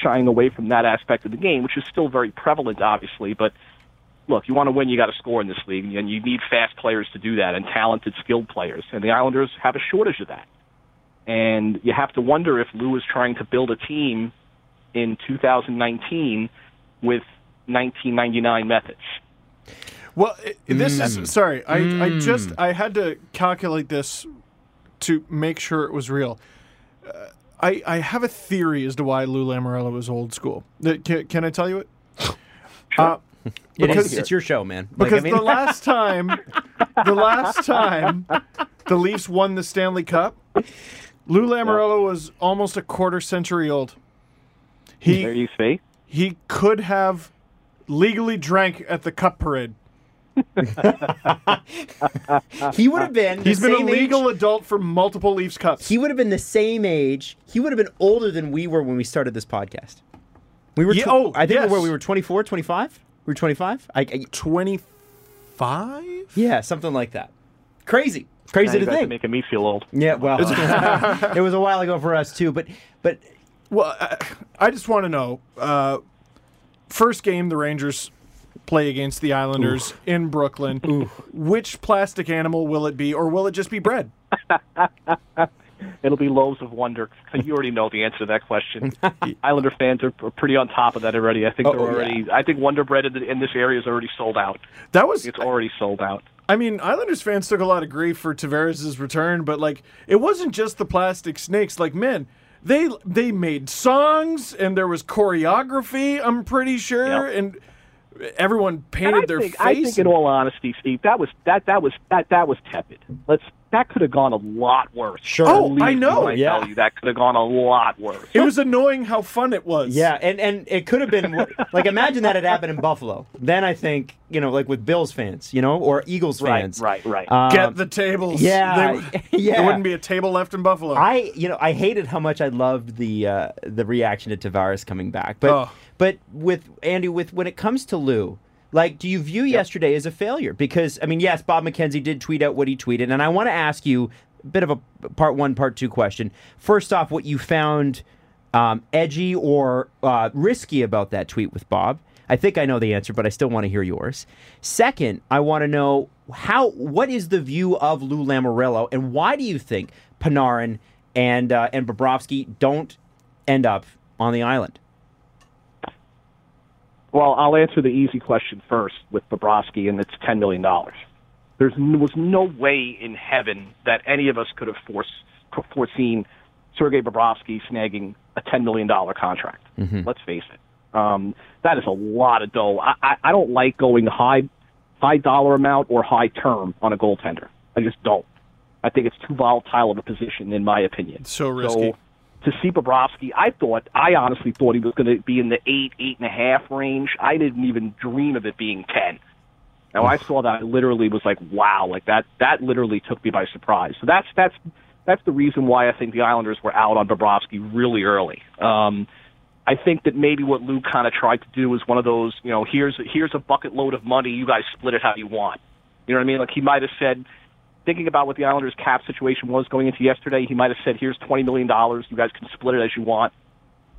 shying away from that aspect of the game, which is still very prevalent, obviously. But, look, you want to win, you got to score in this league, and you need fast players to do that and talented, skilled players. And the Islanders have a shortage of that. And you have to wonder if Lou is trying to build a team in 2019 with 1999 methods. Well, this is, sorry, I had to calculate this to make sure it was real. I have a theory as to why Lou Lamoriello is old school. Can I tell you it? Sure. It's your show, man. Because like, I mean, the last time the Leafs won the Stanley Cup, Lou Lamoriello was almost a quarter century old. He could have legally drank at the cup parade. He would have been. He's been a legal adult for multiple Leafs cups. He would have been the same age. He would have been older than we were when we started this podcast. We were. We were 24, 25. We were 25. 25. Yeah, something like that. Crazy. Crazy to think. Making me feel old. Yeah. Well, it was a while ago for us too. But. Well, I just want to know, first game the Rangers play against the Islanders in Brooklyn, which plastic animal will it be, or will it just be bread? It'll be loaves of wonder. You already know the answer to that question. Islander fans are pretty on top of that already. I think I think Wonder Bread in this area is already sold out. It's already sold out. I mean, Islanders fans took a lot of grief for Tavares' return, but like, it wasn't just the plastic snakes. Like, man, they made songs, and there was choreography, I'm pretty sure, and everyone painted their face. I think, in all honesty, Steve, that was tepid. That could have gone a lot worse. Sure. Oh, I know. I tell you, that could have gone a lot worse. It was annoying how fun it was. Yeah, and it could have been like, imagine that had happened in Buffalo. Then I think, like with Bills fans, or Eagles fans. Right. Get the tables. Yeah, yeah. There wouldn't be a table left in Buffalo. I hated how much I loved the reaction to Tavares coming back. But with Andy, when it comes to Lou, do you view yesterday as a failure? Because, yes, Bob McKenzie did tweet out what he tweeted, and I want to ask you a bit of a part one, part two question. First off, what you found edgy or risky about that tweet with Bob. I think I know the answer, but I still want to hear yours. Second, I want to know what is the view of Lou Lamoriello, and why do you think Panarin and Bobrovsky don't end up on the island? Well, I'll answer the easy question first with Bobrovsky, and it's $10 million. There was no way in heaven that any of us could have foreseen Sergei Bobrovsky snagging a $10 million contract. Mm-hmm. Let's face it. That is a lot of dough. I don't like going high dollar amount or high term on a goaltender. I just don't. I think it's too volatile of a position, in my opinion. It's so risky. To see Bobrovsky, I honestly thought he was going to be in the 8.5 range. I didn't even dream of it being 10. Now, I saw that, I literally was like, wow, that literally took me by surprise. So that's the reason why I think the Islanders were out on Bobrovsky really early. I think that maybe what Lou kind of tried to do is one of those, here's a bucket load of money, you guys split it how you want. You know what I mean? Like, he might have said, thinking about what the Islanders' cap situation was going into yesterday, he might have said, here's $20 million. You guys can split it as you want.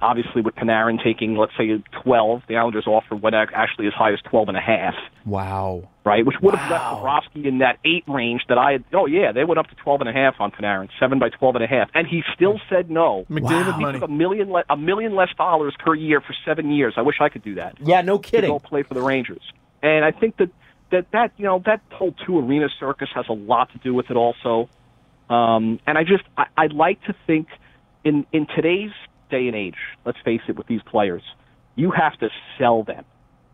Obviously, with Panarin taking, let's say, 12, the Islanders offer what actually as high as 12.5. Wow. Right? Which would have left Bobrovsky in that 8 range that I had. Oh, yeah, they went up to 12.5 on Panarin, 7 by 12.5. And he still said no. McDavid money. He took a million less dollars per year for 7 years. I wish I could do that. Yeah, no kidding. To go play for the Rangers. And I think that whole two arena circus has a lot to do with it also, and I'd like to think in today's day and age, let's face it, with these players, you have to sell them.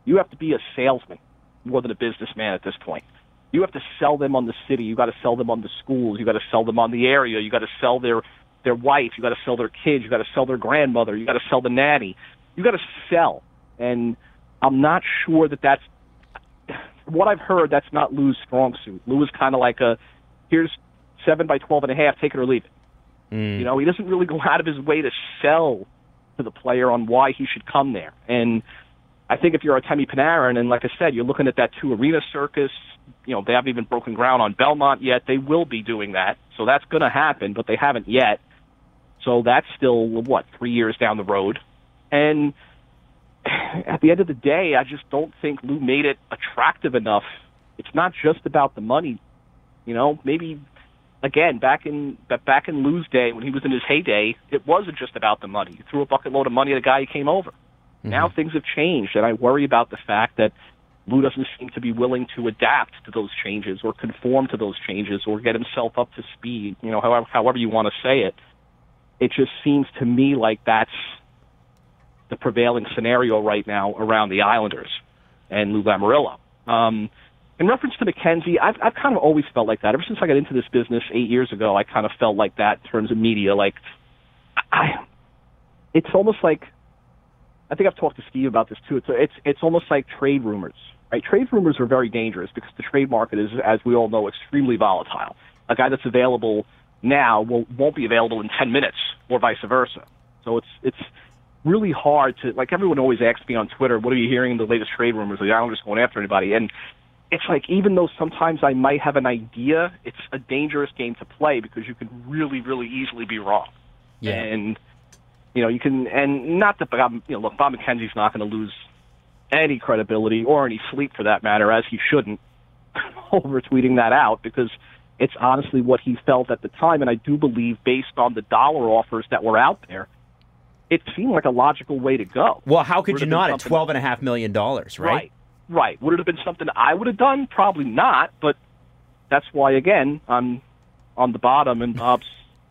You have to be a salesman more than a businessman at this point. You have to sell them on the city. You got to sell them on the schools. You got to sell them on the area. You got to sell their wife. You got to sell their kids. You got to sell their grandmother. You got to sell the nanny. You got to sell, and I'm not sure that that's. From what I've heard, that's not Lou's strong suit. Lou is kind of like here's 7 by 12.5, take it or leave it. Mm. He doesn't really go out of his way to sell to the player on why he should come there. And I think if you're Artemi Panarin, and like I said, you're looking at that two arena circus. They haven't even broken ground on Belmont yet. They will be doing that, so that's going to happen, but they haven't yet. So that's still 3 years down the road, and. At the end of the day, I just don't think Lou made it attractive enough. It's not just about the money, Maybe again back in Lou's day when he was in his heyday, it wasn't just about the money. You threw a bucket load of money at a guy who came over. Mm-hmm. Now things have changed, and I worry about the fact that Lou doesn't seem to be willing to adapt to those changes or conform to those changes or get himself up to speed. However you want to say it, it just seems to me like that's. The prevailing scenario right now around the Islanders and Lou Lamoriello. In reference to McKenzie, I've kind of always felt like that. Ever since I got into this business 8 years ago, I kind of felt like that in terms of media. Like, it's almost like, I think I've talked to Steve about this too. It's almost like trade rumors, right? Trade rumors are very dangerous because the trade market is, as we all know, extremely volatile. A guy that's available now won't be available in 10 minutes or vice versa. So it's really hard to, like, everyone always asks me on Twitter, what are you hearing in the latest trade rumors? Like, I'm just going after anybody. And it's like, even though sometimes I might have an idea, it's a dangerous game to play because you can really, really easily be wrong. Yeah. And, you can, and not that, look, Bob McKenzie's not going to lose any credibility or any sleep for that matter, as he shouldn't, over tweeting that out because it's honestly what he felt at the time. And I do believe based on the dollar offers that were out there, it seemed like a logical way to go. Well, how could you not at $12.5 million, right? Right. Would it have been something I would have done? Probably not, but that's why, again, I'm on the bottom and Bob's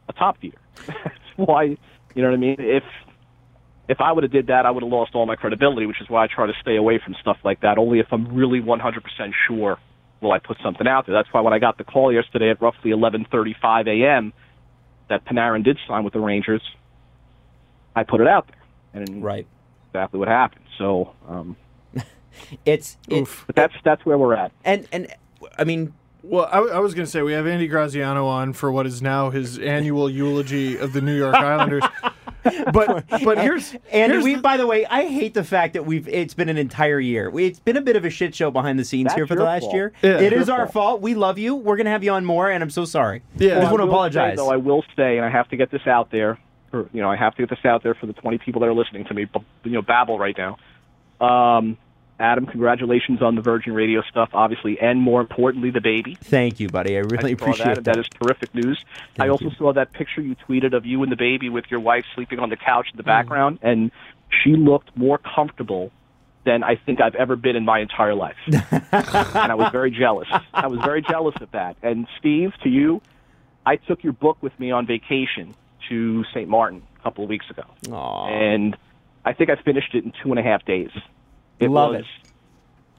a top tier. That's why, you know what I mean? If If I would have did that, I would have lost all my credibility, which is why I try to stay away from stuff like that. Only if I'm really 100% sure will I put something out there. That's why when I got the call yesterday at roughly 11:35 a.m. that Panarin did sign with the Rangers, I put it out there, and right, exactly what happened. So but that's where we're at. And I mean, well, I was going to say we have Andy Graziano on for what is now his annual eulogy of the New York Islanders. But here's Andy. By the way, I hate the fact that it's been an entire year. It's been a bit of a shit show behind the scenes here for the last year. Yeah, it is our fault. We love you. We're going to have you on more, and I'm so sorry. Yeah, I just want to apologize. Though I will say, and I have to get this out there. I have to get this out there for the 20 people that are listening to me. Babble right now. Adam, congratulations on the Virgin Radio stuff, obviously, and more importantly, the baby. Thank you, buddy. I really appreciate that. That is terrific news. Thank you. Also saw that picture you tweeted of you and the baby with your wife sleeping on the couch in the background, and she looked more comfortable than I think I've ever been in my entire life. And I was very jealous. I was very jealous of that. And Steve, to you, I took your book with me on vacation to St. Martin a couple of weeks ago. Aww. And I think I finished it in 2.5 days. Love it.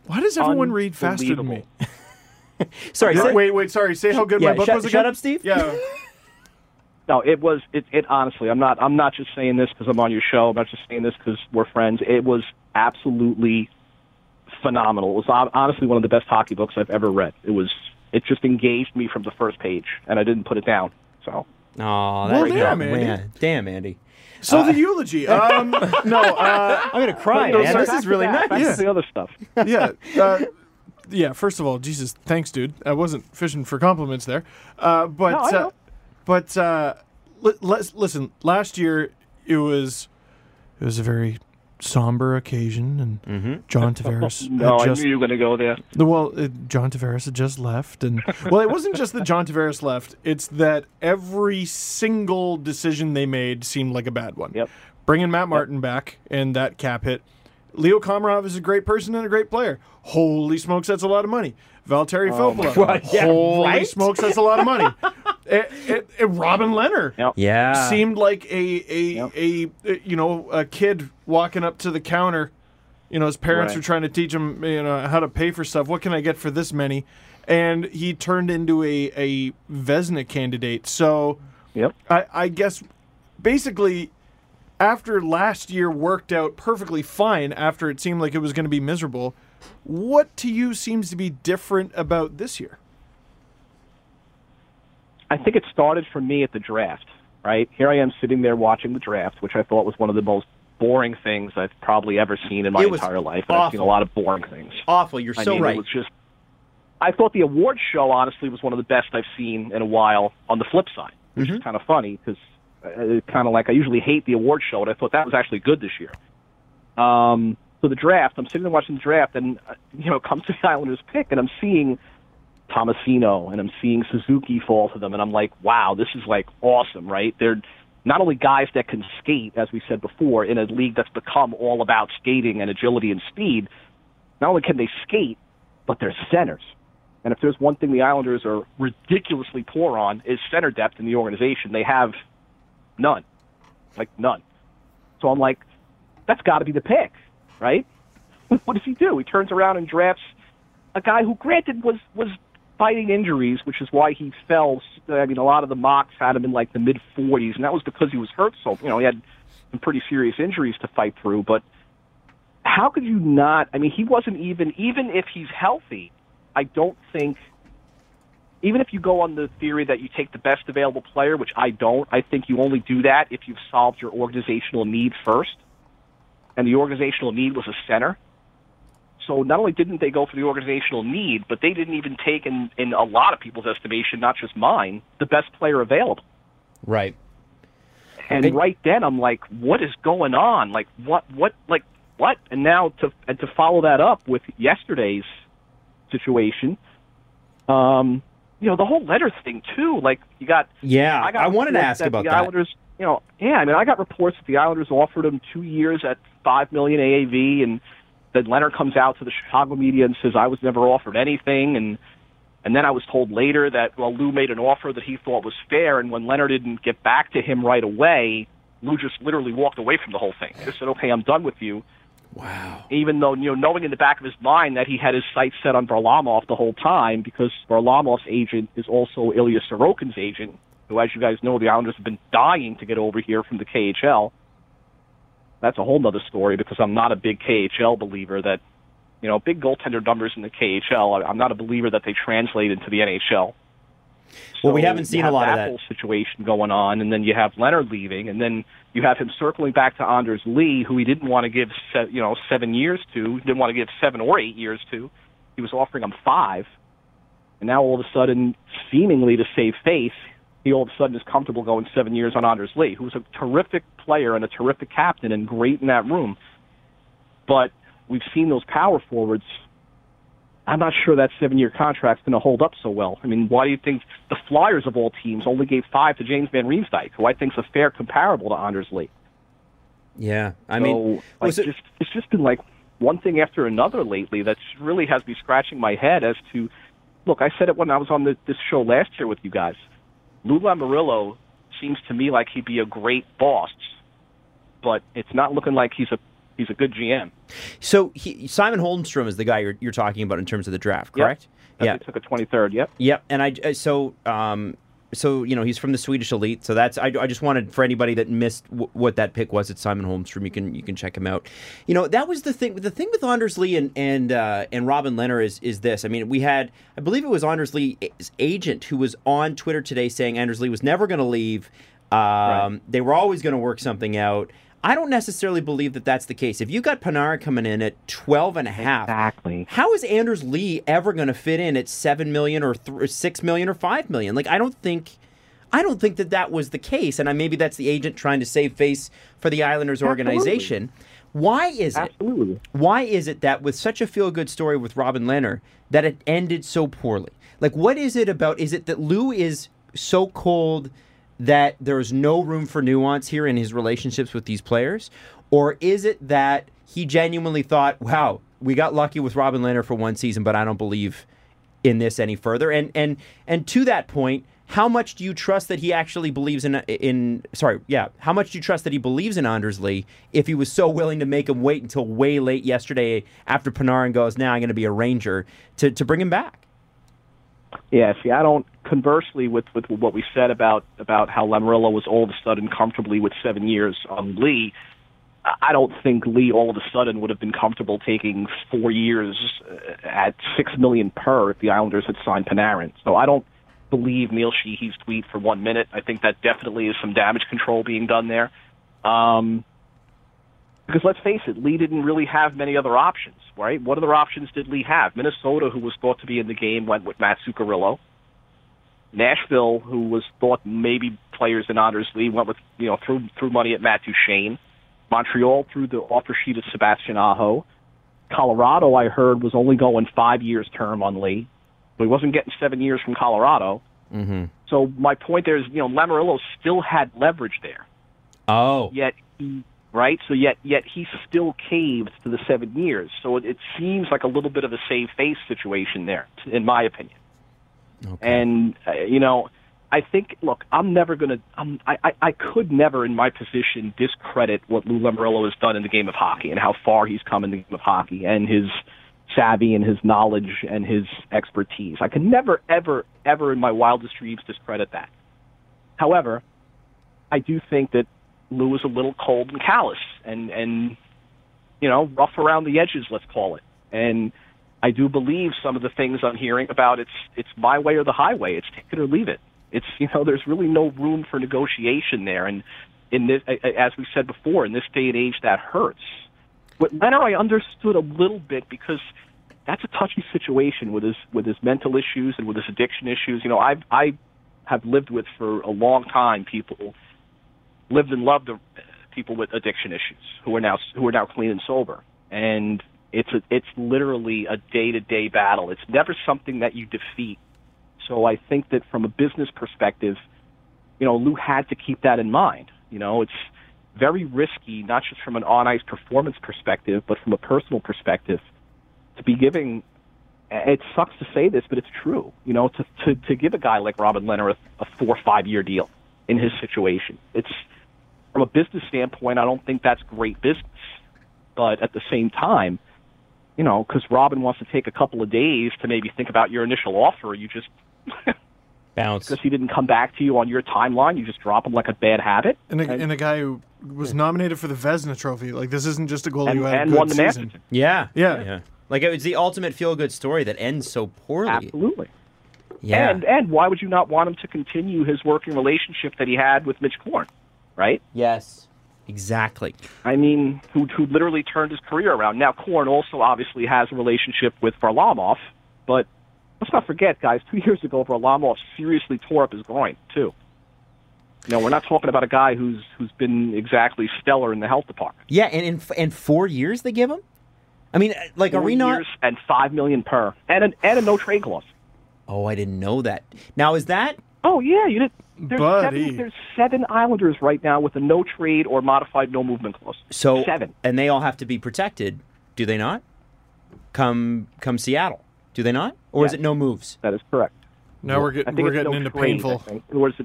Why does everyone read faster than me? Sorry. Wait. Sorry. Say how good my book was again. Shut up, Steve. Yeah. No, it was. It honestly. I'm not just saying this because I'm on your show. I'm not just saying this because we're friends. It was absolutely phenomenal. It was honestly one of the best hockey books I've ever read. It was. It just engaged me from the first page, and I didn't put it down. So. Oh, that's damn, Andy. So the eulogy. I'm gonna cry. Man, this is really nice. Back to the other stuff. First of all, Jesus, thanks, dude. I wasn't fishing for compliments there, but listen. Last year, it was a very somber occasion, and John Tavares. I knew you were going to go there. John Tavares had just left, and it wasn't just that John Tavares left. It's that every single decision they made seemed like a bad one. Yep. Bringing Matt Martin back and that cap hit. Leo Komarov is a great person and a great player. Holy smokes, that's a lot of money. Valtteri Filppula. Yeah, holy smokes, that's a lot of money. Robin Lehner seemed like a kid walking up to the counter. His parents were trying to teach him how to pay for stuff. What can I get for this many? And he turned into a Vezina candidate. So I guess basically after last year worked out perfectly fine after it seemed like it was going to be miserable, what to you seems to be different about this year? I think it started for me at the draft, right? Here I am sitting there watching the draft, which I thought was one of the most boring things I've probably ever seen in my entire life. And I've seen a lot of boring things. Awful. You're so right. It was just, I thought the awards show, honestly, was one of the best I've seen in a while on the flip side, which is kind of funny because kind of like I usually hate the award show, and I thought that was actually good this year. So the draft, I'm sitting there watching the draft, and, comes to the Islanders pick, and I'm seeing Tomasino, and I'm seeing Suzuki fall to them, and I'm like, wow, this is, awesome, right? They're not only guys that can skate, as we said before, in a league that's become all about skating and agility and speed. Not only can they skate, but they're centers. And if there's one thing the Islanders are ridiculously poor on is center depth in the organization. They have none. None. So I'm like, that's got to be the pick, right? What does he do? He turns around and drafts a guy who, granted, was fighting injuries, which is why he fell. I mean, a lot of the mocks had him in the mid-40s, and that was because he was hurt. So, he had some pretty serious injuries to fight through. But how could you not? I mean, he wasn't even if he's healthy, I don't think, even if you go on the theory that you take the best available player, which I don't, I think you only do that if you've solved your organizational need first. And the organizational need was a center. So not only didn't they go for the organizational need, but they didn't even take, in a lot of people's estimation, not just mine, the best player available. Right. And right then I'm like, what is going on? What? And now to follow that up with yesterday's situation, the whole letter thing too. I wanted to ask about that. Islanders, I got reports that the Islanders offered him 2 years at $5 million AAV, and then Leonard comes out to the Chicago media and says, I was never offered anything. And then I was told later that, Lou made an offer that he thought was fair, and when Leonard didn't get back to him right away, Lou just literally walked away from the whole thing. Just said, okay, I'm done with you. Wow. Even though, you know, knowing in the back of his mind that he had his sights set on Varlamov the whole time, because Varlamov's agent is also Ilya Sorokin's agent, who, as you guys know, the Islanders have been dying to get over here from the KHL. That's a whole nother story, because I'm not a big KHL believer that, you know, big goaltender numbers in the KHL, I'm not a believer that they translate into the NHL. So well, we haven't seen a lot of that whole situation going on, and then you have Leonard leaving, and then you have him circling back to Anders Lee, who he didn't want to give 7 years to, didn't want to give 7 or 8 years to. He was offering him 5, and now all of a sudden, seemingly to save face, he all of a sudden is comfortable going 7 years on Anders Lee, who's a terrific player and a terrific captain and great in that room. But we've seen those power forwards. I'm not sure that 7-year contract's going to hold up so well. I mean, why do you think the Flyers of all teams only gave 5 to James Van Riemsdyk, who I think's a fair comparable to Anders Lee? Yeah, it's just been like one thing after another lately that really has me scratching my head as to, look, I said it when I was on this show last year with you guys. Lou Lamoriello seems to me like he'd be a great boss, but it's not looking like he's a good GM. So Simon Holmstrom is the guy you're talking about in terms of the draft, correct? Yep. Yeah, he took a 23rd. Yep. Yep. And so he's from the Swedish elite. So that's I just wanted for anybody that missed what that pick was. It's Simon Holmstrom. You can check him out. You know, that was the thing. The thing with Anders Lee and Robin Lehner is this. I mean, we had, I believe it was Anders Lee's agent who was on Twitter today saying Anders Lee was never going to leave. Right. They were always going to work something out. I don't necessarily believe that that's the case. If you got Panarin coming in at 12.5, exactly, how is Anders Lee ever going to fit in at $7 million or $6 million or $5 million? Like, I don't think that was the case. And maybe that's the agent trying to save face for the Islanders organization. Absolutely. Why is it? Absolutely. Why is it that with such a feel-good story with Robin Lehner that it ended so poorly? Like, what is it about? Is it that Lou is so cold that there's no room for nuance here in his relationships with these players? Or is it that he genuinely thought, wow, we got lucky with Robin Lehner for one season, but I don't believe in this any further? And to that point, how much do you trust that he actually believes how much do you trust that he believes in Anders Lee if he was so willing to make him wait until way late yesterday after Panarin goes, now I'm going to be a Ranger, to bring him back? Yeah, see, I don't, conversely with what we said about how Lamoriello was all of a sudden comfortably with 7 years on Lee, I don't think Lee all of a sudden would have been comfortable taking 4 years at $6 million per if the Islanders had signed Panarin. So I don't believe Neil Sheehy's tweet for 1 minute. I think that definitely is some damage control being done there. Because let's face it, Lee didn't really have many other options, right? What other options did Lee have? Minnesota, who was thought to be in the game, went with Matt Zuccarello. Nashville, who was thought maybe players in Anders Lee, went with, threw money at Matt Duchene. Montreal threw the offer sheet at Sebastian Aho. Colorado, I heard, was only going 5 years term on Lee. But he wasn't getting 7 years from Colorado. Mm-hmm. So my point there is, Lamoriello still had leverage there. Oh. Yet he... Right, so yet he still caved to the 7 years. So it seems like a little bit of a save face situation there, in my opinion. Okay. And I think, look, I'm never going to. I could never, in my position, discredit what Lou Lamoriello has done in the game of hockey and how far he's come in the game of hockey and his savvy and his knowledge and his expertise. I can never, ever, ever, in my wildest dreams, discredit that. However, I do think that Lou was a little cold and callous and rough around the edges, let's call it. And I do believe some of the things I'm hearing about, it's my way or the highway. It's take it or leave it. It's, there's really no room for negotiation there. And in this, as we said before, in this day and age, that hurts. With Leonard, I understood a little bit because that's a touchy situation with his mental issues and with his addiction issues. I have lived with for a long time people lived and loved people with addiction issues who are now clean and sober, and it's literally a day-to-day battle. It's never something that you defeat. So I think that from a business perspective, Lou had to keep that in mind. It's very risky, not just from an on-ice performance perspective, but from a personal perspective, to be giving. It sucks to say this, but it's true. To give a guy like Robin Lehner a 4 or 5 year deal in his situation, it's. from a business standpoint, I don't think that's great business. But at the same time, you know, because Robin wants to take a couple of days to maybe think about your initial offer, you just bounce. Because he didn't come back to you on your timeline, you just drop him like a bad habit. And a guy who was nominated for the Vezina Trophy. Like, this isn't just a goalie who had a good season. Masterton. Yeah. Like, it's the ultimate feel-good story that ends so poorly. Absolutely. Yeah. And why would you not want him to continue his working relationship that he had with Mitch Korn, right? Yes, exactly. I mean, who literally turned his career around. Now, Korn also obviously has a relationship with Varlamov, but let's not forget, guys, 2 years ago, Varlamov seriously tore up his groin, too. No, we're not talking about a guy who's been exactly stellar in the health department. Yeah, and 4 years they give him? I mean, like, are we not... and $5 million per, and a no-trade clause. Oh, I didn't know that. Now, is that... Oh, yeah, you did. There's seven Islanders right now with a no-trade or modified no-movement clause. So, seven. And they all have to be protected, do they not? Come Seattle, do they not? Or is it no moves? That is correct. Now we're getting into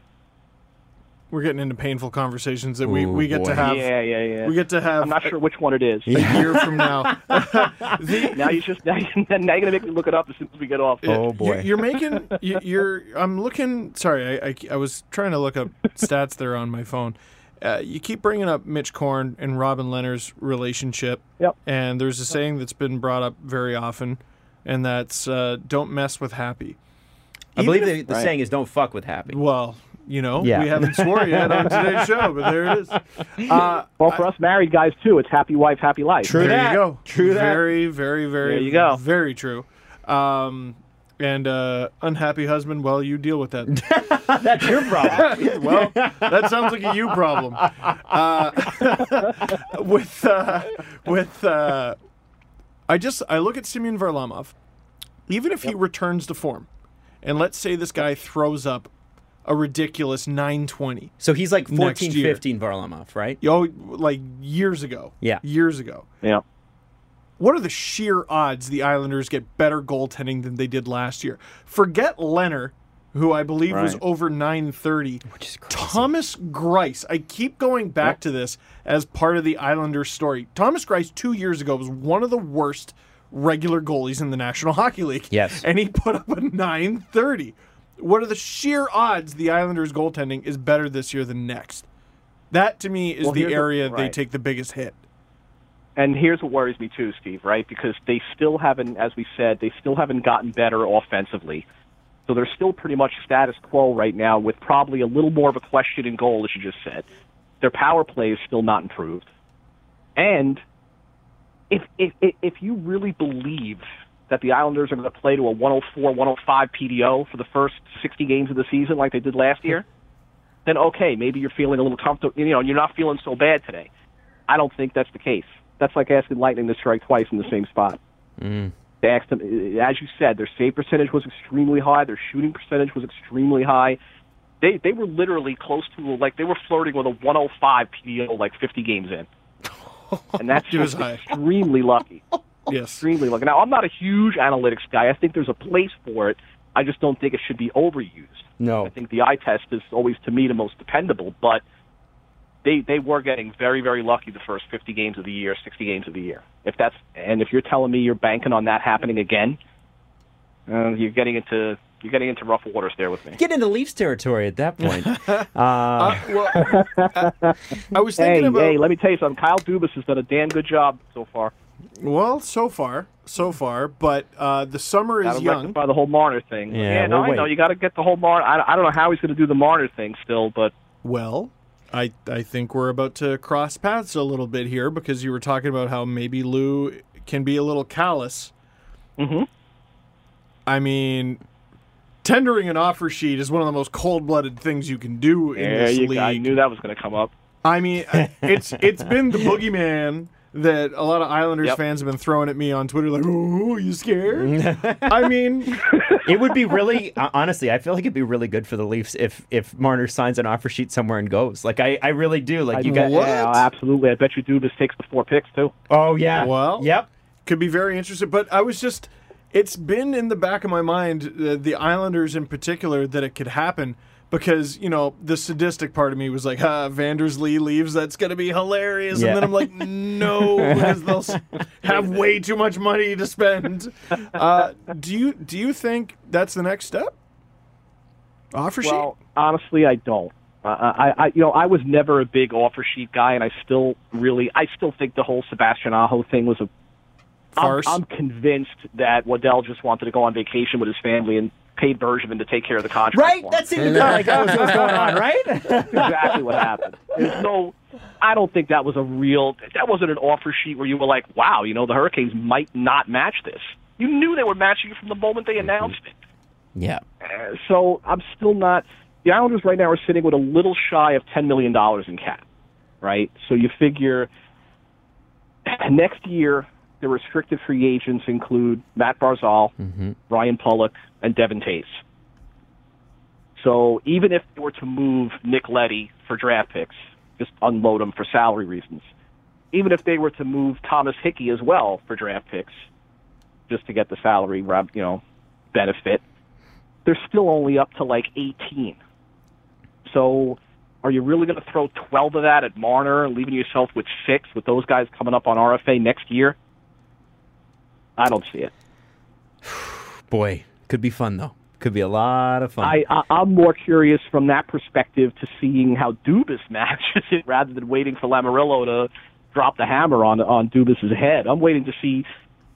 painful conversations that we get to have. Yeah. We get to have. I'm not sure which one it is. A year from now. Now you're gonna make me look it up as soon as we get off. Oh boy! I'm looking. Sorry, I was trying to look up stats there on my phone. You keep bringing up Mitch Korn and Robin Lehner's relationship. Yep. And there's a saying that's been brought up very often, and that's "Don't mess with happy." I believe the saying is "Don't fuck with happy." Well. You know, we haven't swore yet on today's show, but there it is. Well, for us married guys, too, it's happy wife, happy life. True that. Very, very, very. There you go. Very true. And unhappy husband, well, you deal with that. That's your problem. Well, that sounds like a you problem. I look at Semyon Varlamov. Even if he returns to form, and let's say this guy throws up a ridiculous 920. So he's like 14, 15 Varlamov, right? Oh, like years ago. Yeah. Years ago. Yeah. What are the sheer odds the Islanders get better goaltending than they did last year? Forget Leonard, who I believe was over 930. Which is crazy. Thomas Greiss. I keep going back to this as part of the Islanders story. Thomas Greiss 2 years ago was one of the worst regular goalies in the National Hockey League. Yes. And he put up a 930. What are the sheer odds the Islanders' goaltending is better this year than next? That, to me, is the area they take the biggest hit. And here's what worries me, too, Steve, right? Because they still haven't, as we said, they still haven't gotten better offensively. So they're still pretty much status quo right now with probably a little more of a question in goal, as you just said. Their power play is still not improved. And if you really believe that the Islanders are going to play to a 104, 105 PDO for the first 60 games of the season like they did last year, then okay, maybe you're feeling a little comfortable. You know, you're not feeling so bad today. I don't think that's the case. That's like asking lightning to strike twice in the same spot. Mm. They asked them, as you said, their save percentage was extremely high. Their shooting percentage was extremely high. They were literally close to, like, they were flirting with a 105 PDO like 50 games in. And that's just extremely lucky. Yes. Extremely lucky. Now, I'm not a huge analytics guy. I think there's a place for it. I just don't think it should be overused. No. I think the eye test is always, to me, the most dependable, but they were getting very, very lucky the first 50 games of the year, 60 games of the year. If you're telling me you're banking on that happening again, you're getting into rough waters there with me. Get into Leafs territory at that point. I was thinking about... Hey, let me tell you something. Kyle Dubas has done a damn good job so far. Well, so far, but the summer is young. By the whole Marner thing. I know you got to get the whole Marner. I don't know how he's going to do the Marner thing still, but well, I think we're about to cross paths a little bit here because you were talking about how maybe Lou can be a little callous. Mm-hmm. I mean, tendering an offer sheet is one of the most cold-blooded things you can do in this league. I knew that was going to come up. I mean, it's been the boogeyman that a lot of Islanders fans have been throwing at me on Twitter, like, "Oh, you scared?" I mean, it would be really, honestly, I feel like it'd be really good for the Leafs if Marner signs an offer sheet somewhere and goes. Like, I really do. Like, you guys, absolutely. I bet you Dubas takes the 4 picks too. Oh yeah. Well, yep. Could be very interesting. But I was just, it's been in the back of my mind, the Islanders in particular, that it could happen. because, you know, the sadistic part of me was like, Anders Lee leaves, that's going to be hilarious. Yeah. And then I'm like, no, because they'll have way too much money to spend. Do you think that's the next step? Offer sheet? Well, honestly, I don't. I was never a big offer sheet guy, and I still think the whole Sebastian Aho thing was a farce. I'm convinced that Waddell just wanted to go on vacation with his family and paid Bergevin to take care of the contract. Right? That seemed like that was what's going on, right? That's exactly what happened. And so I don't think that was that wasn't an offer sheet where you were like, wow, you know, the Hurricanes might not match this. You knew they were matching it from the moment they announced it. Yeah. So I'm still not. The Islanders right now are sitting with a little shy of $10 million in cap, right? So you figure next year the restricted free agents include Matt Barzal, Ryan Pulock, and Devin Toews. So even if they were to move Nick Leddy for draft picks, just unload him for salary reasons, even if they were to move Thomas Hickey as well for draft picks just to get the salary, you know, benefit, they're still only up to like 18. So are you really going to throw 12 of that at Marner, leaving yourself with 6 with those guys coming up on RFA next year? I don't see it. Boy, could be fun, though. Could be a lot of fun. I'm more curious from that perspective to seeing how Dubas matches it rather than waiting for Lamoriello to drop the hammer on Dubas' head. I'm waiting to see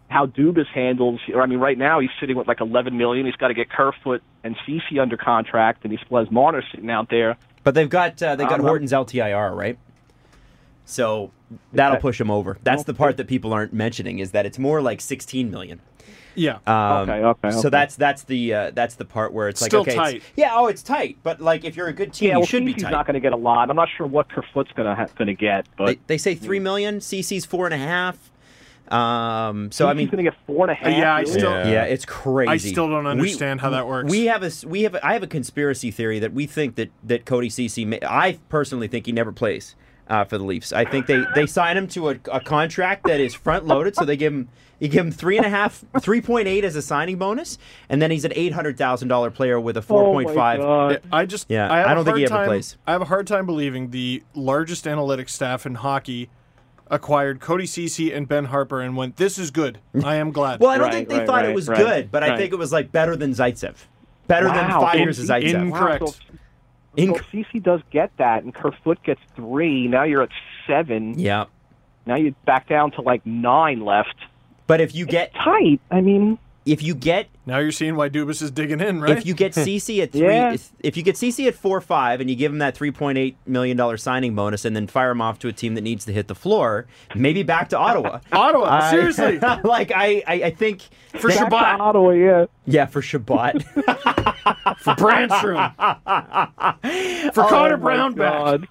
how Dubas handles. I mean, right now he's sitting with like $11 million. He's got to get Kerfoot and Ceci under contract, and he still has Marner sitting out there. But they've got Horton's LTIR, right? So that'll push him over. That's the part that people aren't mentioning is that it's more like $16 million. Yeah. So that's the part where it's like still okay, tight. It's tight. But like if you're a good team, you should be tight. He's not going to get a lot. I'm not sure what Kerfoot's going to get. But they say $3 million. CC's 4.5. I mean, he's going to get 4.5. It's crazy. I still don't understand how that works. I have a conspiracy theory that we think that Cody Ceci. I personally think he never plays. For the Leafs, I think they sign him to a contract that is front loaded, so you give him 3.8 as a signing bonus, and then he's an $800,000 player with a 4.5. I don't think he ever plays. I have a hard time believing the largest analytics staff in hockey acquired Cody Ceci and Ben Harper and went, "This is good. I am glad." Well, I don't think they thought it was good, but I think it was like better than Zaitsev, than 5 years of Zaitsev. Incorrect. Wow. So Ceci does get that, and Kerfoot gets 3. Now you're at 7. Yeah. Now you're back down to like 9 left. But if you get tight, I mean, now you're seeing why Dubas is digging in, right? If you get Ceci at 3, if you get Ceci at 4.5, and you give him that $3.8 million signing bonus, and then fire him off to a team that needs to hit the floor, maybe back to Ottawa. Seriously, like I think for Shabbat, Ottawa, for Shabbat. For Brandstrom. For Connor Brown back.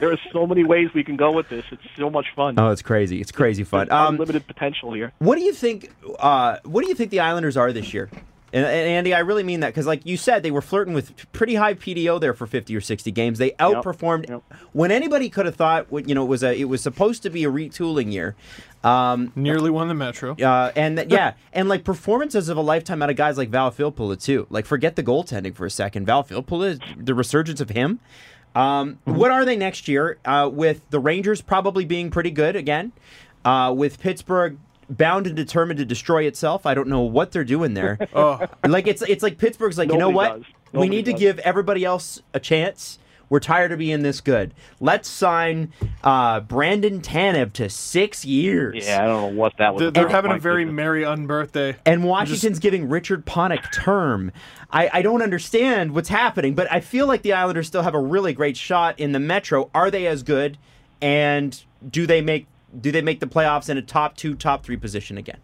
There are so many ways we can go with this. It's so much fun. Oh, it's crazy. It's crazy fun. Unlimited potential here. What do you think the Islanders are this year? And Andy, I really mean that because like you said, they were flirting with pretty high PDO there for 50 or 60 games. They outperformed when anybody could have thought, you know, it was supposed to be a retooling year. Nearly won the Metro. And like performances of a lifetime out of guys like Val Filppula too. Like forget the goaltending for a second. Val Filppula, the resurgence of him. What are they next year? With the Rangers probably being pretty good again. With Pittsburgh bound and determined to destroy itself. I don't know what they're doing there. Like it's like Pittsburgh's like, you know what? We need to give everybody else a chance. We're tired of being this good. Let's sign Brandon Tanev to 6 years. Yeah, I don't know what that was. They're having a very merry unbirthday. And Washington's giving Richard Panik term. I don't understand what's happening, but I feel like the Islanders still have a really great shot in the Metro. Are they as good? And do they make the playoffs in a top 2, top 3 position again?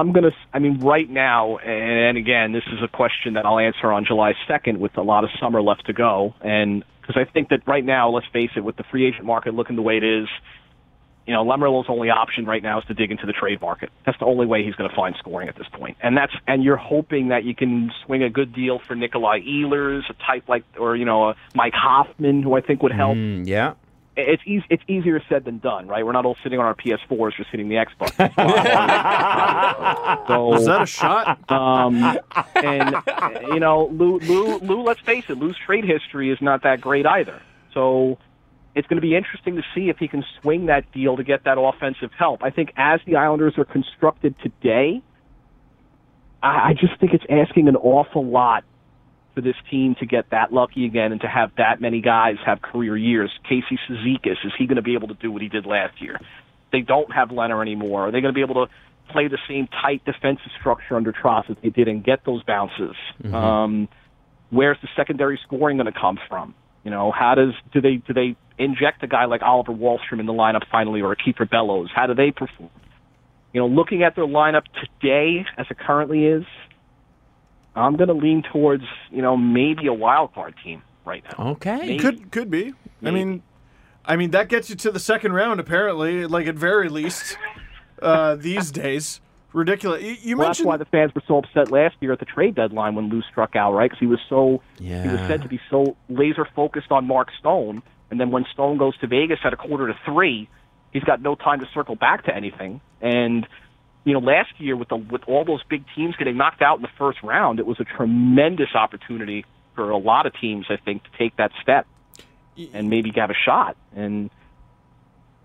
Right now, and again, this is a question that I'll answer on July 2nd with a lot of summer left to go. And because I think that right now, let's face it, with the free agent market looking the way it is, you know, Lamoriello's only option right now is to dig into the trade market. That's the only way he's going to find scoring at this point. And you're hoping that you can swing a good deal for Nikolai Ehlers, a type like, or, you know, a Mike Hoffman, who I think would help. It's easier said than done, right? We're not all sitting on our PS4s, just hitting the Xbox. So, is that a shot? And you know, Lou, let's face it, Lou's trade history is not that great either. So it's going to be interesting to see if he can swing that deal to get that offensive help. I think as the Islanders are constructed today, I just think it's asking an awful lot for this team to get that lucky again and to have that many guys have career years. Casey Cizikas, is he going to be able to do what he did last year? They don't have Leonard anymore. Are they going to be able to play the same tight defensive structure under Trotz that they did and get those bounces? Mm-hmm. Where's the secondary scoring going to come from? You know, how does do they inject a guy like Oliver Wahlstrom in the lineup finally, or Keeper Bellows? How do they perform? You know, looking at their lineup today as it currently is, I'm going to lean towards, you know, maybe a wild card team right now. Okay, maybe. could be. Maybe. I mean that gets you to the second round apparently, like at very least these days. Ridiculous. You mentioned that's why the fans were so upset last year at the trade deadline when Lou struck out, right? Because he was he was said to be so laser focused on Mark Stone, and then when Stone goes to Vegas at 2:45, he's got no time to circle back to anything. And you know, last year with all those big teams getting knocked out in the first round, it was a tremendous opportunity for a lot of teams, I think, to take that step and maybe have a shot. And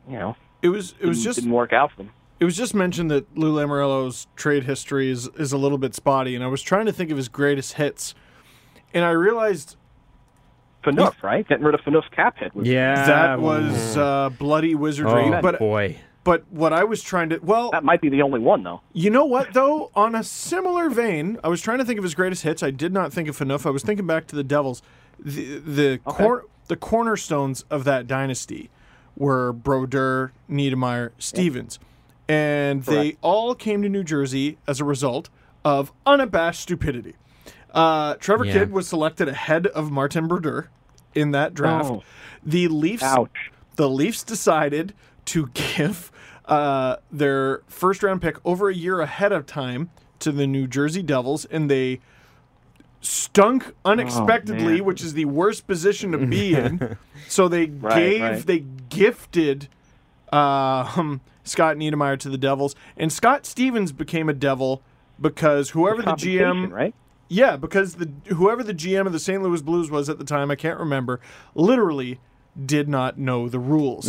you know, it didn't work out for them. It was just mentioned that Lou Lamoriello's trade history is a little bit spotty, and I was trying to think of his greatest hits, and I realized Phaneuf, right? Getting rid of Phaneuf's cap hit. That was bloody wizardry. Oh, but boy. But what I was trying to... Well, that might be the only one, though. You know what, though? On a similar vein, I was trying to think of his greatest hits. I did not think of Phaneuf. I was thinking back to the Devils. The cornerstones of that dynasty were Brodeur, Niedermeyer, Stevens. Yeah. And Correct. They all came to New Jersey as a result of unabashed stupidity. Trevor Kidd was selected ahead of Martin Brodeur in that draft. Oh. The Leafs decided to give their first-round pick over a year ahead of time to the New Jersey Devils, and they stunk unexpectedly, which is the worst position to be in. So they they gifted Scott Niedermeyer to the Devils, and Scott Stevens became a Devil because whoever the GM, right? Yeah, because whoever the GM of the St. Louis Blues was at the time, I can't remember, literally did not know the rules.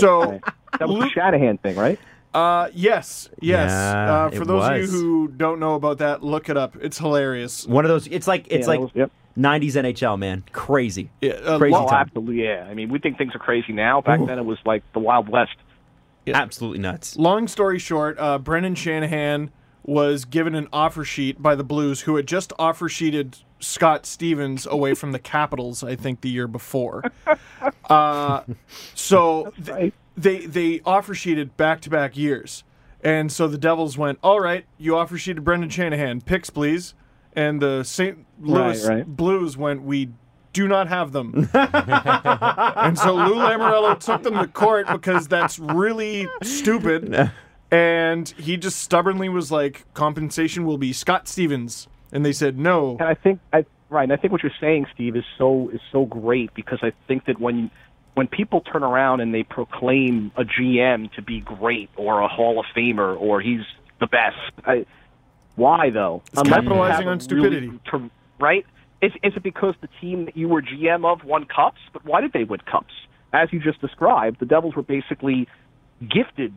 So that was the Shanahan thing, right? Yes. Yeah, for those of you who don't know about that, look it up. It's hilarious. One of those. It's like 90s NHL, man. Crazy. Yeah, crazy time. Absolutely. Yeah. I mean, we think things are crazy now. Back then, it was like the Wild West. Yeah. Absolutely nuts. Long story short, Brendan Shanahan was given an offer sheet by the Blues, who had just offer sheeted Scott Stevens away from the Capitals, I think, the year before. So they offer sheeted back-to-back years. And so the Devils went, all right, you offer sheeted Brendan Shanahan. Picks, please. And the St. Louis Blues went, we do not have them. And so Lou Lamoriello took them to court because that's really stupid. And he just stubbornly was like, compensation will be Scott Stevens. And they said no. And I think what you're saying, Steve, is so great, because I think that when people turn around and they proclaim a GM to be great or a Hall of Famer or he's the best, why though? It's capitalizing on stupidity, really, right? Is it because the team that you were GM of won cups? But why did they win cups? As you just described, the Devils were basically gifted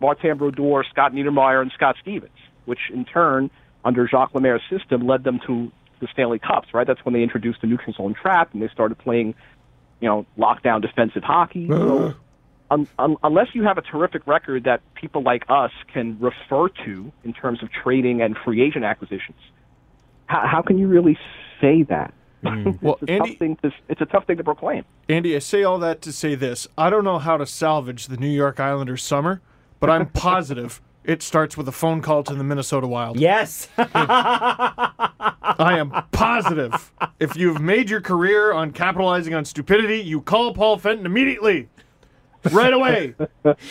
Martin Brodeur, Scott Niedermeyer, and Scott Stevens, which in turn, under Jacques Lemaire's system, led them to the Stanley Cups, right? That's when they introduced the neutral zone trap and they started playing, you know, lockdown defensive hockey. So, unless you have a terrific record that people like us can refer to in terms of trading and free agent acquisitions, how can you really say that? Well, it's a tough thing to proclaim. Andy, I say all that to say this. I don't know how to salvage the New York Islanders summer, but I'm positive it starts with a phone call to the Minnesota Wild. Yes. I am positive. If you've made your career on capitalizing on stupidity, you call Paul Fenton immediately. Right away.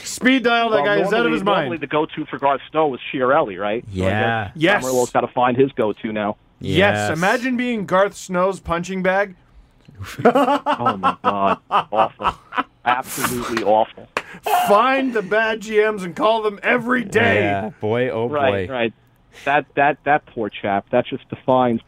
Speed dial that guy is out of his mind. Normally the go-to for Garth Snow was Chiarelli, right? Yeah. Yes. Summerlow's got to find his go-to now. Yes. Imagine being Garth Snow's punching bag. Oh, my God. Awful. Absolutely awful. Find the bad GMs and call them every day. Yeah, boy, oh, boy. Right. That poor chap, that just defines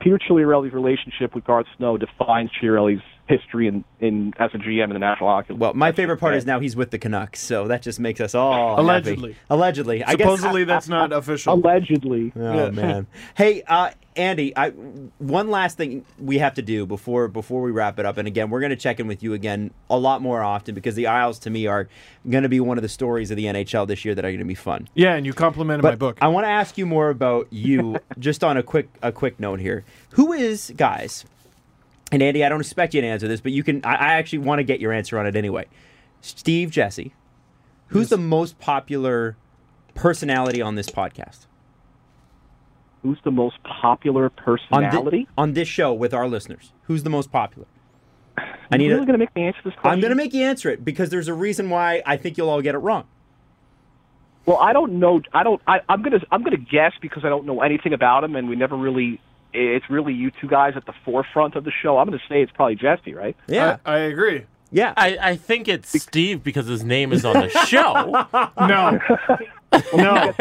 Peter Chiarelli's relationship with Garth Snow defines Chiarelli's history in as a GM in the National Hockey League. Well, my favorite part is now he's with the Canucks, so that just makes us all allegedly happy. Allegedly. Supposedly, I guess, that's not official. Allegedly. Oh, man. Hey, Andy, one last thing we have to do before we wrap it up, and again, we're going to check in with you again a lot more often because the Isles, to me, are going to be one of the stories of the NHL this year that are going to be fun. Yeah, and you complimented my book. I want to ask you more about you, just on a quick note here. Who is, guys, and Andy, I don't expect you to answer this, but you can. I actually want to get your answer on it anyway. Steve Jesse, who's the most popular personality on this podcast? Who's the most popular personality? On this show with our listeners. Who's the most popular? You're really going to make me answer this question? I'm going to make you answer it because there's a reason why I think you'll all get it wrong. Well, I don't know. I'm going to guess because I don't know anything about him, and we never really... It's really you two guys at the forefront of the show. I'm going to say it's probably Jesse, right? Yeah. I agree. Yeah. I think it's Steve because his name is on the show. No. No.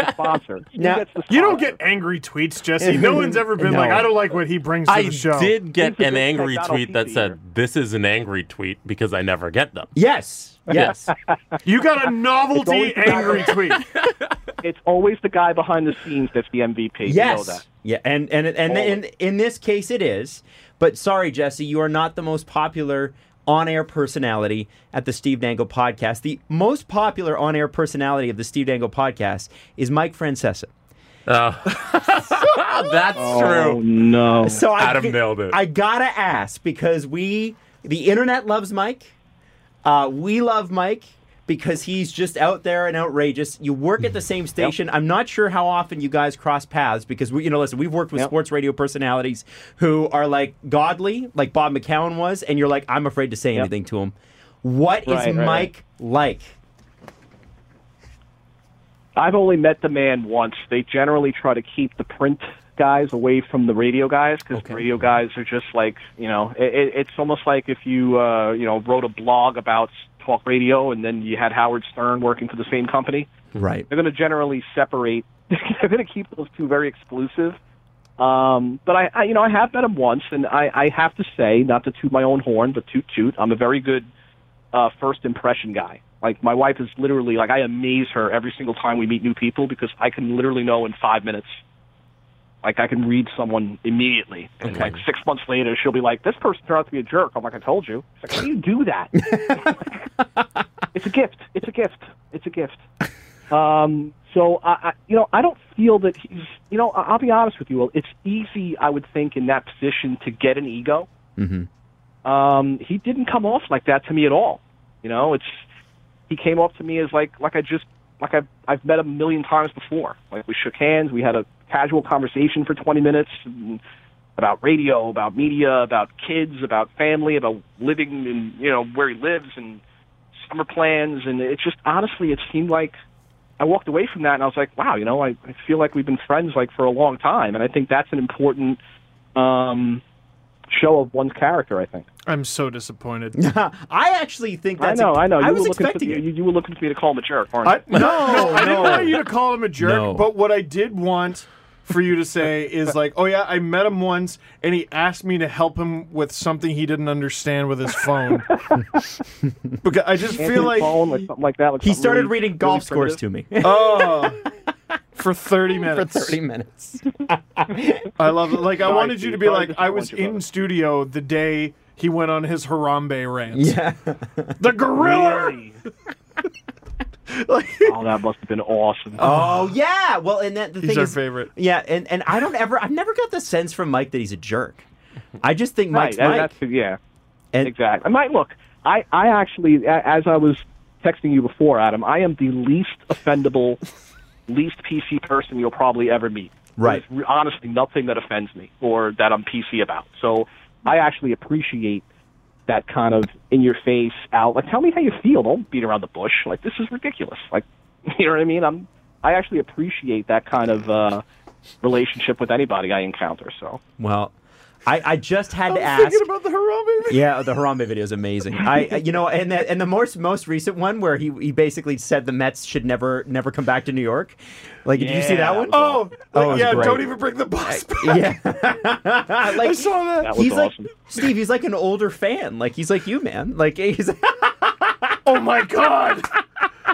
You don't get angry tweets, Jesse. No one's ever been like, I don't like what he brings to the show. I did get an angry tweet that said, this is an angry tweet because I never get them. Yes. You got a novelty angry tweet. It's always the guy behind the scenes that's the MVP. Yes. You know that. Yeah, and in this case it is. But sorry, Jesse, you are not the most popular on-air personality at the Steve Dangle podcast. The most popular on-air personality of the Steve Dangle podcast is Mike Francesa. That's true. Oh, no. So Adam nailed it. I gotta ask because the internet loves Mike. We love Mike because he's just out there and outrageous. You work at the same station. Yep. I'm not sure how often you guys cross paths because we've worked with sports radio personalities who are like godly, like Bob McCowan was, and you're like, I'm afraid to say anything to him. What is Mike like? I've only met the man once. They generally try to keep the print guys away from the radio guys because the radio guys are just like, it's almost like if you wrote a blog about talk radio and then you had Howard Stern working for the same company. Right. They're going to generally separate. They're going to keep those two very exclusive. But I have met him once, and I have to say, not to toot my own horn, but toot, I'm a very good first impression guy. Like, my wife is literally, like, I amaze her every single time we meet new people because I can literally know in 5 minutes. Like, I can read someone immediately. And, like, 6 months later, she'll be like, this person turned out to be a jerk. I'm like, I told you. She's like, how do you do that? It's a gift. So I don't feel that he's, I'll be honest with you, Will. It's easy, I would think, in that position to get an ego. Mm-hmm. He didn't come off like that to me at all. He came off to me as I've met him a million times before. Like, we shook hands, we had a casual conversation for 20 minutes about radio, about media, about kids, about family, about living and where he lives and summer plans. And it just, honestly, it seemed like I walked away from that and I was like, wow, I feel like we've been friends like for a long time. And I think that's an important show of one's character, I think. I'm so disappointed. I actually think that's... I know. I was expecting it. You were looking for me to call him a jerk, aren't you? No. I didn't want you to call him a jerk, but what I did want for you to say is like, oh yeah, I met him once and he asked me to help him with something he didn't understand with his phone. Because I just feel like... Phone, like, something like that, like he started really, reading golf scores to me. Oh... For 30 minutes. I love it. Like, I wanted you to be like, I was in studio the day he went on his Harambe rant. Yeah. The gorilla! Really? That must have been awesome. Oh, yeah. Well, and that the thing is... He's our favorite. Yeah, and I don't ever... I've never got the sense from Mike that he's a jerk. I just think Mike's Mike. Exactly. I actually, as I was texting you before, Adam, I am the least offendable... least PC person you'll probably ever meet. Right. There's honestly nothing that offends me or that I'm PC about. So I actually appreciate that kind of in-your-face out. Like, tell me how you feel. Don't beat around the bush. Like, this is ridiculous. Like, you know what I mean? I actually appreciate that kind of relationship with anybody I encounter. So. Well, I just had to ask. Thinking about the Harambe video. Yeah, the Harambe video is amazing. And the most recent one where he basically said the Mets should never come back to New York. Like, did you see that one? Great. Don't even bring the bus back. I saw that. That was awesome. Like, Steve, he's like an older fan. Like, he's like you, man. Like, he's. Oh my God. Wow.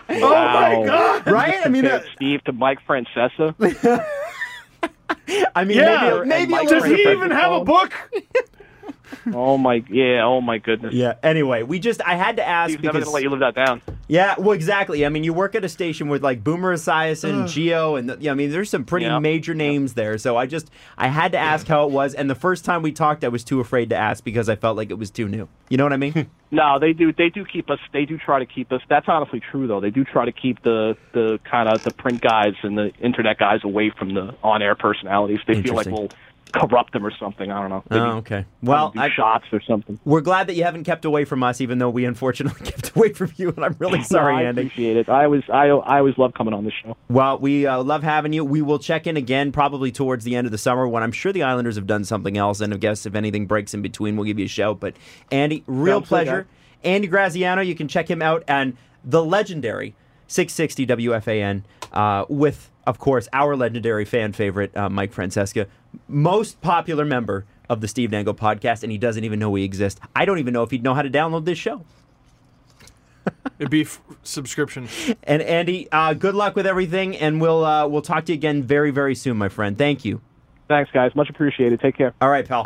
Oh my God. Right? I mean, Steve to Mike Francesa. I mean, maybe does he even have a book? Oh my goodness. Yeah. Anyway, I had to ask. He's never gonna let you live that down. Yeah. Well, exactly. I mean, you work at a station with like Boomer Esiason, Geo, and I mean, there's some pretty major names there. So I had to ask how it was. And the first time we talked, I was too afraid to ask because I felt like it was too new. You know what I mean? No, they do. They do keep us. They do try to keep us. That's honestly true, though. They do try to keep the kind of the print guys and the internet guys away from the on-air personalities. They feel like corrupt them or something. I don't know. Maybe Well, shots or something. We're glad that you haven't kept away from us, even though we unfortunately kept away from you. And I'm really sorry, Andy. I appreciate it. I always love coming on this show. Well, we love having you. We will check in again probably towards the end of the summer when I'm sure the Islanders have done something else. And I guess if anything breaks in between, we'll give you a shout. But Andy, real pleasure. Andy Graziano, you can check him out and the legendary 660 WFAN with, of course, our legendary fan favorite, Mike Francesca, most popular member of the Steve Dangle podcast, and he doesn't even know we exist. I don't even know if he'd know how to download this show. It'd be subscription. And Andy, good luck with everything, and we'll talk to you again very, very soon, my friend. Thank you. Thanks, guys. Much appreciated. Take care. All right, pal.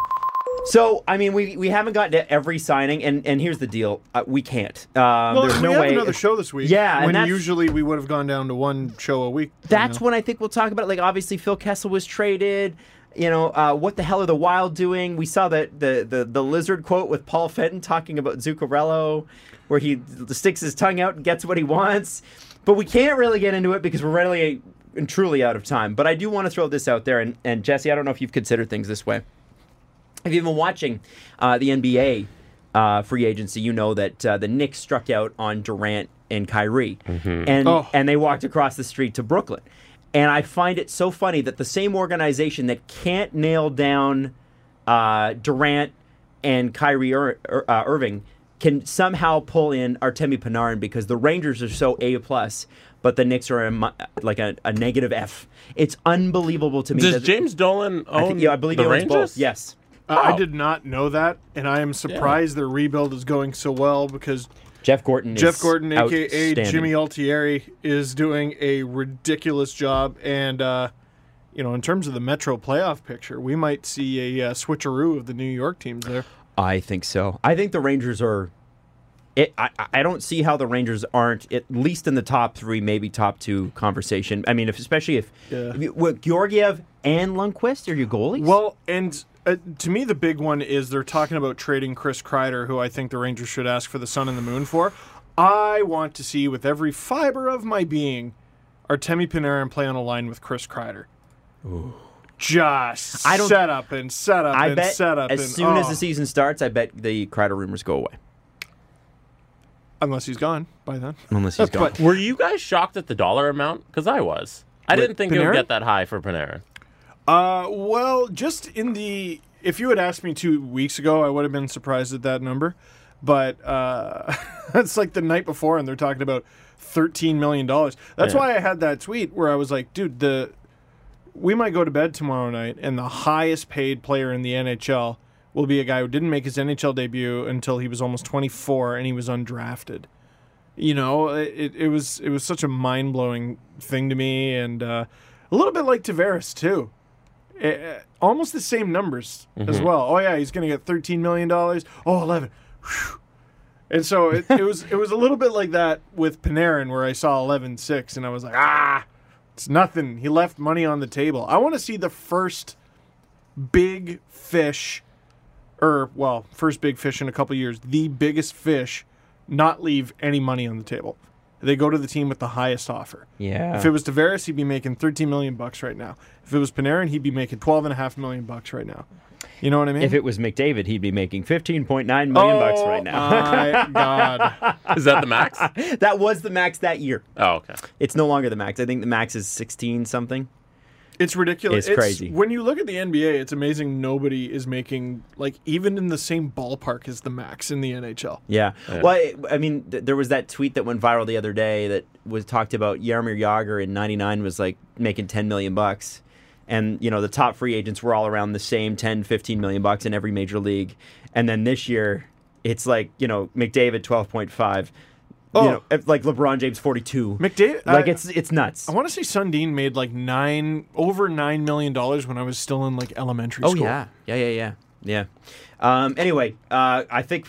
So, I mean, we haven't gotten to every signing, and here's the deal. We can't. There's no way. We have another show this week. Yeah. When usually we would have gone down to one show a week. That's when I think we'll talk about it. Like, obviously, Phil Kessel was traded. You know, what the hell are the Wild doing? We saw the Lizard quote with Paul Fenton talking about Zuccarello, where he sticks his tongue out and gets what he wants. But we can't really get into it because we're really and truly out of time. But I do want to throw this out there. And Jesse, I don't know if you've considered things this way. If you've been watching the NBA free agency, you know that the Knicks struck out on Durant and Kyrie, and they walked across the street to Brooklyn. And I find it so funny that the same organization that can't nail down Durant and Kyrie Irving can somehow pull in Artemi Panarin because the Rangers are so A+, but the Knicks are a negative F. It's unbelievable to me. Does James Dolan own I believe he owns both. Yes. I did not know that, and I am surprised their rebuild is going so well because Jeff Gorton, a.k.a. Jimmy Altieri, is doing a ridiculous job. And, in terms of the Metro playoff picture, we might see a switcheroo of the New York teams there. I think so. I think the Rangers are... I don't see how the Rangers aren't, at least in the top three, maybe top two conversation. I mean, if Georgiev and Lundqvist are your goalies? Well, and... to me, the big one is they're talking about trading Chris Kreider, who I think the Rangers should ask for the sun and the moon for. I want to see, with every fiber of my being, Artemi Panarin play on a line with Chris Kreider. Ooh. Just set up and set up. As soon as the season starts, I bet the Kreider rumors go away. Unless he's gone by then. But were you guys shocked at the dollar amount? Because I was. I didn't think it would get that high for Panarin. If you had asked me 2 weeks ago, I would have been surprised at that number, but it's like the night before and they're talking about $13 million. That's why I had that tweet where I was like, dude, we might go to bed tomorrow night and the highest paid player in the NHL will be a guy who didn't make his NHL debut until he was almost 24 and he was undrafted. You know, it was such a mind-blowing thing to me, and a little bit like Tavares too. Almost the same numbers as well. Oh yeah, he's going to get $13 million. Oh, 11. Whew. And so it was a little bit like that with Panarin, where I saw 11.6, and I was like, it's nothing. He left money on the table. I want to see the first big fish in a couple years. The biggest fish not leave any money on the table. They go to the team with the highest offer. Yeah. If it was Tavares, he'd be making $13 million right now. If it was Panarin, he'd be making $12.5 million right now. You know what I mean? If it was McDavid, he'd be making $15.9 million right now. My God. Is that the max? That was the max that year. Oh, okay. It's no longer the max. I think the max is 16 something. It's ridiculous. It's crazy. When you look at the NBA, it's amazing nobody is making, like, even in the same ballpark as the max in the NHL. Yeah. Yeah. Well, I mean, there was that tweet that went viral the other day that was talked about Jaromir Jagr in 99 was, like, making $10 million. And, you know, the top free agents were all around the same $10-15 million in every major league. And then this year, it's like, you know, McDavid, 12.5. Oh, you know, like LeBron James, 42. McDavid, like it's nuts. I want to say Sundin made like over $9 million when I was still in like elementary school. Yeah. Anyway, I think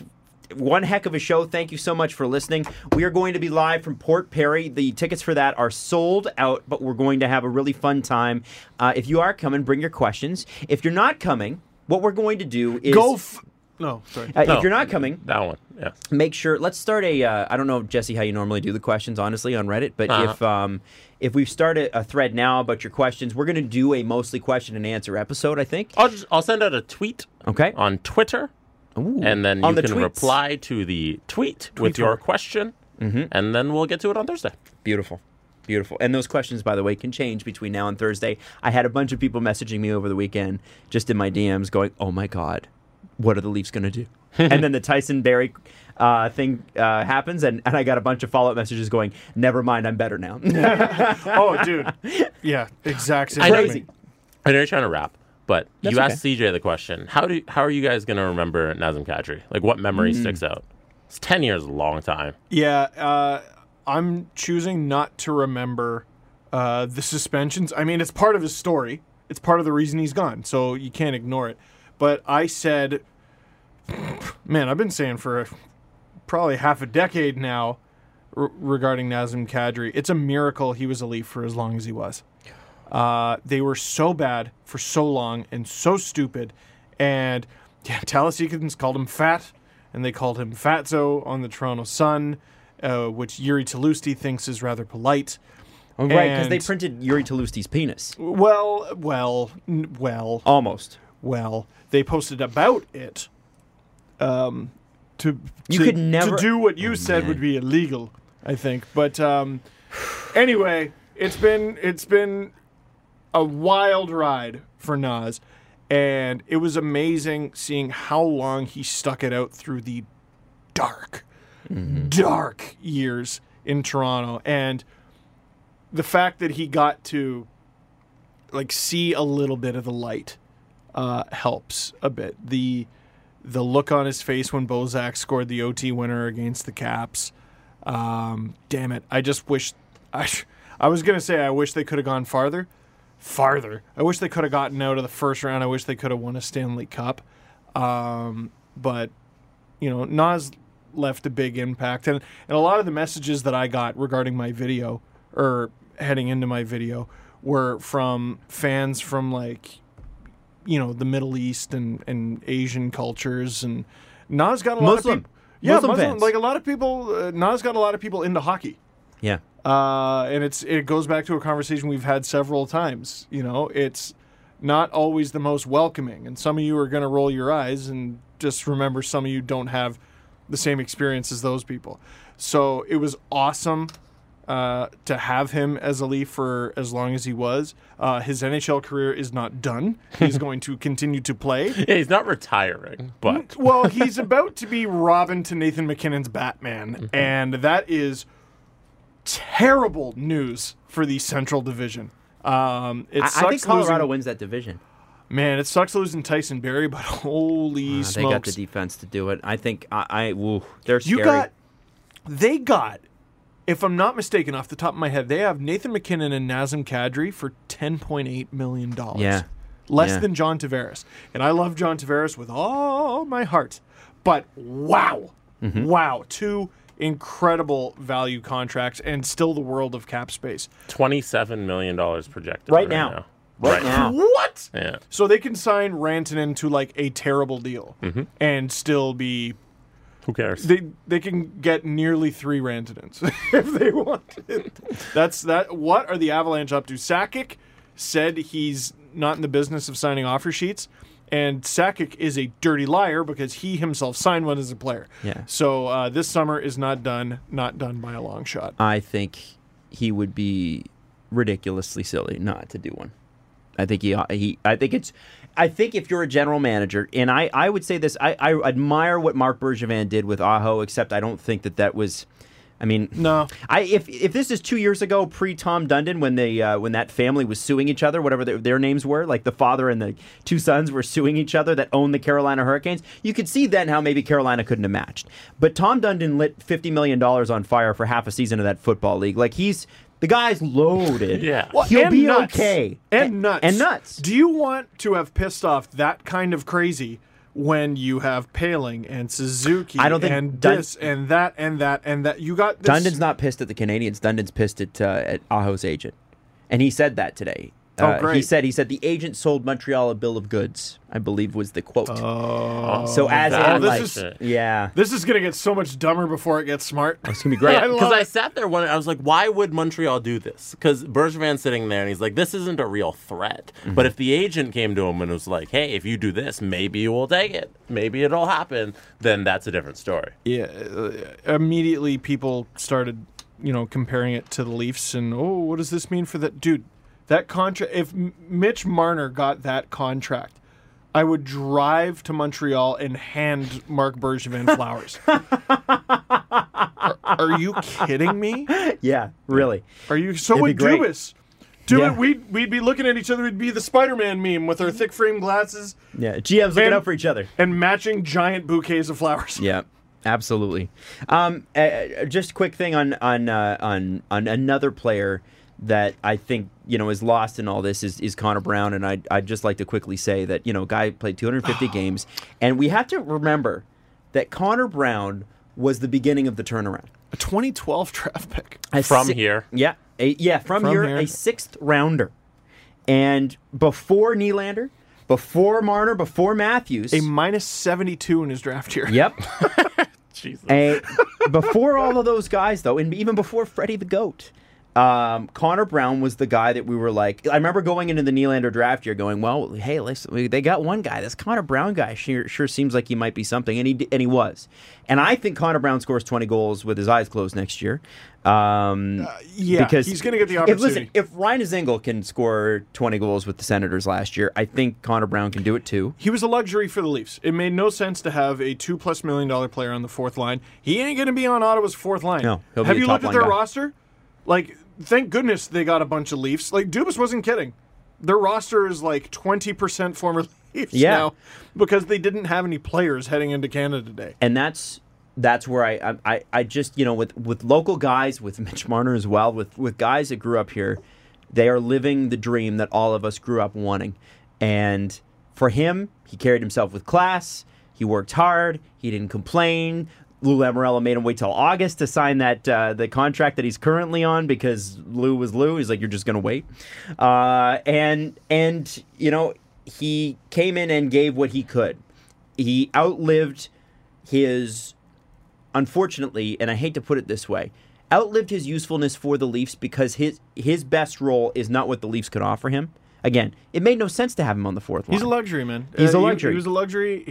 one heck of a show. Thank you so much for listening. We are going to be live from Port Perry. The tickets for that are sold out, but we're going to have a really fun time. If you are coming, bring your questions. If you're not coming, what we're going to do is if you're not coming, that one, yeah. Make sure. Let's start a. I don't know, Jesse, how you normally do the questions, honestly, on Reddit. But if we start a thread now about your questions, we're going to do a mostly question and answer episode. I think I'll send out a tweet. Okay. On Twitter, and then you can reply to the tweet with your question, and then we'll get to it on Thursday. Beautiful. Beautiful. And those questions, by the way, can change between now and Thursday. I had a bunch of people messaging me over the weekend, just in my DMs, going, "Oh my God, what are the Leafs going to do?" And then the Tyson Barrie thing happens, and I got a bunch of follow-up messages going, "Never mind, I'm better now." Oh, dude. Yeah, exact same. I know you're trying to wrap, but asked CJ the question, how are you guys going to remember Nazem Kadri? Like, what memory sticks out? It's 10 years, a long time. Yeah, I'm choosing not to remember the suspensions. I mean, it's part of his story. It's part of the reason he's gone, so you can't ignore it. But I said, man, I've been saying for probably half a decade now regarding Nazem Kadri, it's a miracle he was a Leaf for as long as he was. They were so bad for so long and so stupid. And yeah, Talasekins called him fat, and they called him Fatso on the Toronto Sun, which Yuri Talusti thinks is rather polite. Oh, right, because they printed Yuri Talusti's penis. Well. Almost. Well, they posted about it to do what you said would be illegal, I think. But anyway, it's been a wild ride for Naz, and it was amazing seeing how long he stuck it out through the dark years in Toronto, and the fact that he got to like see a little bit of the light. Helps a bit. The look on his face when Bozak scored the OT winner against the Caps. Damn it! I just wish. I was gonna say I wish they could have gone farther. I wish they could have gotten out of the first round. I wish they could have won a Stanley Cup. But you know, Naz left a big impact, and a lot of the messages that I got regarding my video or heading into my video were from fans from like. You know, the Middle East and Asian cultures, and Naz got a lot of people. Yeah, Muslim fans. Like a lot of people, Naz got a lot of people into hockey. Yeah, and it goes back to a conversation we've had several times. You know, it's not always the most welcoming, and some of you are going to roll your eyes, and just remember, some of you don't have the same experience as those people. So it was awesome. To have him as a Leaf for as long as he was. His NHL career is not done. He's going to continue to play. Yeah, he's not retiring, but... Well, he's about to be Robin to Nathan McKinnon's Batman, and that is terrible news for the Central Division. I think Colorado wins that division. Man, it sucks losing Tyson Barrie, but holy smokes. They got the defense to do it. I think... they're scary. If I'm not mistaken, off the top of my head, they have Nathan McKinnon and Nazem Kadri for $10.8 million. Yeah. Less than John Tavares. And I love John Tavares with all my heart. But wow. Mm-hmm. Wow. Two incredible value contracts and still the world of cap space. $27 million projected right now. Right now. What? Yeah. So they can sign Rantanen to like a terrible deal and still be... Who cares? They can get nearly three Rantanens if they want it. That's that. What are the Avalanche up to? Sakic said he's not in the business of signing offer sheets, and Sakic is a dirty liar because he himself signed one as a player. Yeah. So this summer is not done by a long shot. I think he would be ridiculously silly not to do one. I think I think if you're a general manager, and I would say this, I admire what Marc Bergevin did with Aho, except I don't think that that was, I mean, no. If this is 2 years ago, pre Tom Dundon, when they when that family was suing each other, whatever their names were, like the father and the two sons were suing each other that owned the Carolina Hurricanes, you could see then how maybe Carolina couldn't have matched. But Tom Dundon lit $50 million on fire for half a season of that football league. Like, the guy's loaded. Yeah. Well, he'll be okay. And nuts. And nuts. Do you want to have pissed off that kind of crazy when you have Paling and Suzuki and this and that and that and that? You got this. Dundon's not pissed at the Canadians. Dundon's pissed at Aho's agent. And he said that today. Oh, great. He said the agent sold Montreal a bill of goods, I believe was the quote. Oh, so as in, like, this is gonna get so much dumber before it gets smart. Oh, it's gonna be great. Because I sat there one, I was like, why would Montreal do this? Because Bergevin's sitting there and he's like, this isn't a real threat. Mm-hmm. But if the agent came to him and was like, hey, if you do this, maybe you will take it, maybe it'll happen, then that's a different story. Yeah, immediately people started, comparing it to the Leafs and what does this mean for that dude? That contract, if Mitch Marner got that contract, I would drive to Montreal and hand Marc Bergevin flowers. Are you kidding me? Yeah, really. Are you? So would Dubas. Do it. We'd be looking at each other. We'd be the Spider-Man meme with our thick frame glasses. Yeah, GMs looking out for each other. And matching giant bouquets of flowers. Yeah. Absolutely. Just a quick thing on another player that I think is lost in all this is Connor Brown, and I'd just like to quickly say that guy played 250 games, and we have to remember that Connor Brown was the beginning of the turnaround. A 2012 draft pick from here, a sixth rounder, and before Nylander, before Marner, before Matthews, a -72 in his draft year. Yep. Jesus. Before all of those guys though, and even before Freddie the Goat. Connor Brown was the guy that we were like, I remember going into the Nylander draft year going, well, hey, listen, they got one guy, this Connor Brown guy sure seems like he might be something, and he was. And I think Connor Brown scores 20 goals with his eyes closed next year. Because he's going to get the opportunity. If Ryan Dzingel can score 20 goals with the Senators last year, I think Connor Brown can do it too. He was a luxury for the Leafs. It made no sense to have a $2+ million player on the fourth line. He ain't going to be on Ottawa's fourth line. No, he'll be Have you looked at their roster? Like, thank goodness they got a bunch of Leafs. Like, Dubas wasn't kidding. Their roster is like 20% former Leafs now because they didn't have any players heading into Canada today. And that's where I just, with local guys, with Mitch Marner as well, with guys that grew up here, they are living the dream that all of us grew up wanting. And for him, he carried himself with class. He worked hard. He didn't complain. Lou Lamoriello made him wait till August to sign that the contract that he's currently on because Lou was Lou. He's like, you're just gonna wait, and he came in and gave what he could. He outlived his, unfortunately, and I hate to put it this way, outlived his usefulness for the Leafs because his best role is not what the Leafs could offer him. Again, it made no sense to have him on the fourth line. He's a luxury, man. He's a luxury. He was a luxury.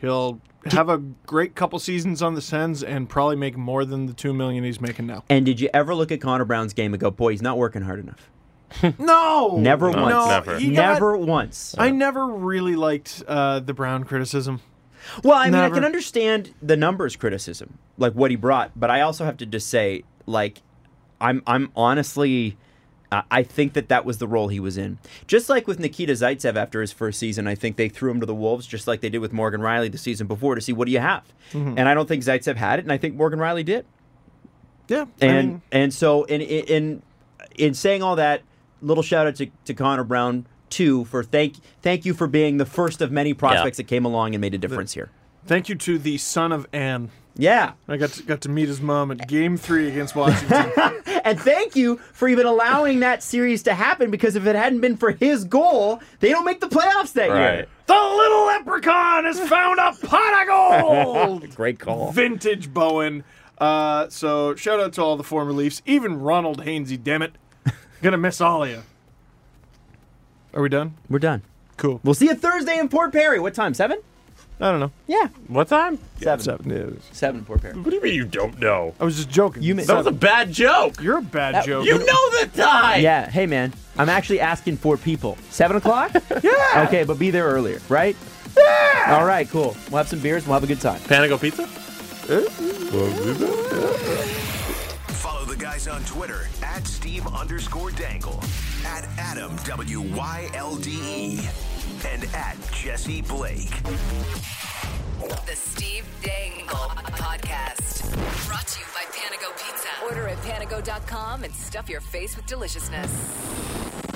He'll have a great couple seasons on the Sens and probably make more than the $2 million he's making now. And did you ever look at Connor Brown's game and go, boy, he's not working hard enough? No! Never once. I never really liked the Brown criticism. Well, I mean, I can understand the numbers criticism, like what he brought, but I also have to just say, like, I'm honestly... I think that was the role he was in. Just like with Nikita Zaitsev after his first season, I think they threw him to the wolves just like they did with Morgan Rielly the season before to see what do you have. Mm-hmm. And I don't think Zaitsev had it, and I think Morgan Rielly did. Yeah. And so in saying all that, little shout out to Connor Brown too for thank you for being the first of many prospects that came along and made a difference here. Thank you to the son of Anne. Yeah. I got to meet his mom at Game 3 against Washington. And thank you for even allowing that series to happen, because if it hadn't been for his goal, they don't make the playoffs that year. The little leprechaun has found a pot of gold! Great call. Vintage Bowen. So shout out to all the former Leafs. Even Ronald Hainsey, damn it. Gonna miss all of you. Are we done? We're done. Cool. We'll see you Thursday in Port Perry. What time, 7? I don't know. Yeah. What time? 7. Yeah, 7 for Perry. What do you mean you don't know? I was just joking. That was a bad joke. You're a bad joke. You know the time. Yeah. Hey, man. I'm actually asking for people. 7 o'clock? Yeah! Okay, but be there earlier, right? Yeah! All right, cool. We'll have some beers. We'll have a good time. Panago Pizza? Follow the guys on Twitter at Steve_Dangle, at Adam WYLDE, and at Jesse Blake. The Steve Dangle Podcast. Brought to you by Panago Pizza. Order at panago.com and stuff your face with deliciousness.